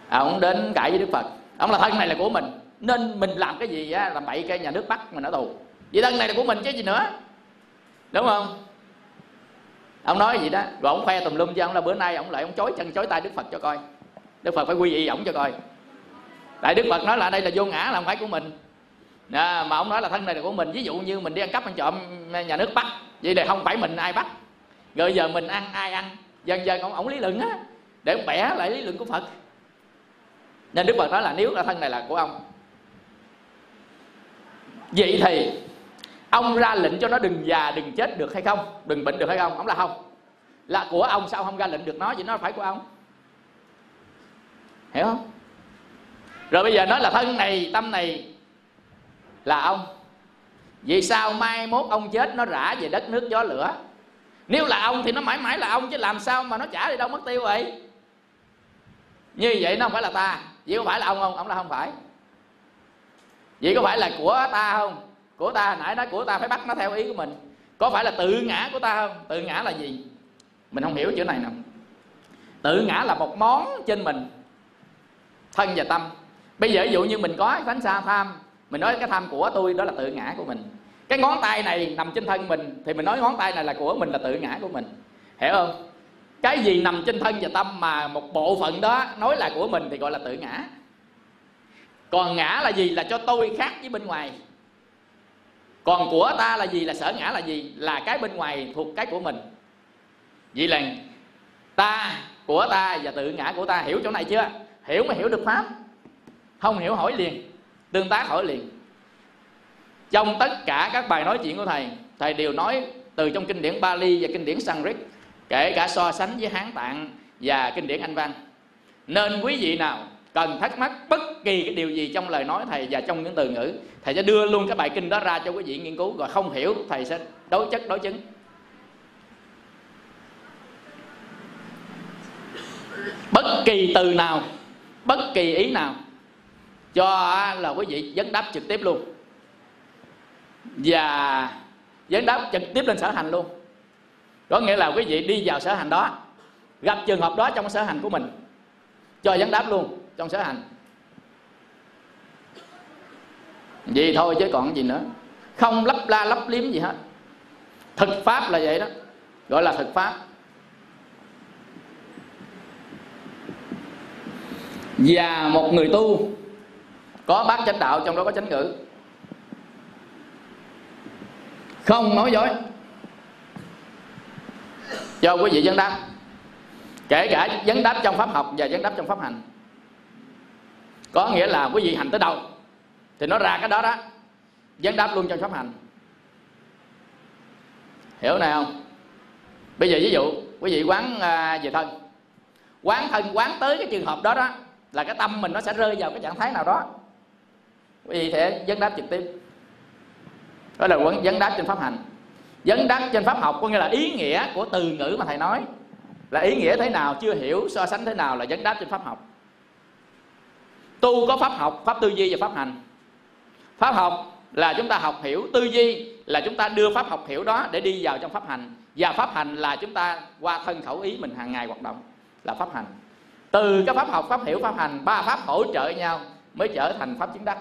ông đến cãi với Đức Phật, ông là thân này là của mình, nên mình làm cái gì á, làm bậy cái nhà nước bắt mình ở tù, vì thân này là của mình chứ gì nữa, đúng không? Ông nói gì đó, rồi ông khoe tùm lum cho ông là bữa nay ông lại ông chối chân chối tay Đức Phật cho coi, Đức Phật phải quy y ổng cho coi. Đại Đức Phật nói là đây là vô ngã, là không phải của mình. À, mà ông nói là thân này là của mình. Ví dụ như mình đi ăn cắp ăn trộm, nhà nước bắt, vậy là không phải mình, ai bắt? Rồi giờ mình ăn ai ăn? Dần dần ông, ông lý luận á, để ông bẻ lại lý luận của Phật. Nên Đức Phật nói là nếu là thân này là của ông, vậy thì ông ra lệnh cho nó đừng già đừng chết được hay không, đừng bệnh được hay không? Ông là không, là của ông, sao không ra lệnh được nó, vậy nó phải của ông, hiểu không? Rồi bây giờ nói là thân này tâm này là ông, vì sao mai mốt ông chết nó rã về đất nước gió lửa? Nếu là ông thì nó mãi mãi là ông, chứ làm sao mà nó trả đi đâu mất tiêu vậy? Như vậy nó không phải là ta. Vậy có phải là ông không? Ông là không phải. Vậy có phải là của ta không? Của ta, nãy nói của ta phải bắt nó theo ý của mình. Có phải là tự ngã của ta không? Tự ngã là gì? Mình không hiểu chữ này nè. Tự ngã là một món trên mình, thân và tâm. Bây giờ ví dụ như mình có thánh xa tham, mình nói cái tham của tôi, đó là tự ngã của mình. Cái ngón tay này nằm trên thân mình, thì mình nói ngón tay này là của mình, là tự ngã của mình, hiểu không? Cái gì nằm trên thân và tâm mà một bộ phận đó nói là của mình thì gọi là tự ngã. Còn ngã là gì? Là cho tôi khác với bên ngoài. Còn của ta là gì? Là sở ngã là gì? Là cái bên ngoài thuộc cái của mình. Vậy là ta, của ta và tự ngã của ta. Hiểu chỗ này chưa? Hiểu mà hiểu được pháp. Không hiểu hỏi liền, tương tác hỏi liền. Trong tất cả các bài nói chuyện của Thầy, Thầy đều nói từ trong kinh điển Pali và kinh điển Sanskrit, kể cả so sánh với Hán Tạng và kinh điển Anh Văn. Nên quý vị nào cần thắc mắc bất kỳ cái điều gì trong lời nói Thầy và trong những từ ngữ, Thầy sẽ đưa luôn cái bài kinh đó ra cho quý vị nghiên cứu. Rồi không hiểu Thầy sẽ đối chất đối chứng. Bất kỳ từ nào, bất kỳ ý nào, cho là quý vị vấn đáp trực tiếp luôn, và vấn đáp trực tiếp lên sở hành luôn. Có nghĩa là quý vị đi vào sở hành đó, gặp trường hợp đó trong sở hành của mình, cho vấn đáp luôn trong sở hành. Vậy thôi chứ còn gì nữa. Không lấp la lấp liếm gì hết. Thực pháp là vậy đó, gọi là thực pháp. Và một người tu có bát chánh đạo, trong đó có chánh ngữ, không nói dối, cho quý vị vấn đáp, kể cả vấn đáp trong pháp học và vấn đáp trong pháp hành. Có nghĩa là quý vị hành tới đâu thì nó ra cái đó đó, vấn đáp luôn trong pháp hành. Hiểu này không? Bây giờ ví dụ quý vị quán về thân, quán thân quán tới cái trường hợp đó đó, là cái tâm mình nó sẽ rơi vào cái trạng thái nào đó, quý vị sẽ vấn đáp trực tiếp. Đó là vấn đáp trên pháp hành. Vấn đáp trên pháp học có nghĩa là ý nghĩa của từ ngữ mà Thầy nói, là ý nghĩa thế nào, chưa hiểu, so sánh thế nào, là vấn đáp trên pháp học. Tu có pháp học, pháp tư duy và pháp hành. Pháp học là chúng ta học hiểu, tư duy là chúng ta đưa pháp học hiểu đó để đi vào trong pháp hành, và pháp hành là chúng ta qua thân khẩu ý mình hàng ngày hoạt động là pháp hành. Từ cái pháp học, pháp hiểu, pháp hành, ba pháp hỗ trợ nhau mới trở thành pháp chứng đắc.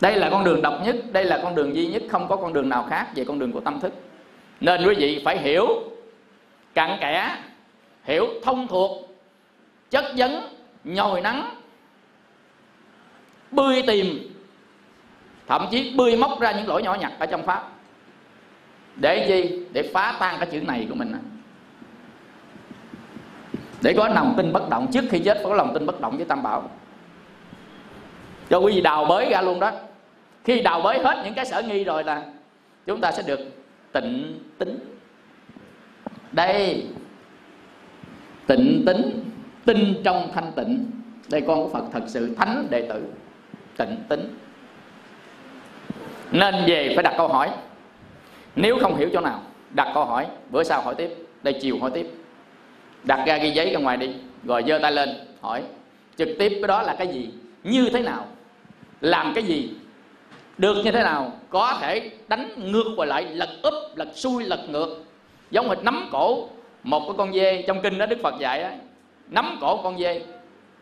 Đây là con đường độc nhất, đây là con đường duy nhất, không có con đường nào khác về con đường của tâm thức. Nên quý vị phải hiểu cặn kẽ, hiểu thông thuộc, chất vấn, nhồi nắng, bươi tìm, thậm chí bươi móc ra những lỗi nhỏ nhặt ở trong pháp. Để chi? Để phá tan cái chữ này của mình, để có lòng tin bất động. Trước khi chết phải có lòng tin bất động với Tam Bảo, cho quý vị đào bới ra luôn đó. Khi đào bới hết những cái sở nghi rồi là chúng ta sẽ được tịnh tính. Đây, tịnh tính, tin trong thanh tịnh. Đây, con của Phật thật sự thánh đệ tử tịnh tính. Nên về phải đặt câu hỏi. Nếu không hiểu chỗ nào, đặt câu hỏi. Bữa sau hỏi tiếp, đây chiều hỏi tiếp. Đặt ra ghi giấy ra ngoài đi, rồi giơ tay lên hỏi trực tiếp cái đó là cái gì, như thế nào, làm cái gì, được như thế nào. Có thể đánh ngược và lại, lật úp, lật xuôi, lật ngược, giống hệt nắm cổ một cái con dê. Trong kinh đó Đức Phật dạy đó, nắm cổ con dê,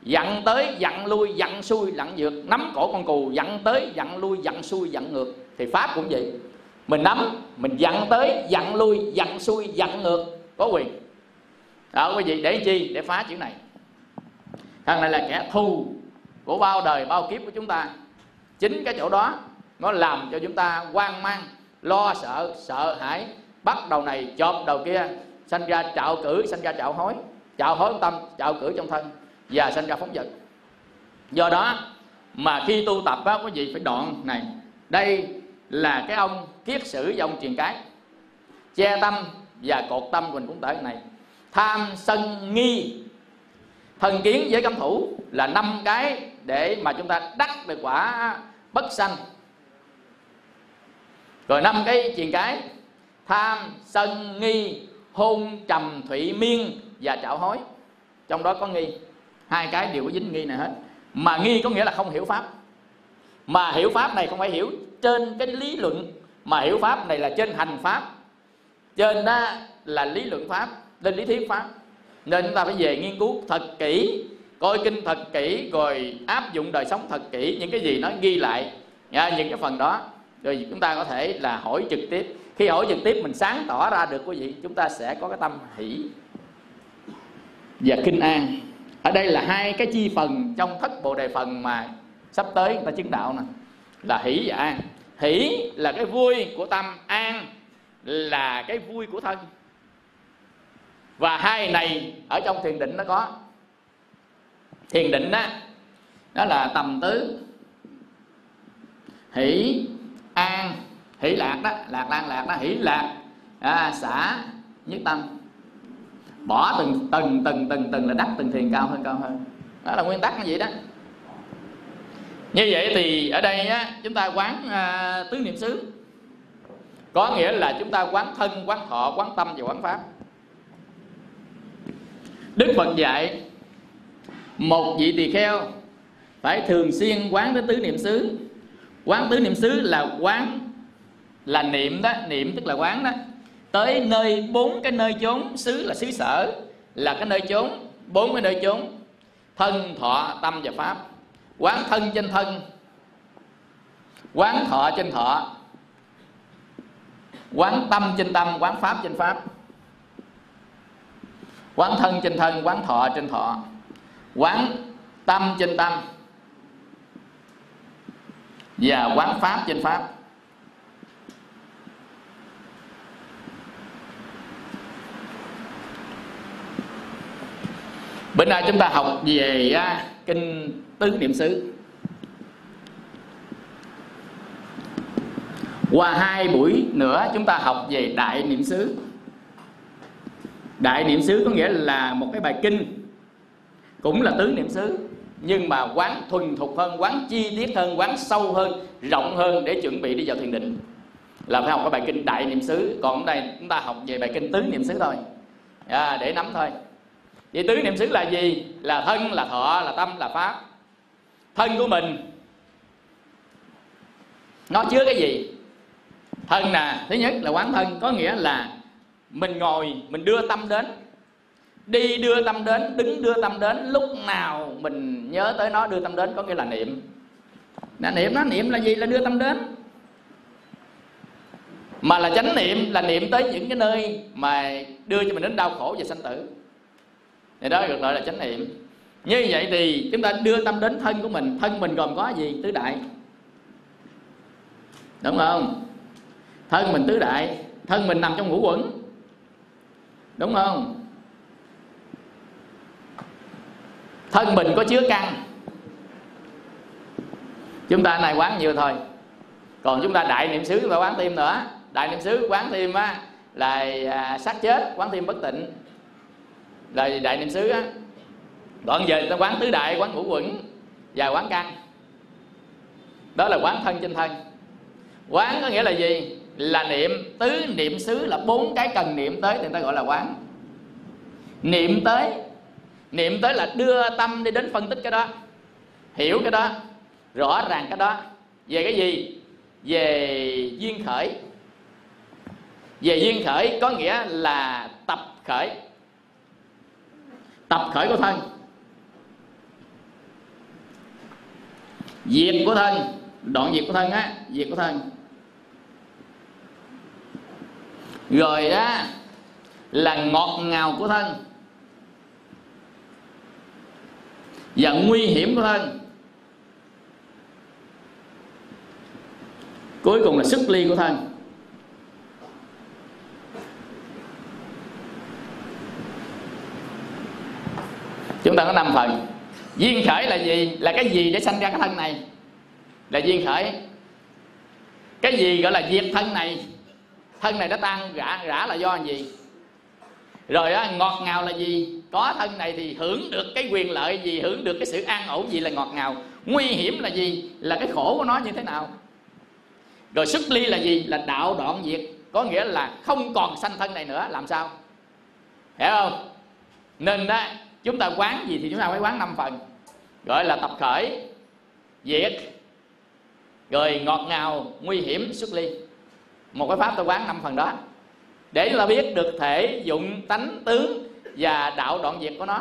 dặn tới dặn lui, dặn xuôi dặn ngược. Nắm cổ con cừu, dặn tới dặn lui, dặn xuôi dặn ngược. Thì pháp cũng vậy, mình nắm, mình dặn tới dặn lui, dặn xuôi dặn ngược, có quyền đó quý vị. Để chi? Để phá chữ này. Thằng này là kẻ thù của bao đời bao kiếp của chúng ta. Chính cái chỗ đó nó làm cho chúng ta hoang mang, lo sợ, sợ hãi, bắt đầu này chộp đầu kia, sanh ra trạo cử, sanh ra trạo hối, trạo hối tâm, trạo cử trong thân, và sanh ra phóng dật. Do đó mà khi tu tập á, quý vị phải đoạn này. Đây là cái ông kiết sử và ông truyền cái che tâm và cột tâm của mình cũng tới này. Tham sân nghi, thân kiến, giới cấm thủ là năm cái để mà chúng ta đắc được quả bất sanh. Rồi năm cái truyền cái: tham sân nghi, hôn trầm thủy miên và trạo hối. Trong đó có nghi, hai cái đều có dính nghi này hết. Mà nghi có nghĩa là không hiểu pháp. Mà hiểu pháp này không phải hiểu trên cái lý luận, mà hiểu pháp này là trên hành pháp, trên đó là lý luận pháp, lên lý thuyết pháp. Nên chúng ta phải về nghiên cứu thật kỹ, coi kinh thật kỹ, rồi áp dụng đời sống thật kỹ. Những cái gì nó ghi lại những cái phần đó, rồi chúng ta có thể là hỏi trực tiếp. Khi hỏi trực tiếp mình sáng tỏ ra được quý vị, chúng ta sẽ có cái tâm hỷ và kinh an. Ở đây là hai cái chi phần trong thất bồ đề phần mà sắp tới người ta chứng đạo nè, là hỷ và an. Hỷ là cái vui của tâm, an là cái vui của thân. Và hai này ở trong thiền định nó có. Thiền định đó, đó là tầm tứ hỷ an, hỷ lạc đó, lạc lan lạc đó, hỷ lạc à, xả nhất tâm, bỏ từng từng từng từng từng là đắc từng thiền cao hơn cao hơn. Đó là nguyên tắc như vậy đó. Như vậy thì ở đây á, chúng ta quán à, tứ niệm xứ, có nghĩa là chúng ta quán thân, quán thọ, quán tâm và quán pháp. Đức Phật dạy một vị tỳ kheo phải thường xuyên quán đến tứ niệm xứ. Quán tứ niệm xứ là quán là niệm đó, niệm tức là quán đó. Tới nơi bốn cái nơi chốn, xứ là xứ sở, là cái nơi chốn, bốn cái nơi chốn: thân, thọ, tâm và pháp. Quán thân trên thân, quán thọ trên thọ, quán tâm trên tâm, quán pháp trên pháp. Quán thân trên thân, quán thọ trên thọ, quán tâm trên tâm và quán pháp trên pháp. Bữa nay chúng ta học về kinh Tứ Niệm Xứ qua. Hai buổi nữa chúng ta học về Đại Niệm Xứ. Đại Niệm Xứ có nghĩa là một cái bài kinh cũng là tứ niệm xứ, nhưng mà quán thuần thục hơn, quán chi tiết hơn, quán sâu hơn, rộng hơn để chuẩn bị đi vào thiền định, là phải học cái bài kinh Đại Niệm Xứ. Còn ở đây chúng ta học về bài kinh Tứ Niệm Xứ thôi, à, để nắm thôi. Vậy tứ niệm xứ là gì? Là thân, là thọ, là tâm, là pháp. thân của mình nó chứa cái gì? Thân nè, thứ nhất là quán thân, có nghĩa là mình ngồi, mình đưa tâm đến, đi đưa tâm đến, đứng đưa tâm đến, lúc nào mình nhớ tới nó đưa tâm đến, có nghĩa là niệm. Là niệm nó niệm là gì? Là đưa tâm đến. Mà là chánh niệm là niệm tới những cái nơi mà đưa cho mình đến đau khổ và sanh tử, thì đó được gọi là chánh niệm. Như vậy thì chúng ta đưa tâm đến thân của mình. Thân mình gồm có gì? Tứ đại, đúng không? Thân mình tứ đại. Thân mình nằm trong ngũ uẩn, đúng không? Thân mình có chứa căn. Chúng ta này quán nhiều thôi. Còn chúng ta đại niệm xứ chúng ta quán thêm nữa. Đại niệm xứ quán thêm á, là sát chết, quán thêm bất tịnh, là đại niệm xứ á. Đoạn về ta quán tứ đại, quán ngũ uẩn và quán căn. Đó là quán thân trên thân. Quán có nghĩa là gì? Là niệm. Tứ niệm xứ là bốn cái cần niệm tới thì người ta gọi là quán. Niệm tới, niệm tới là đưa tâm đi đến phân tích cái đó, hiểu cái đó, rõ ràng cái đó. Về cái gì? Về duyên khởi. Về duyên khởi có nghĩa là tập khởi, tập khởi của thân, diệt của thân, đoạn diệt của thân á, diệt của thân. Rồi đó là ngọt ngào của thân và nguy hiểm của thân. Cuối cùng là xuất ly của thân. Chúng ta có năm phần. Duyên khởi là gì? Là cái gì để sanh ra cái thân này là duyên khởi. Cái gì gọi là diệt thân này? Thân này đã tan rã, rã là do gì? Rồi đó, ngọt ngào là gì? Có thân này thì hưởng được cái quyền lợi gì, hưởng được cái sự an ổn gì, là ngọt ngào. Nguy hiểm là gì? Là cái khổ của nó như thế nào. Rồi xuất ly là gì? Là đạo đoạn diệt. Có nghĩa là không còn sanh thân này nữa. Làm sao? Hiểu không? Nên đó, chúng ta quán gì thì chúng ta phải quán năm phần. Gọi là tập khởi, diệt, rồi ngọt ngào, nguy hiểm, xuất ly. Một cái pháp tôi quán năm phần đó để ta biết được thể, dụng, tánh, tướng và đạo đoạn diệt của nó,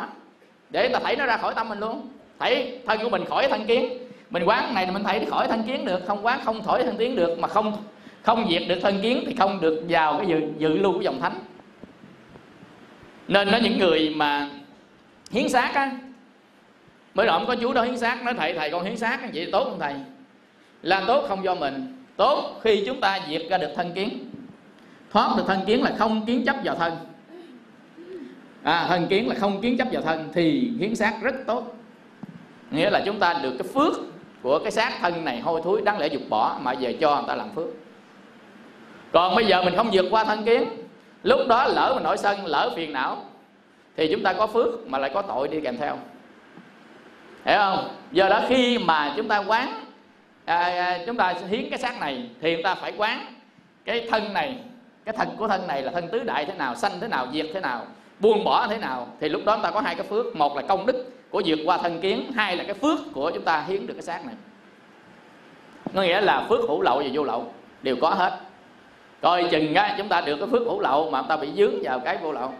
để ta thảy nó ra khỏi tâm mình luôn, thảy thân của mình khỏi thân kiến. Mình quán này thì mình thảy khỏi thân kiến được, không quán không khỏi thân kiến được, mà không không diệt được thân kiến thì không được vào cái dự, dự lưu của dòng thánh. Nên nó những người mà hiến xác á, mới đoạn có chú đó hiến xác nói thầy thầy con hiến xác vậy là tốt không thầy? Là tốt không do mình, tốt khi chúng ta diệt ra được thân kiến. Thoát được thân kiến là không kiến chấp vào thân. À, thân kiến là không kiến chấp vào thân thì hiến xác rất tốt. Nghĩa là chúng ta được cái phước của cái xác thân này hôi thối đáng lẽ dục bỏ, mà giờ cho người ta làm phước. Còn bây giờ mình không vượt qua thân kiến, lúc đó lỡ mình nổi sân, lỡ phiền não thì chúng ta có phước mà lại có tội đi kèm theo. Hiểu không? Do đó khi mà chúng ta quán à, chúng ta hiến cái xác này thì chúng ta phải quán cái thân này, cái thân của thân này là thân tứ đại thế nào, sanh thế nào, diệt thế nào, buông bỏ thế nào. Thì lúc đó chúng ta có hai cái phước. Một là công đức của vượt qua thân kiến, hai là cái phước của chúng ta hiến được cái xác này. Nó nghĩa là phước hữu lậu và vô lậu đều có hết. Coi chừng á, chúng ta được cái phước hữu lậu mà chúng ta bị dướng vào cái vô lậu.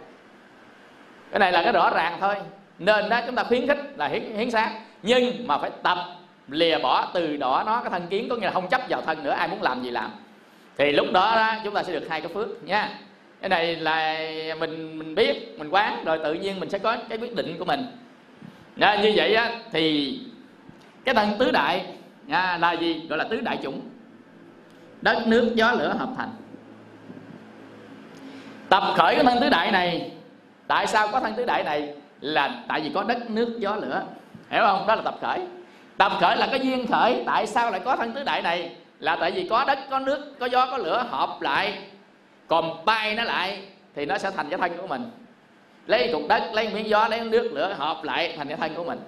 Cái này là cái rõ ràng thôi. Nên đó, chúng ta khuyến khích là hiến, hiến xác, nhưng mà phải tập lìa bỏ từ đó nó cái thân kiến, có nghĩa là không chấp vào thân nữa, ai muốn làm gì làm. Thì lúc đó, đó chúng ta sẽ được hai cái phước nha. Cái này là mình mình biết, mình quán rồi tự nhiên mình sẽ có cái quyết định của mình. Đó, như vậy á, thì cái thân tứ đại à, là gì? Gọi là tứ đại chủng. Đất nước gió lửa hợp thành. Tập khởi cái thân tứ đại này. Tại sao có thân tứ đại này? Là tại vì có đất nước gió lửa. Hiểu không? Đó là tập khởi. Tập khởi là cái duyên khởi. Tại sao lại có thân tứ đại này? Là tại vì có đất, có nước, có gió, có lửa hợp lại, còn bay nó lại thì nó sẽ thành cái thân của mình. Lấy cục đất, lấy miếng gió, lấy nước lửa hợp lại thành cái thân của mình.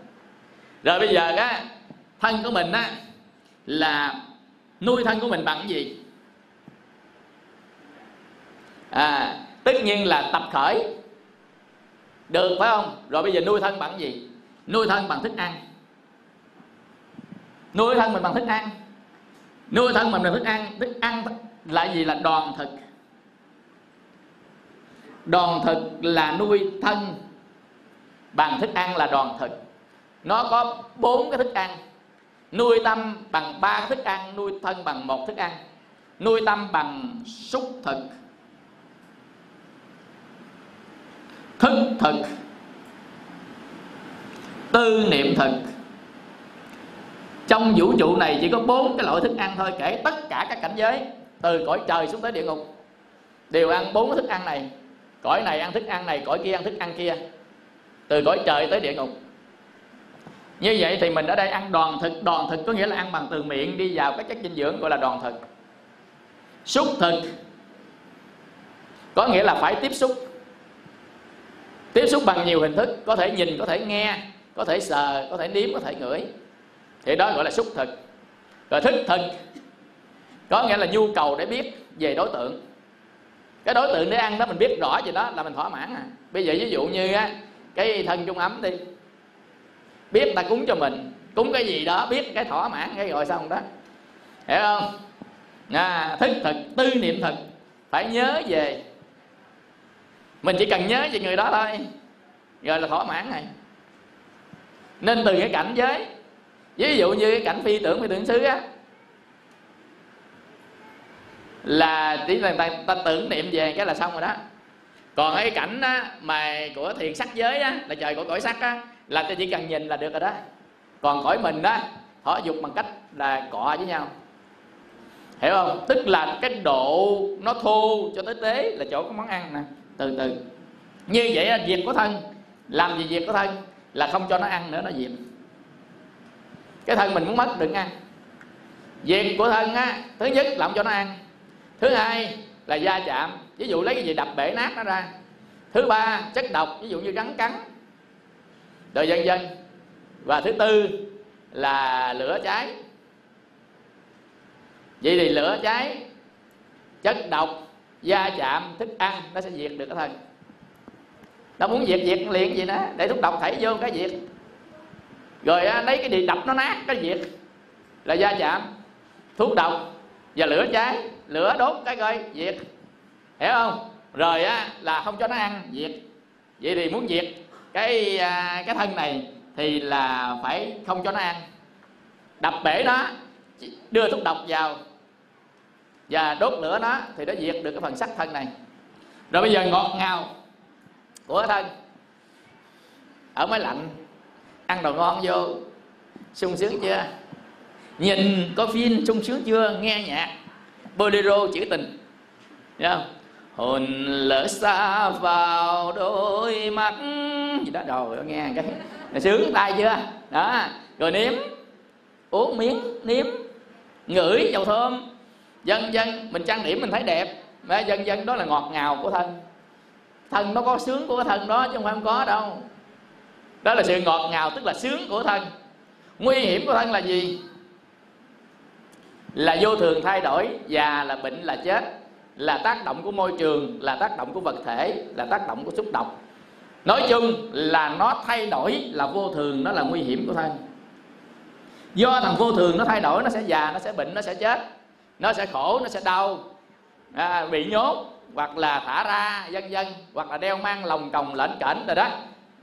Rồi bây giờ á, thân của mình á là nuôi thân của mình bằng cái gì? À, tất nhiên là tập khởi được, phải không? Rồi bây giờ nuôi thân bằng cái gì? Nuôi thân bằng thức ăn. Nuôi thân mình bằng thức ăn, nuôi thân mình bằng thức ăn. Thức ăn là gì? Là đoàn thực. Đoàn thực là nuôi thân bằng thức ăn là đoàn thực. Nó có bốn cái thức ăn. Nuôi tâm bằng ba thức ăn, nuôi thân bằng một thức ăn. Nuôi tâm bằng xúc thực, thức thực, tư niệm thực. Trong vũ trụ này chỉ có bốn cái loại thức ăn thôi, kể tất cả các cảnh giới từ cõi trời xuống tới địa ngục đều ăn bốn thức ăn này. Cõi này ăn thức ăn này, cõi kia ăn thức ăn kia, từ cõi trời tới địa ngục. Như vậy thì mình ở đây ăn đoàn thực. Đoàn thực có nghĩa là ăn bằng từ miệng đi vào các chất dinh dưỡng, gọi là đoàn thực. Xúc thực có nghĩa là phải tiếp xúc. Tiếp xúc bằng nhiều hình thức, có thể nhìn, có thể nghe, có thể sờ, có thể nếm, có thể ngửi, thì đó gọi là xúc thực. Rồi thức thực có nghĩa là nhu cầu để biết về đối tượng. Cái đối tượng để ăn đó mình biết rõ gì đó là mình thỏa mãn à. Bây giờ ví dụ như á, cái thân chung ấm đi, biết người ta cúng cho mình, cúng cái gì đó, biết cái thỏa mãn cái rồi xong đó, hiểu không? À, thức thực, tư niệm thực, phải nhớ về. Mình chỉ cần nhớ về người đó thôi, rồi là thỏa mãn này. Nên từ cái cảnh giới, ví dụ như cái cảnh phi tưởng, phi tưởng xứ á, là chỉ là ta, ta tưởng niệm về cái là xong rồi đó. Còn cái cảnh á, mà của thiền sắc giới á, là trời của cõi sắc á, là ta chỉ cần nhìn là được rồi đó. Còn cõi mình á, họ dục bằng cách là cọ với nhau, hiểu không? Tức là cái độ nó thô cho tới tế là chỗ có món ăn nè, từ từ. Như vậy là diệt của thân. Làm gì diệt của thân? Là không cho nó ăn nữa, nó diệt. Cái thân mình muốn mất đừng ăn. Diệt của thân á, thứ nhất là không cho nó ăn, thứ hai là va chạm, ví dụ lấy cái gì đập bể nát nó ra, thứ ba chất độc, ví dụ như rắn cắn, rồi vân vân, và thứ tư là lửa cháy. Vậy thì lửa cháy, chất độc, va chạm, thức ăn, nó sẽ diệt được cái thân. Nó muốn diệt diệt liền gì đó, để thuốc độc thảy vô cái diệt. Rồi lấy cái gì đập nó nát cái diệt, là va chạm, thuốc độc và lửa cháy. Lửa đốt cái coi diệt, hiểu không? Rồi á là không cho nó ăn, diệt. Vậy thì muốn diệt cái cái thân này thì là phải không cho nó ăn, đập bể nó, đưa thuốc độc vào và đốt lửa nó, thì nó diệt được cái phần sắc thân này. Rồi bây giờ ngọt ngào của thân, ở máy lạnh ăn đồ ngon vô, sung sướng chưa? Nhìn có phim sung sướng chưa? Nghe nhạc bolero trữ tình, hiểu không? Hồn lỡ xa vào đôi mắt gì đó, đồ nghe cái này sướng tay chưa đó. Rồi nếm, uống miếng, nếm, ngửi dầu thơm, vân vân. Mình trang điểm mình thấy đẹp, vân vân, đó là ngọt ngào của thân. Thân nó có sướng của cái thân đó, chứ không phải không có đâu. Đó là sự ngọt ngào, tức là sướng của thân. Nguy hiểm của thân là gì? Là vô thường, thay đổi, già là bệnh, là chết, là tác động của môi trường, là tác động của vật thể, là tác động của xúc độc. Nói chung là nó thay đổi, là vô thường, nó là nguy hiểm của thân. Do thằng vô thường nó thay đổi, nó sẽ già, nó sẽ bệnh, nó sẽ chết, nó sẽ khổ, nó sẽ đau, à, bị nhốt, hoặc là thả ra, vân vân, hoặc là đeo mang lòng còng lệnh cảnh rồi đó.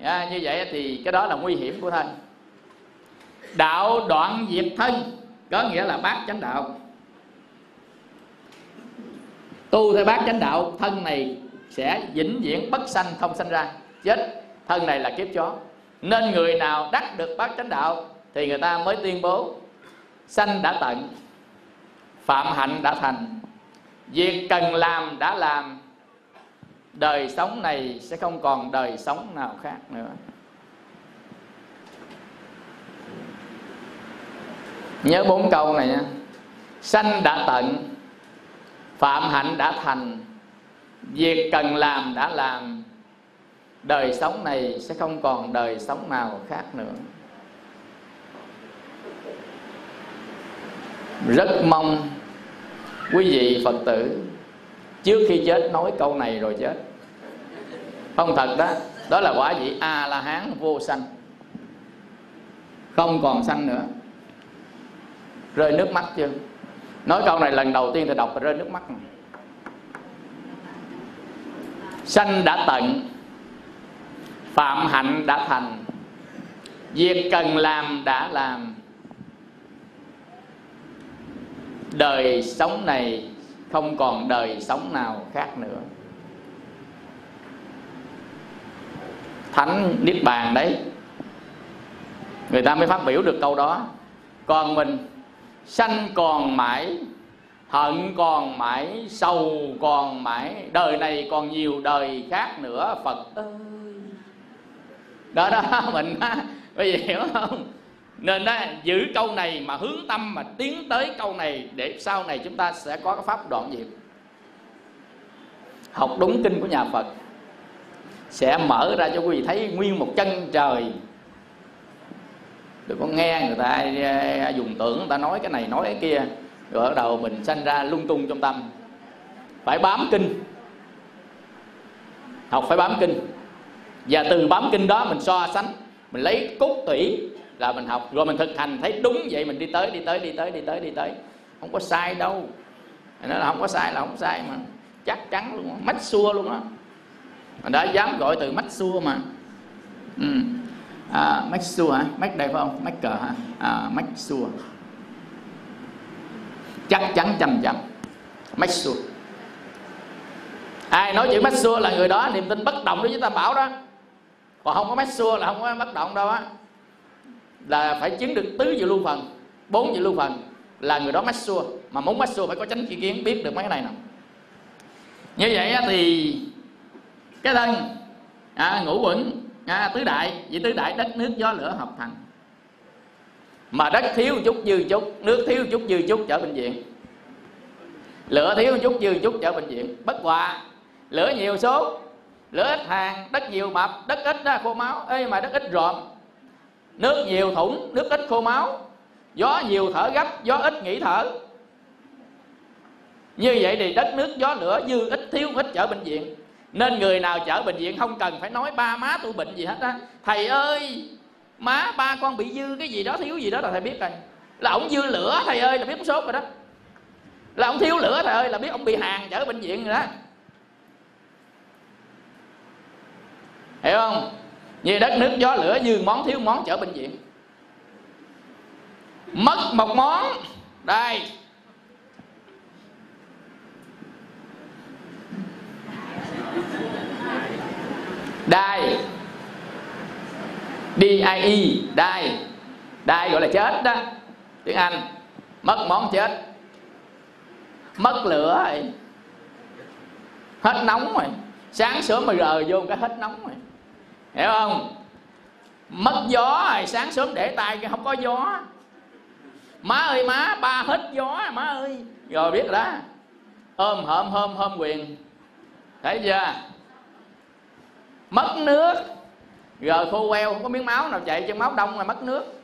À, như vậy thì cái đó là nguy hiểm của thân. Đạo đoạn diệt thân có nghĩa là bát chánh đạo. Tu theo bát chánh đạo, thân này sẽ vĩnh viễn bất sanh, không sanh ra chết. Thân này là kiếp chó. Nên người nào đắc được bát chánh đạo thì người ta mới tuyên bố sanh đã tận, phạm hạnh đã thành, việc cần làm đã làm, đời sống này sẽ không còn đời sống nào khác nữa. Nhớ bốn câu này nha. Sanh đã tận, phạm hạnh đã thành, việc cần làm đã làm, đời sống này sẽ không còn đời sống nào khác nữa. Rất mong quý vị Phật tử trước khi chết nói câu này rồi chết. Không thật đó. Đó là quả vị A-la-hán vô sanh, không còn sanh nữa. rơi nước mắt chưa? Nói câu này lần đầu tiên thì đọc và rơi nước mắt. Sanh đã tận, phạm hạnh đã thành, việc cần làm đã làm, đời sống này không còn đời sống nào khác nữa. Thánh Niết Bàn đấy, người ta mới phát biểu được câu đó. Còn mình, sanh còn mãi, hận còn mãi, sầu còn mãi, đời này còn nhiều đời khác nữa Phật ơi. Đó đó mình á, bây giờ hiểu không? Nên đó, giữ câu này mà hướng tâm mà tiến tới câu này, để sau này chúng ta sẽ có cái pháp đoạn diệt. Học đúng kinh của nhà Phật sẽ mở ra cho quý vị thấy nguyên một chân trời. Đừng có nghe người ta dùng tưởng, người ta nói cái này nói cái kia, rồi ở đầu mình sanh ra lung tung trong tâm. Phải bám kinh, học phải bám kinh. Và từ bám kinh đó mình so sánh, mình lấy cốt tủy là mình học, rồi mình thực hành thấy đúng vậy mình đi tới, đi tới, đi tới, đi tới, đi tới. Không có sai đâu. Nói là không có sai là không sai mà. Chắc chắn luôn, mách xua luôn á. Mình đã dám gọi từ mách xua mà. Ừ. À, mách xua hả? Mách đây phải không? Mách cờ hả? À, mách xua. Chắc chắn chăm chăm. Mách xua. Ai nói chữ mách xua là người đó niềm tin bất động đối với Tam Bảo đó. Còn không có mách xua là không có bất động đâu á. Là phải chứng được tứ dự lưu phần, bốn dự lưu phần là người đó mách xua. Mà muốn mách xua phải có chánh kiến, biết được mấy cái này nè. Như vậy thì cái thân à, ngũ uẩn à, tứ đại. Vì tứ đại đất nước gió lửa hợp thành, mà đất thiếu chút dư chút, nước thiếu chút dư chút trở bệnh viện, lửa thiếu chút dư chút trở bệnh viện bất hòa. Lửa nhiều sốt, lửa ít hàng, đất nhiều mập, đất ít đó, khô máu. Ê mà đất ít rộm, nước nhiều thủng, nước ít khô máu. Gió nhiều thở gấp, gió ít nghỉ thở. Như vậy thì đất nước gió lửa dư ít thiếu ít trở bệnh viện. Nên người nào chở bệnh viện không cần phải nói ba má tôi bệnh gì hết á. Thầy ơi, má ba con bị dư cái gì đó, thiếu gì đó là thầy biết rồi. Là ổng dư lửa thầy ơi là biết ổng sốt rồi đó. Là ổng thiếu lửa thầy ơi là biết ổng bị hàn chở bệnh viện rồi đó. Hiểu không? Như đất nước gió lửa dư món thiếu món chở bệnh viện. Mất một món. Đây. Đai, D I E, đai. Đai gọi là chết đó, tiếng Anh. Mất món chết, mất lửa rồi, hết nóng rồi. Sáng sớm mà rờ vô cái hết nóng rồi, hiểu không? Mất gió rồi, sáng sớm để tay không có gió. Má ơi má, ba hết gió rồi má ơi. Rồi biết rồi đó. Ôm hộm hôm hôm quyền. Thấy chưa? Mất nước, rồi khô queo, không có miếng máu nào chạy, chân máu đông là mất nước.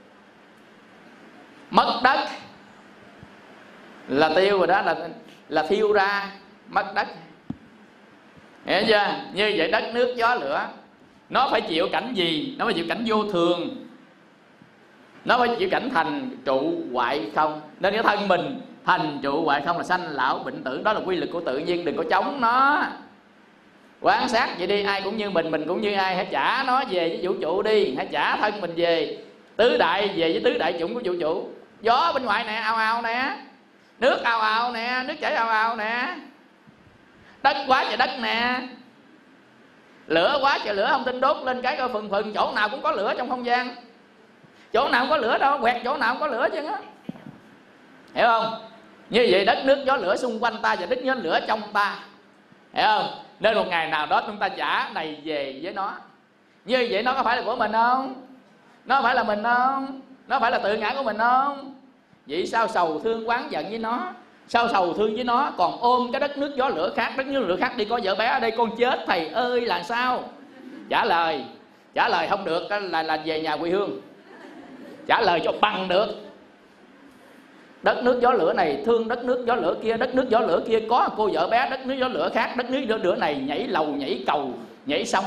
Mất đất là tiêu rồi đó, là là thiêu ra, mất đất. Hiểu chưa? Như vậy đất nước gió lửa nó phải chịu cảnh gì? Nó phải chịu cảnh vô thường, nó phải chịu cảnh thành trụ hoại không. Nên cái thân mình thành trụ hoại không là sanh lão bệnh tử. Đó là quy luật của tự nhiên, đừng có chống nó. Quan sát vậy đi, ai cũng như mình, mình cũng như ai. Hãy trả nó về với vũ trụ đi. Hãy trả thân mình về tứ đại, về với tứ đại chủng của vũ trụ. Gió bên ngoài nè, ao ao nè. Nước ao ao nè, nước chảy ao ao nè. Đất quá trời đất nè. Lửa quá trời lửa, không tin đốt lên cái coi phần phần. Chỗ nào cũng có lửa trong không gian. Chỗ nào cũng có lửa đâu, quẹt chỗ nào cũng có lửa chứ á. Hiểu không? Như vậy đất nước gió lửa xung quanh ta và đất nước lửa trong ta. Hiểu không? Nên một ngày nào đó chúng ta trả này về với nó. Như vậy nó có phải là của mình không? Nó phải là mình không? Nó phải là tự ngã của mình không? Vậy sao sầu thương oán giận với nó? Sao sầu thương với nó còn ôm cái đất nước gió lửa khác? Đất nước lửa khác đi có vợ bé ở đây con chết thầy ơi là sao? Trả lời. Trả lời không được là, là về nhà quê hương. Trả lời cho bằng được. Đất nước gió lửa này thương đất nước gió lửa kia, đất nước gió lửa kia có cô vợ bé, đất nước gió lửa khác, đất nước gió lửa này nhảy lầu, nhảy cầu, nhảy sông.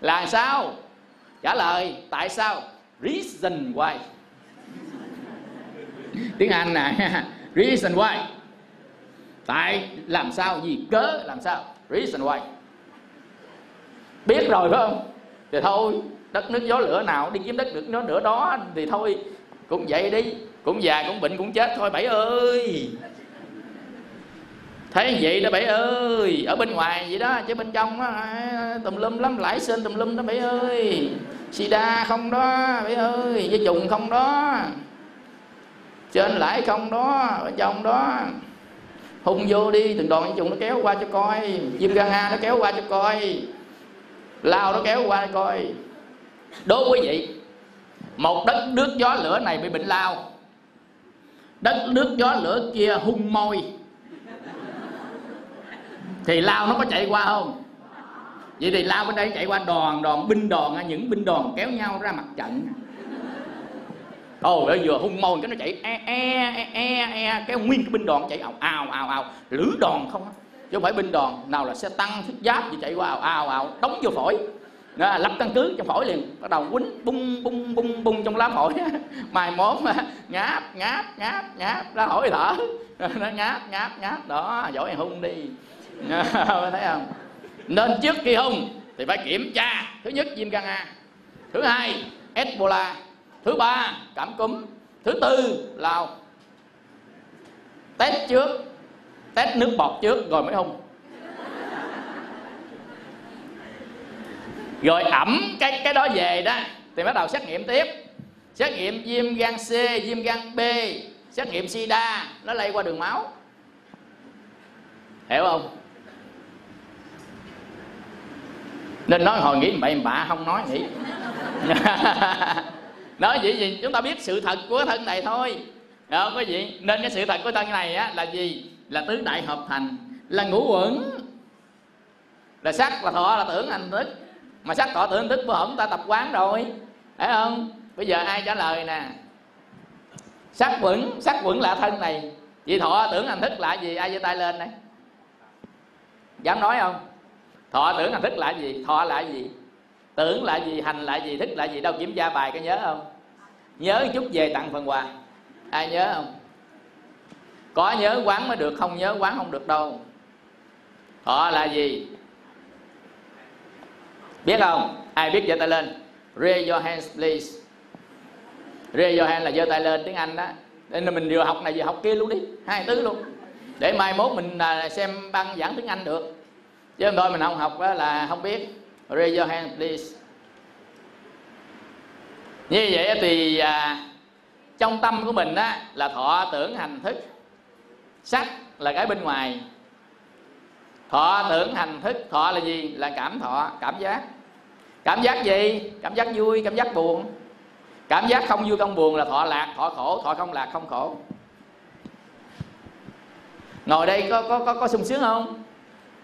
Là sao? Trả lời, tại sao? Reason why. tiếng Anh nè. Reason why. Tại làm sao, gì cớ làm sao. Reason why. Biết rồi phải không? Thì thôi, đất nước gió lửa nào đi kiếm đất nước nó nữa đó. Thì thôi, cũng vậy đi. Cũng già, cũng bệnh, cũng chết thôi bảy ơi. Thấy vậy đó bảy ơi. Ở bên ngoài vậy đó, chứ bên trong đó, tùm lum lắm, lãi sên tùm lum đó bảy ơi. Sida không đó bảy ơi. Với trùng không đó. Trên lãi không đó. Bên trong đó hung vô đi, từng đòn với trùng nó kéo qua cho coi. Chim gan A nó kéo qua cho coi. Lao nó kéo qua coi. Đố quý vị, một đất nước gió lửa này bị bệnh lao, đất nước gió lửa kia hung môi, thì lao nó có chạy qua không? Vậy thì lao bên đây chạy qua đòn đòn binh đòn, những binh đòn kéo nhau ra mặt trận. Ồ, nó vừa hung môi cái nó chạy e e e e e, cái nguyên cái binh đòn chạy ào ào ào ào, lửa đòn không á, chứ không phải binh đòn, nào là xe tăng thiết giáp gì chạy qua ào ào ào, đóng vô phổi. Đó, lập căn cứ trong phổi liền, bắt đầu quýnh bung bung bung bung trong lá phổi mài móm ngáp ngáp ngáp ngáp ra hỏi thở nó ngáp ngáp ngáp đó, giỏi hay hung đi. Thấy không? Nên trước khi hung thì phải kiểm tra, thứ nhất viêm gan A, thứ hai Ebola, thứ ba cảm cúm, thứ tư lao. Test trước, test nước bọt trước rồi mới hung. Rồi ẩm cái cái đó về đó thì bắt đầu xét nghiệm tiếp, xét nghiệm viêm gan C, viêm gan B, xét nghiệm sida, nó lây qua đường máu, hiểu không? Nên nói hồi nghĩ bậy bạ, không nói nghĩ. Nói vậy gì chúng ta biết sự thật của thân này thôi, được không quý vị? Nên cái sự thật của thân này á là gì? Là tứ đại hợp thành, là ngũ uẩn, là sắc, là thọ, là tưởng, hành, thức. Mà sắc thọ tưởng thức của hổng ta tập quán rồi, phải không? Bây giờ ai trả lời nè? Sắc quẩn, sắc quẩn là thân này, vì thọ tưởng hành thức là gì? Ai giơ tay lên đây? Dám nói không? Thọ tưởng hành thức là gì? Thọ là gì? Tưởng là gì? Hành là gì? Thức là gì? Đâu kiểm tra bài có nhớ không? Nhớ chút về tặng phần quà. Ai nhớ không? Có nhớ quán mới được, không nhớ quán không được đâu. Thọ là gì? Biết không? Ai biết giơ tay lên? Raise your hands please. Raise your hands là giơ tay lên tiếng Anh đó. Nên mình vừa học này vừa học kia luôn đi, hai thứ luôn. Để mai mốt mình xem băng giảng tiếng Anh được. Chứ thôi mình không học đó là không biết. Raise your hands please. Như vậy thì à, trong tâm của mình đó là thọ tưởng hành thức. Sắc là cái bên ngoài. Thọ tưởng hành thức, thọ là gì? Là cảm thọ, cảm giác. Cảm giác gì? Cảm giác vui, cảm giác buồn. Cảm giác không vui không buồn là thọ lạc, thọ khổ. Thọ không lạc không khổ. Ngồi đây có có có, có sung sướng không?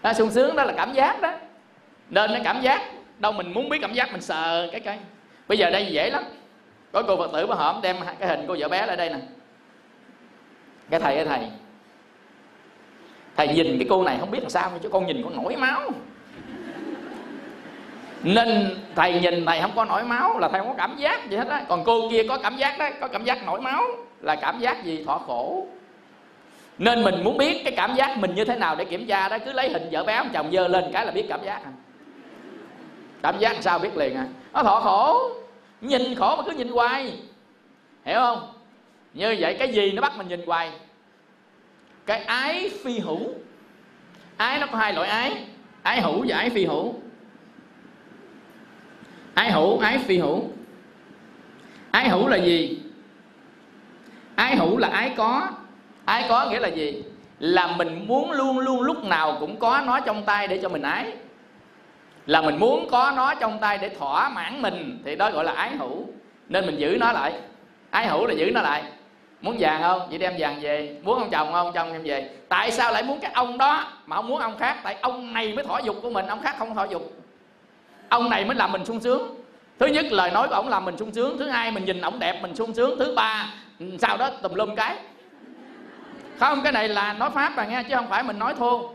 À, sung sướng đó là cảm giác đó. Nên cái cảm giác đâu mình muốn biết cảm giác mình sờ cái cây. Bây giờ đây dễ lắm. Có cô Phật tử bà hổm đem cái hình cô vợ bé lại đây nè. Cái thầy cái thầy Thầy nhìn cái cô này không biết làm sao chứ con nhìn con nổi máu. Nên thầy nhìn thầy không có nổi máu là thầy không có cảm giác gì hết á. Còn cô kia có cảm giác đó, có cảm giác nổi máu là cảm giác gì? Thọ khổ. Nên mình muốn biết cái cảm giác mình như thế nào để kiểm tra đó. Cứ lấy hình vợ bé ông chồng dơ lên cái là biết cảm giác. Cảm giác sao biết liền à? Nó thọ khổ. Nhìn khổ mà cứ nhìn hoài, hiểu không? Như vậy cái gì nó bắt mình nhìn hoài? Cái ái phi hữu. Ái nó có hai loại ái, ái hữu và ái phi hữu. Ái hữu, ái phi hữu. Ái hữu là gì? Ái hữu là ái có. Ái có nghĩa là gì? Là mình muốn luôn luôn lúc nào cũng có nó trong tay để cho mình ái. Là mình muốn có nó trong tay để thỏa mãn mình. Thì đó gọi là ái hữu. Nên mình giữ nó lại. Ái hữu là giữ nó lại. Muốn vàng không? Vậy đem vàng về. Muốn ông chồng không? Ông chồng đem về. Tại sao lại muốn cái ông đó mà không muốn ông khác? Tại ông này mới thỏa dục của mình, ông khác không thỏa dục. Ông này mới làm mình sung sướng. Thứ nhất lời nói của ông làm mình sung sướng. Thứ hai mình nhìn ông đẹp mình sung sướng. Thứ ba sau đó tùm lum cái. Không, cái này là nói pháp mà nghe, chứ không phải mình nói thô.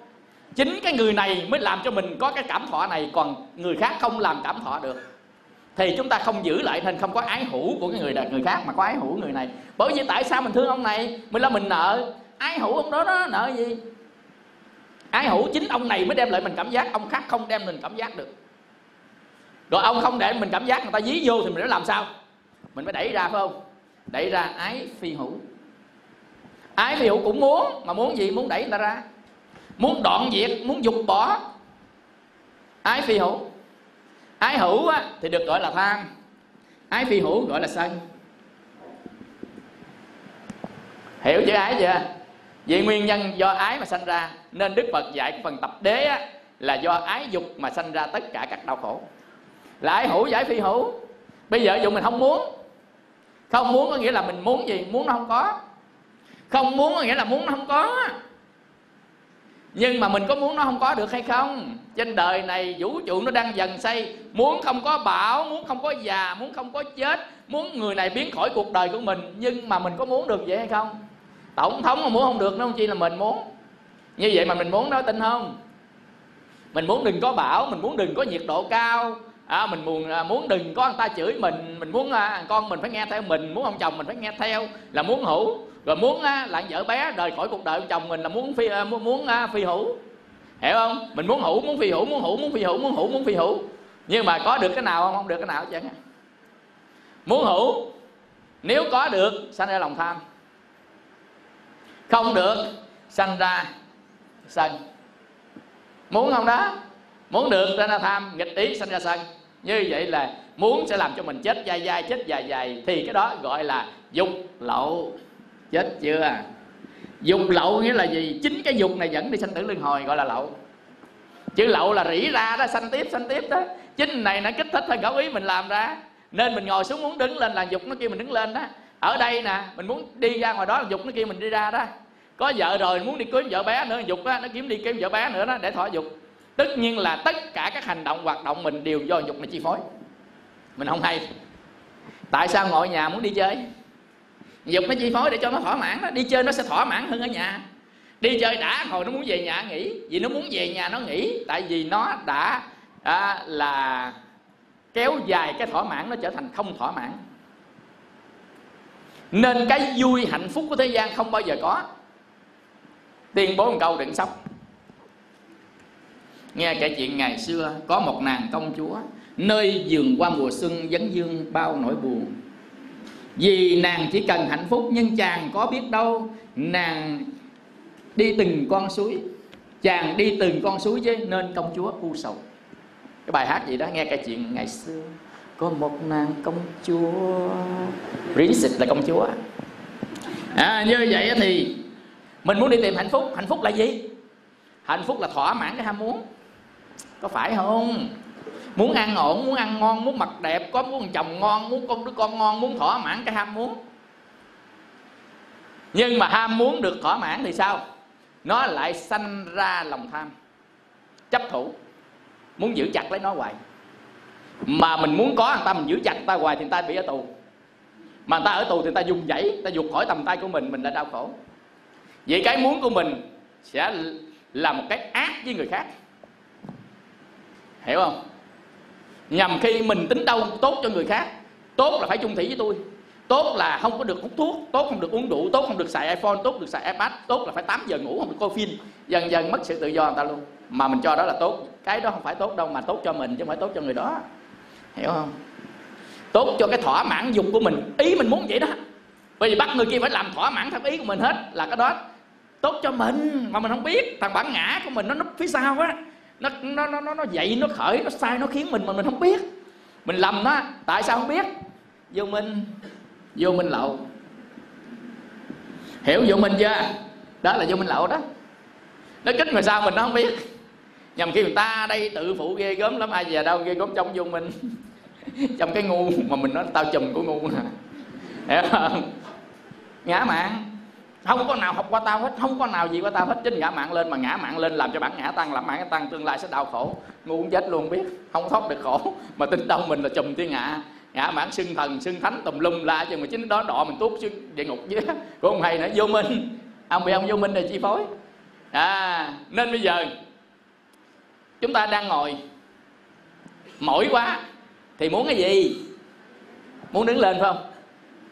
Chính cái người này mới làm cho mình có cái cảm thọ này. Còn người khác không làm cảm thọ được. thì chúng ta không giữ lại nên không có ái hữu của cái người người khác mà có ái hữu người này. Bởi vì tại sao mình thương ông này mình là mình nợ ái hữu ông đó đó, nợ gì? Ái hữu chính ông này mới đem lại mình cảm giác, ông khác không đem mình cảm giác được. Rồi ông không để mình cảm giác, người ta dí vô thì mình phải làm sao? Mình phải đẩy ra, phải không? Đẩy ra ái phi hữu. Ái phi hữu cũng muốn, mà muốn gì? Muốn đẩy người ta ra, muốn đoạn diệt, muốn dục bỏ. Ái phi hữu. Ái hữu á, thì được gọi là tham, ái phi hữu gọi là sân. Hiểu chữ ái chưa? Vì nguyên nhân do ái mà sanh ra, nên Đức Phật dạy phần tập đế á, là do ái dục mà sanh ra tất cả các đau khổ. Là ái hữu và ái phi hữu. Bây giờ dù mình không muốn, không muốn có nghĩa là mình muốn gì? Muốn nó không có. Không muốn có nghĩa là muốn nó không có. Nhưng mà mình có muốn nó không có được hay không? Trên đời này vũ trụ nó đang dần xây. Muốn không có bão, muốn không có già, muốn không có chết, muốn người này biến khỏi cuộc đời của mình. Nhưng mà mình có muốn được vậy hay không? Tổng thống mà muốn không được nó không chỉ là mình muốn. Như vậy mà mình muốn đó tin không? Mình muốn đừng có bão, mình muốn đừng có nhiệt độ cao. À, mình muốn, muốn đừng có người ta chửi mình. Mình muốn à, con mình phải nghe theo mình. Muốn ông chồng mình phải nghe theo là muốn hữu. Rồi muốn à, là vợ bé rời khỏi cuộc đời ông chồng mình là muốn phi, à, muốn, muốn à, phi hữu. Hiểu không? Mình muốn hữu, muốn phi hữu, muốn hữu, muốn phi hữu, muốn hữu, muốn phi hữu. Nhưng mà có được cái nào không? Không được cái nào chứ. Muốn hữu, nếu có được sanh ra lòng tham. Không được sanh ra sân. Muốn không đó? Muốn được sanh ra tham, nghịch ý sanh ra sân. Như vậy là muốn sẽ làm cho mình chết dai dai, chết dài dài. Thì cái đó gọi là dục lậu. Chết chưa? Dục lậu nghĩa là gì? Chính cái dục này dẫn đi sanh tử luân hồi gọi là lậu. Chữ lậu là rỉ ra đó, sanh tiếp, sanh tiếp đó. Chính này nó kích thích hơn khẩu ý mình làm ra. Nên mình ngồi xuống muốn đứng lên là dục nó kêu mình đứng lên đó. Ở đây nè, mình muốn đi ra ngoài đó là dục nó kêu mình đi ra đó. Có vợ rồi muốn đi kiếm vợ bé nữa, dục đó, nó kiếm đi kiếm vợ bé nữa đó để thỏa dục. Tất nhiên là tất cả các hành động hoạt động mình đều do dục nó chi phối. Mình không hay. Tại sao ngồi nhà muốn đi chơi? Dục nó chi phối để cho nó thỏa mãn đó. Đi chơi nó sẽ thỏa mãn hơn ở nhà. Đi chơi đã hồi nó muốn về nhà nghỉ. Vì nó muốn về nhà nó nghỉ. Tại vì nó đã à, là kéo dài cái thỏa mãn, nó trở thành không thỏa mãn. Nên cái vui hạnh phúc của thế gian không bao giờ có. Tuyên bố một câu đừng sốc. Nghe kể chuyện ngày xưa có một nàng công chúa, nơi vườn hoa mùa xuân vấn vương bao nỗi buồn. Vì nàng chỉ cần hạnh phúc, nhưng chàng có biết đâu. Nàng đi từng con suối, chàng đi từng con suối với nên công chúa u sầu. Cái bài hát gì đó nghe cái chuyện ngày xưa. Có một nàng công chúa, Princess là công chúa. À, như vậy thì mình muốn đi tìm hạnh phúc. Hạnh phúc là gì? Hạnh phúc là thỏa mãn cái ham muốn. Có phải không? Muốn ăn ổn, muốn ăn ngon, muốn mặc đẹp, có muốn chồng ngon, muốn con đứa con ngon, muốn thỏa mãn cái ham muốn. Nhưng mà ham muốn được thỏa mãn thì sao? Nó lại sanh ra lòng tham, chấp thủ, muốn giữ chặt lấy nó hoài. Mà mình muốn có người ta, mình giữ chặt người ta hoài thì người ta bị ở tù. Mà người ta ở tù thì người ta dùng dãy, người ta vụt khỏi tầm tay của mình, mình đã đau khổ. Vậy cái muốn của mình sẽ là một cái ác với người khác. Hiểu không? Nhằm khi mình tính đâu tốt cho người khác. Tốt là phải chung thủy với tôi. Tốt là không có được hút thuốc. Tốt không được uống rượu. Tốt không được xài iPhone. Tốt được xài iPad. Tốt là phải tám giờ ngủ, không được coi phim. Dần dần mất sự tự do người ta luôn. Mà mình cho đó là tốt. Cái đó không phải tốt đâu, mà tốt cho mình chứ không phải tốt cho người đó. Hiểu không? Tốt cho cái thỏa mãn dục của mình. Ý mình muốn vậy đó. Bởi vì bắt người kia phải làm thỏa mãn theo ý của mình hết. Là cái đó tốt cho mình. Mà mình không biết. Thằng bản ngã của mình nó núp phía sau á. Nó, nó, nó, nó dậy, nó khởi, nó sai, nó khiến mình mà mình không biết. Mình lầm nó, tại sao không biết? Vô minh, vô minh lậu. Hiểu vô minh chưa? Đó là vô minh lậu đó. Nó kích mà sao mình nó không biết. Nhằm khi người ta đây tự phụ ghê gớm lắm. Ai về đâu ghê gớm trong vô minh. Trong cái ngu mà mình nói tao chùm của ngu nè. Hiểu không? Ngã mạng. Không có nào học qua tao hết, không có nào gì qua tao hết. Chính ngã mạng lên, mà ngã mạng lên làm cho bản ngã tăng, làm bản tăng tương lai sẽ đau khổ. Ngu cũng chết luôn biết, không thoát được khổ. Mà tính đâu mình là chùm thiên ngã. Ngã mạng xưng thần, xưng thánh, tùm lum la. Chứ mà chính đó đọ mình tuốt xuống địa ngục chứ. Cũng không hay nữa, vô minh. Ông bị ông vô minh này chi phối. À, nên bây giờ chúng ta đang ngồi mỏi quá. thì muốn cái gì? Muốn đứng lên phải không?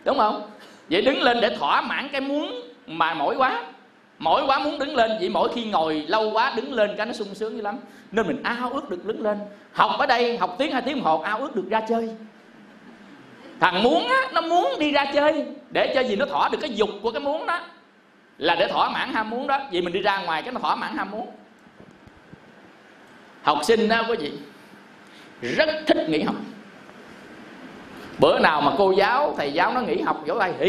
Đúng không? Vậy đứng lên để thỏa mãn cái muốn mà mỏi quá. Mỏi quá muốn đứng lên, vậy mỗi khi ngồi lâu quá đứng lên cái nó sung sướng dữ lắm. Nên mình ao ước được đứng lên. Học ở đây, học tiếng hai tiếng một, ao ước được ra chơi. Thằng muốn á, nó muốn đi ra chơi để cho gì nó thỏa được cái dục của cái muốn đó. Là để thỏa mãn ham muốn đó. Vậy mình đi ra ngoài cái nó thỏa mãn ham muốn. Học sinh đó quý vị rất thích nghỉ học. Bữa nào mà cô giáo, thầy giáo nó nghỉ học vỗ tay hi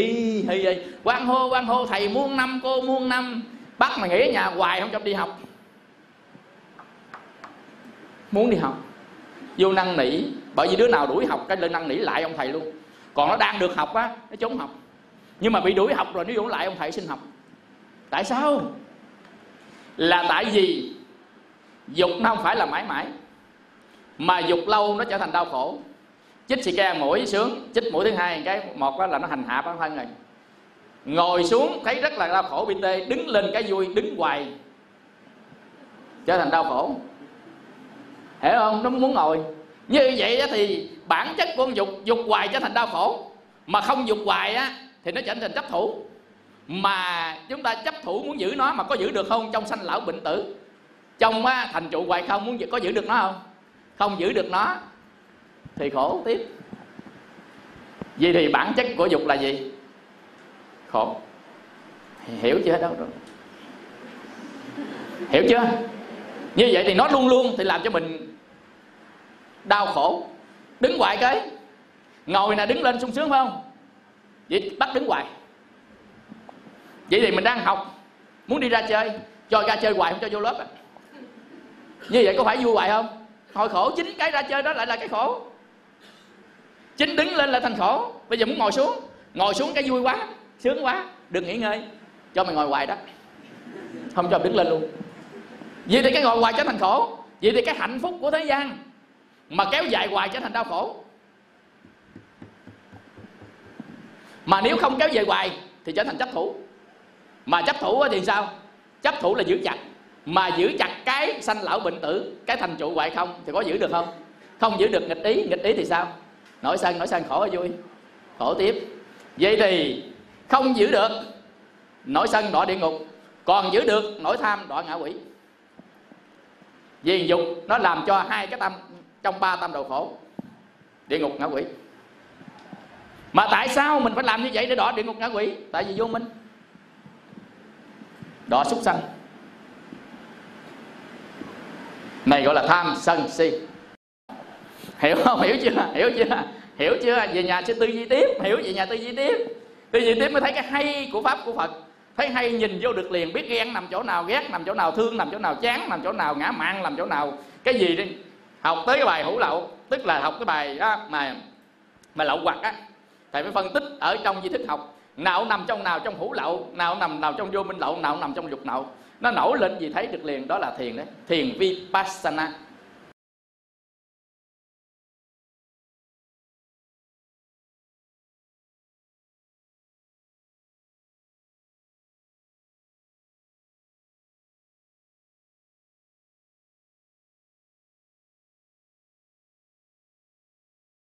hi hi, quan hô quan hô, thầy muôn năm, cô muôn năm. Bắt mà nghỉ ở nhà hoài không cho đi học. Muốn đi học, vô năn nỉ. Bởi vì đứa nào đuổi học cái lên năn nỉ lại ông thầy luôn. Còn nó đang được học á, nó trốn học. Nhưng mà bị đuổi học rồi nó vô lại ông thầy xin học. Tại sao? Là tại vì dục nó không phải là mãi mãi. Mà dục lâu nó trở thành đau khổ. Chích xì ke mũi sướng, chích mũi thứ hai cái một là nó hành hạ bản thân rồi. Ngồi xuống thấy rất là đau khổ bị tê, đứng lên cái vui, đứng hoài trở thành đau khổ. Hiểu không? Nó muốn ngồi. Như vậy thì bản chất của con dục, dục hoài trở thành đau khổ. Mà không dục hoài á thì nó trở thành chấp thủ. Mà chúng ta chấp thủ muốn giữ nó mà có giữ được không? Trong sanh lão bệnh tử, trong á, thành trụ hoài không, muốn có giữ được nó không? Không giữ được nó thì khổ tiếp. Vậy thì bản chất của dục là gì? Khổ. Hiểu chưa đâu rồi? Hiểu chưa? Như vậy thì nó luôn luôn thì làm cho mình đau khổ. Đứng hoài cái, ngồi nè đứng lên sung sướng phải không? Vậy bắt đứng hoài. Vậy thì mình đang học, muốn đi ra chơi, cho ra chơi hoài không cho vô lớp à. Như vậy có phải vui hoài không? Hồi khổ, chính cái ra chơi đó lại là cái khổ. Chính đứng lên là thành khổ. Bây giờ muốn ngồi xuống, ngồi xuống cái vui quá, sướng quá, đừng nghỉ ngơi, cho mày ngồi hoài đó, không cho mày đứng lên luôn. Vậy thì cái ngồi hoài trở thành khổ. Vậy thì cái hạnh phúc của thế gian mà kéo dài hoài trở thành đau khổ. Mà nếu không kéo dài hoài thì trở thành chấp thủ. Mà chấp thủ thì sao? Chấp thủ là giữ chặt. Mà giữ chặt cái sanh lão bệnh tử, cái thành trụ hoại không thì có giữ được không? Không giữ được nghịch ý. Nghịch ý thì sao? Nổi sân, nổi sân khổ hay vui? Khổ tiếp. Vậy thì không giữ được nổi sân đọa địa ngục. Còn giữ được nổi tham đọa ngạ quỷ. Vì dục nó làm cho hai cái tâm trong ba tâm đầu khổ, địa ngục ngạ quỷ. Mà tại sao mình phải làm như vậy để đọa địa ngục ngạ quỷ? Tại vì vô minh, đọa súc sanh. Này gọi là tham sân si. Hiểu không? Hiểu chưa? Hiểu chưa? Hiểu chưa? Về nhà sẽ tư duy tiếp. Hiểu về nhà tư duy tiếp. Tư duy tiếp mới thấy cái hay của Pháp của Phật. Thấy hay nhìn vô được liền. Biết ghen nằm chỗ nào, ghét nằm chỗ nào, thương nằm chỗ nào, chán nằm chỗ nào, ngã mạn nằm chỗ nào. Cái gì đi. Học tới cái bài hữu lậu. Tức là học cái bài đó mà, mà lậu hoặc á. Thầy phải phân tích ở trong di thức học. Nào nằm trong nào trong hữu lậu, nào nằm nào trong vô minh lậu, nào nằm trong dục lậu. Nó nổi lên gì thấy được liền, đó là thiền đấy. Thiền Vipassana.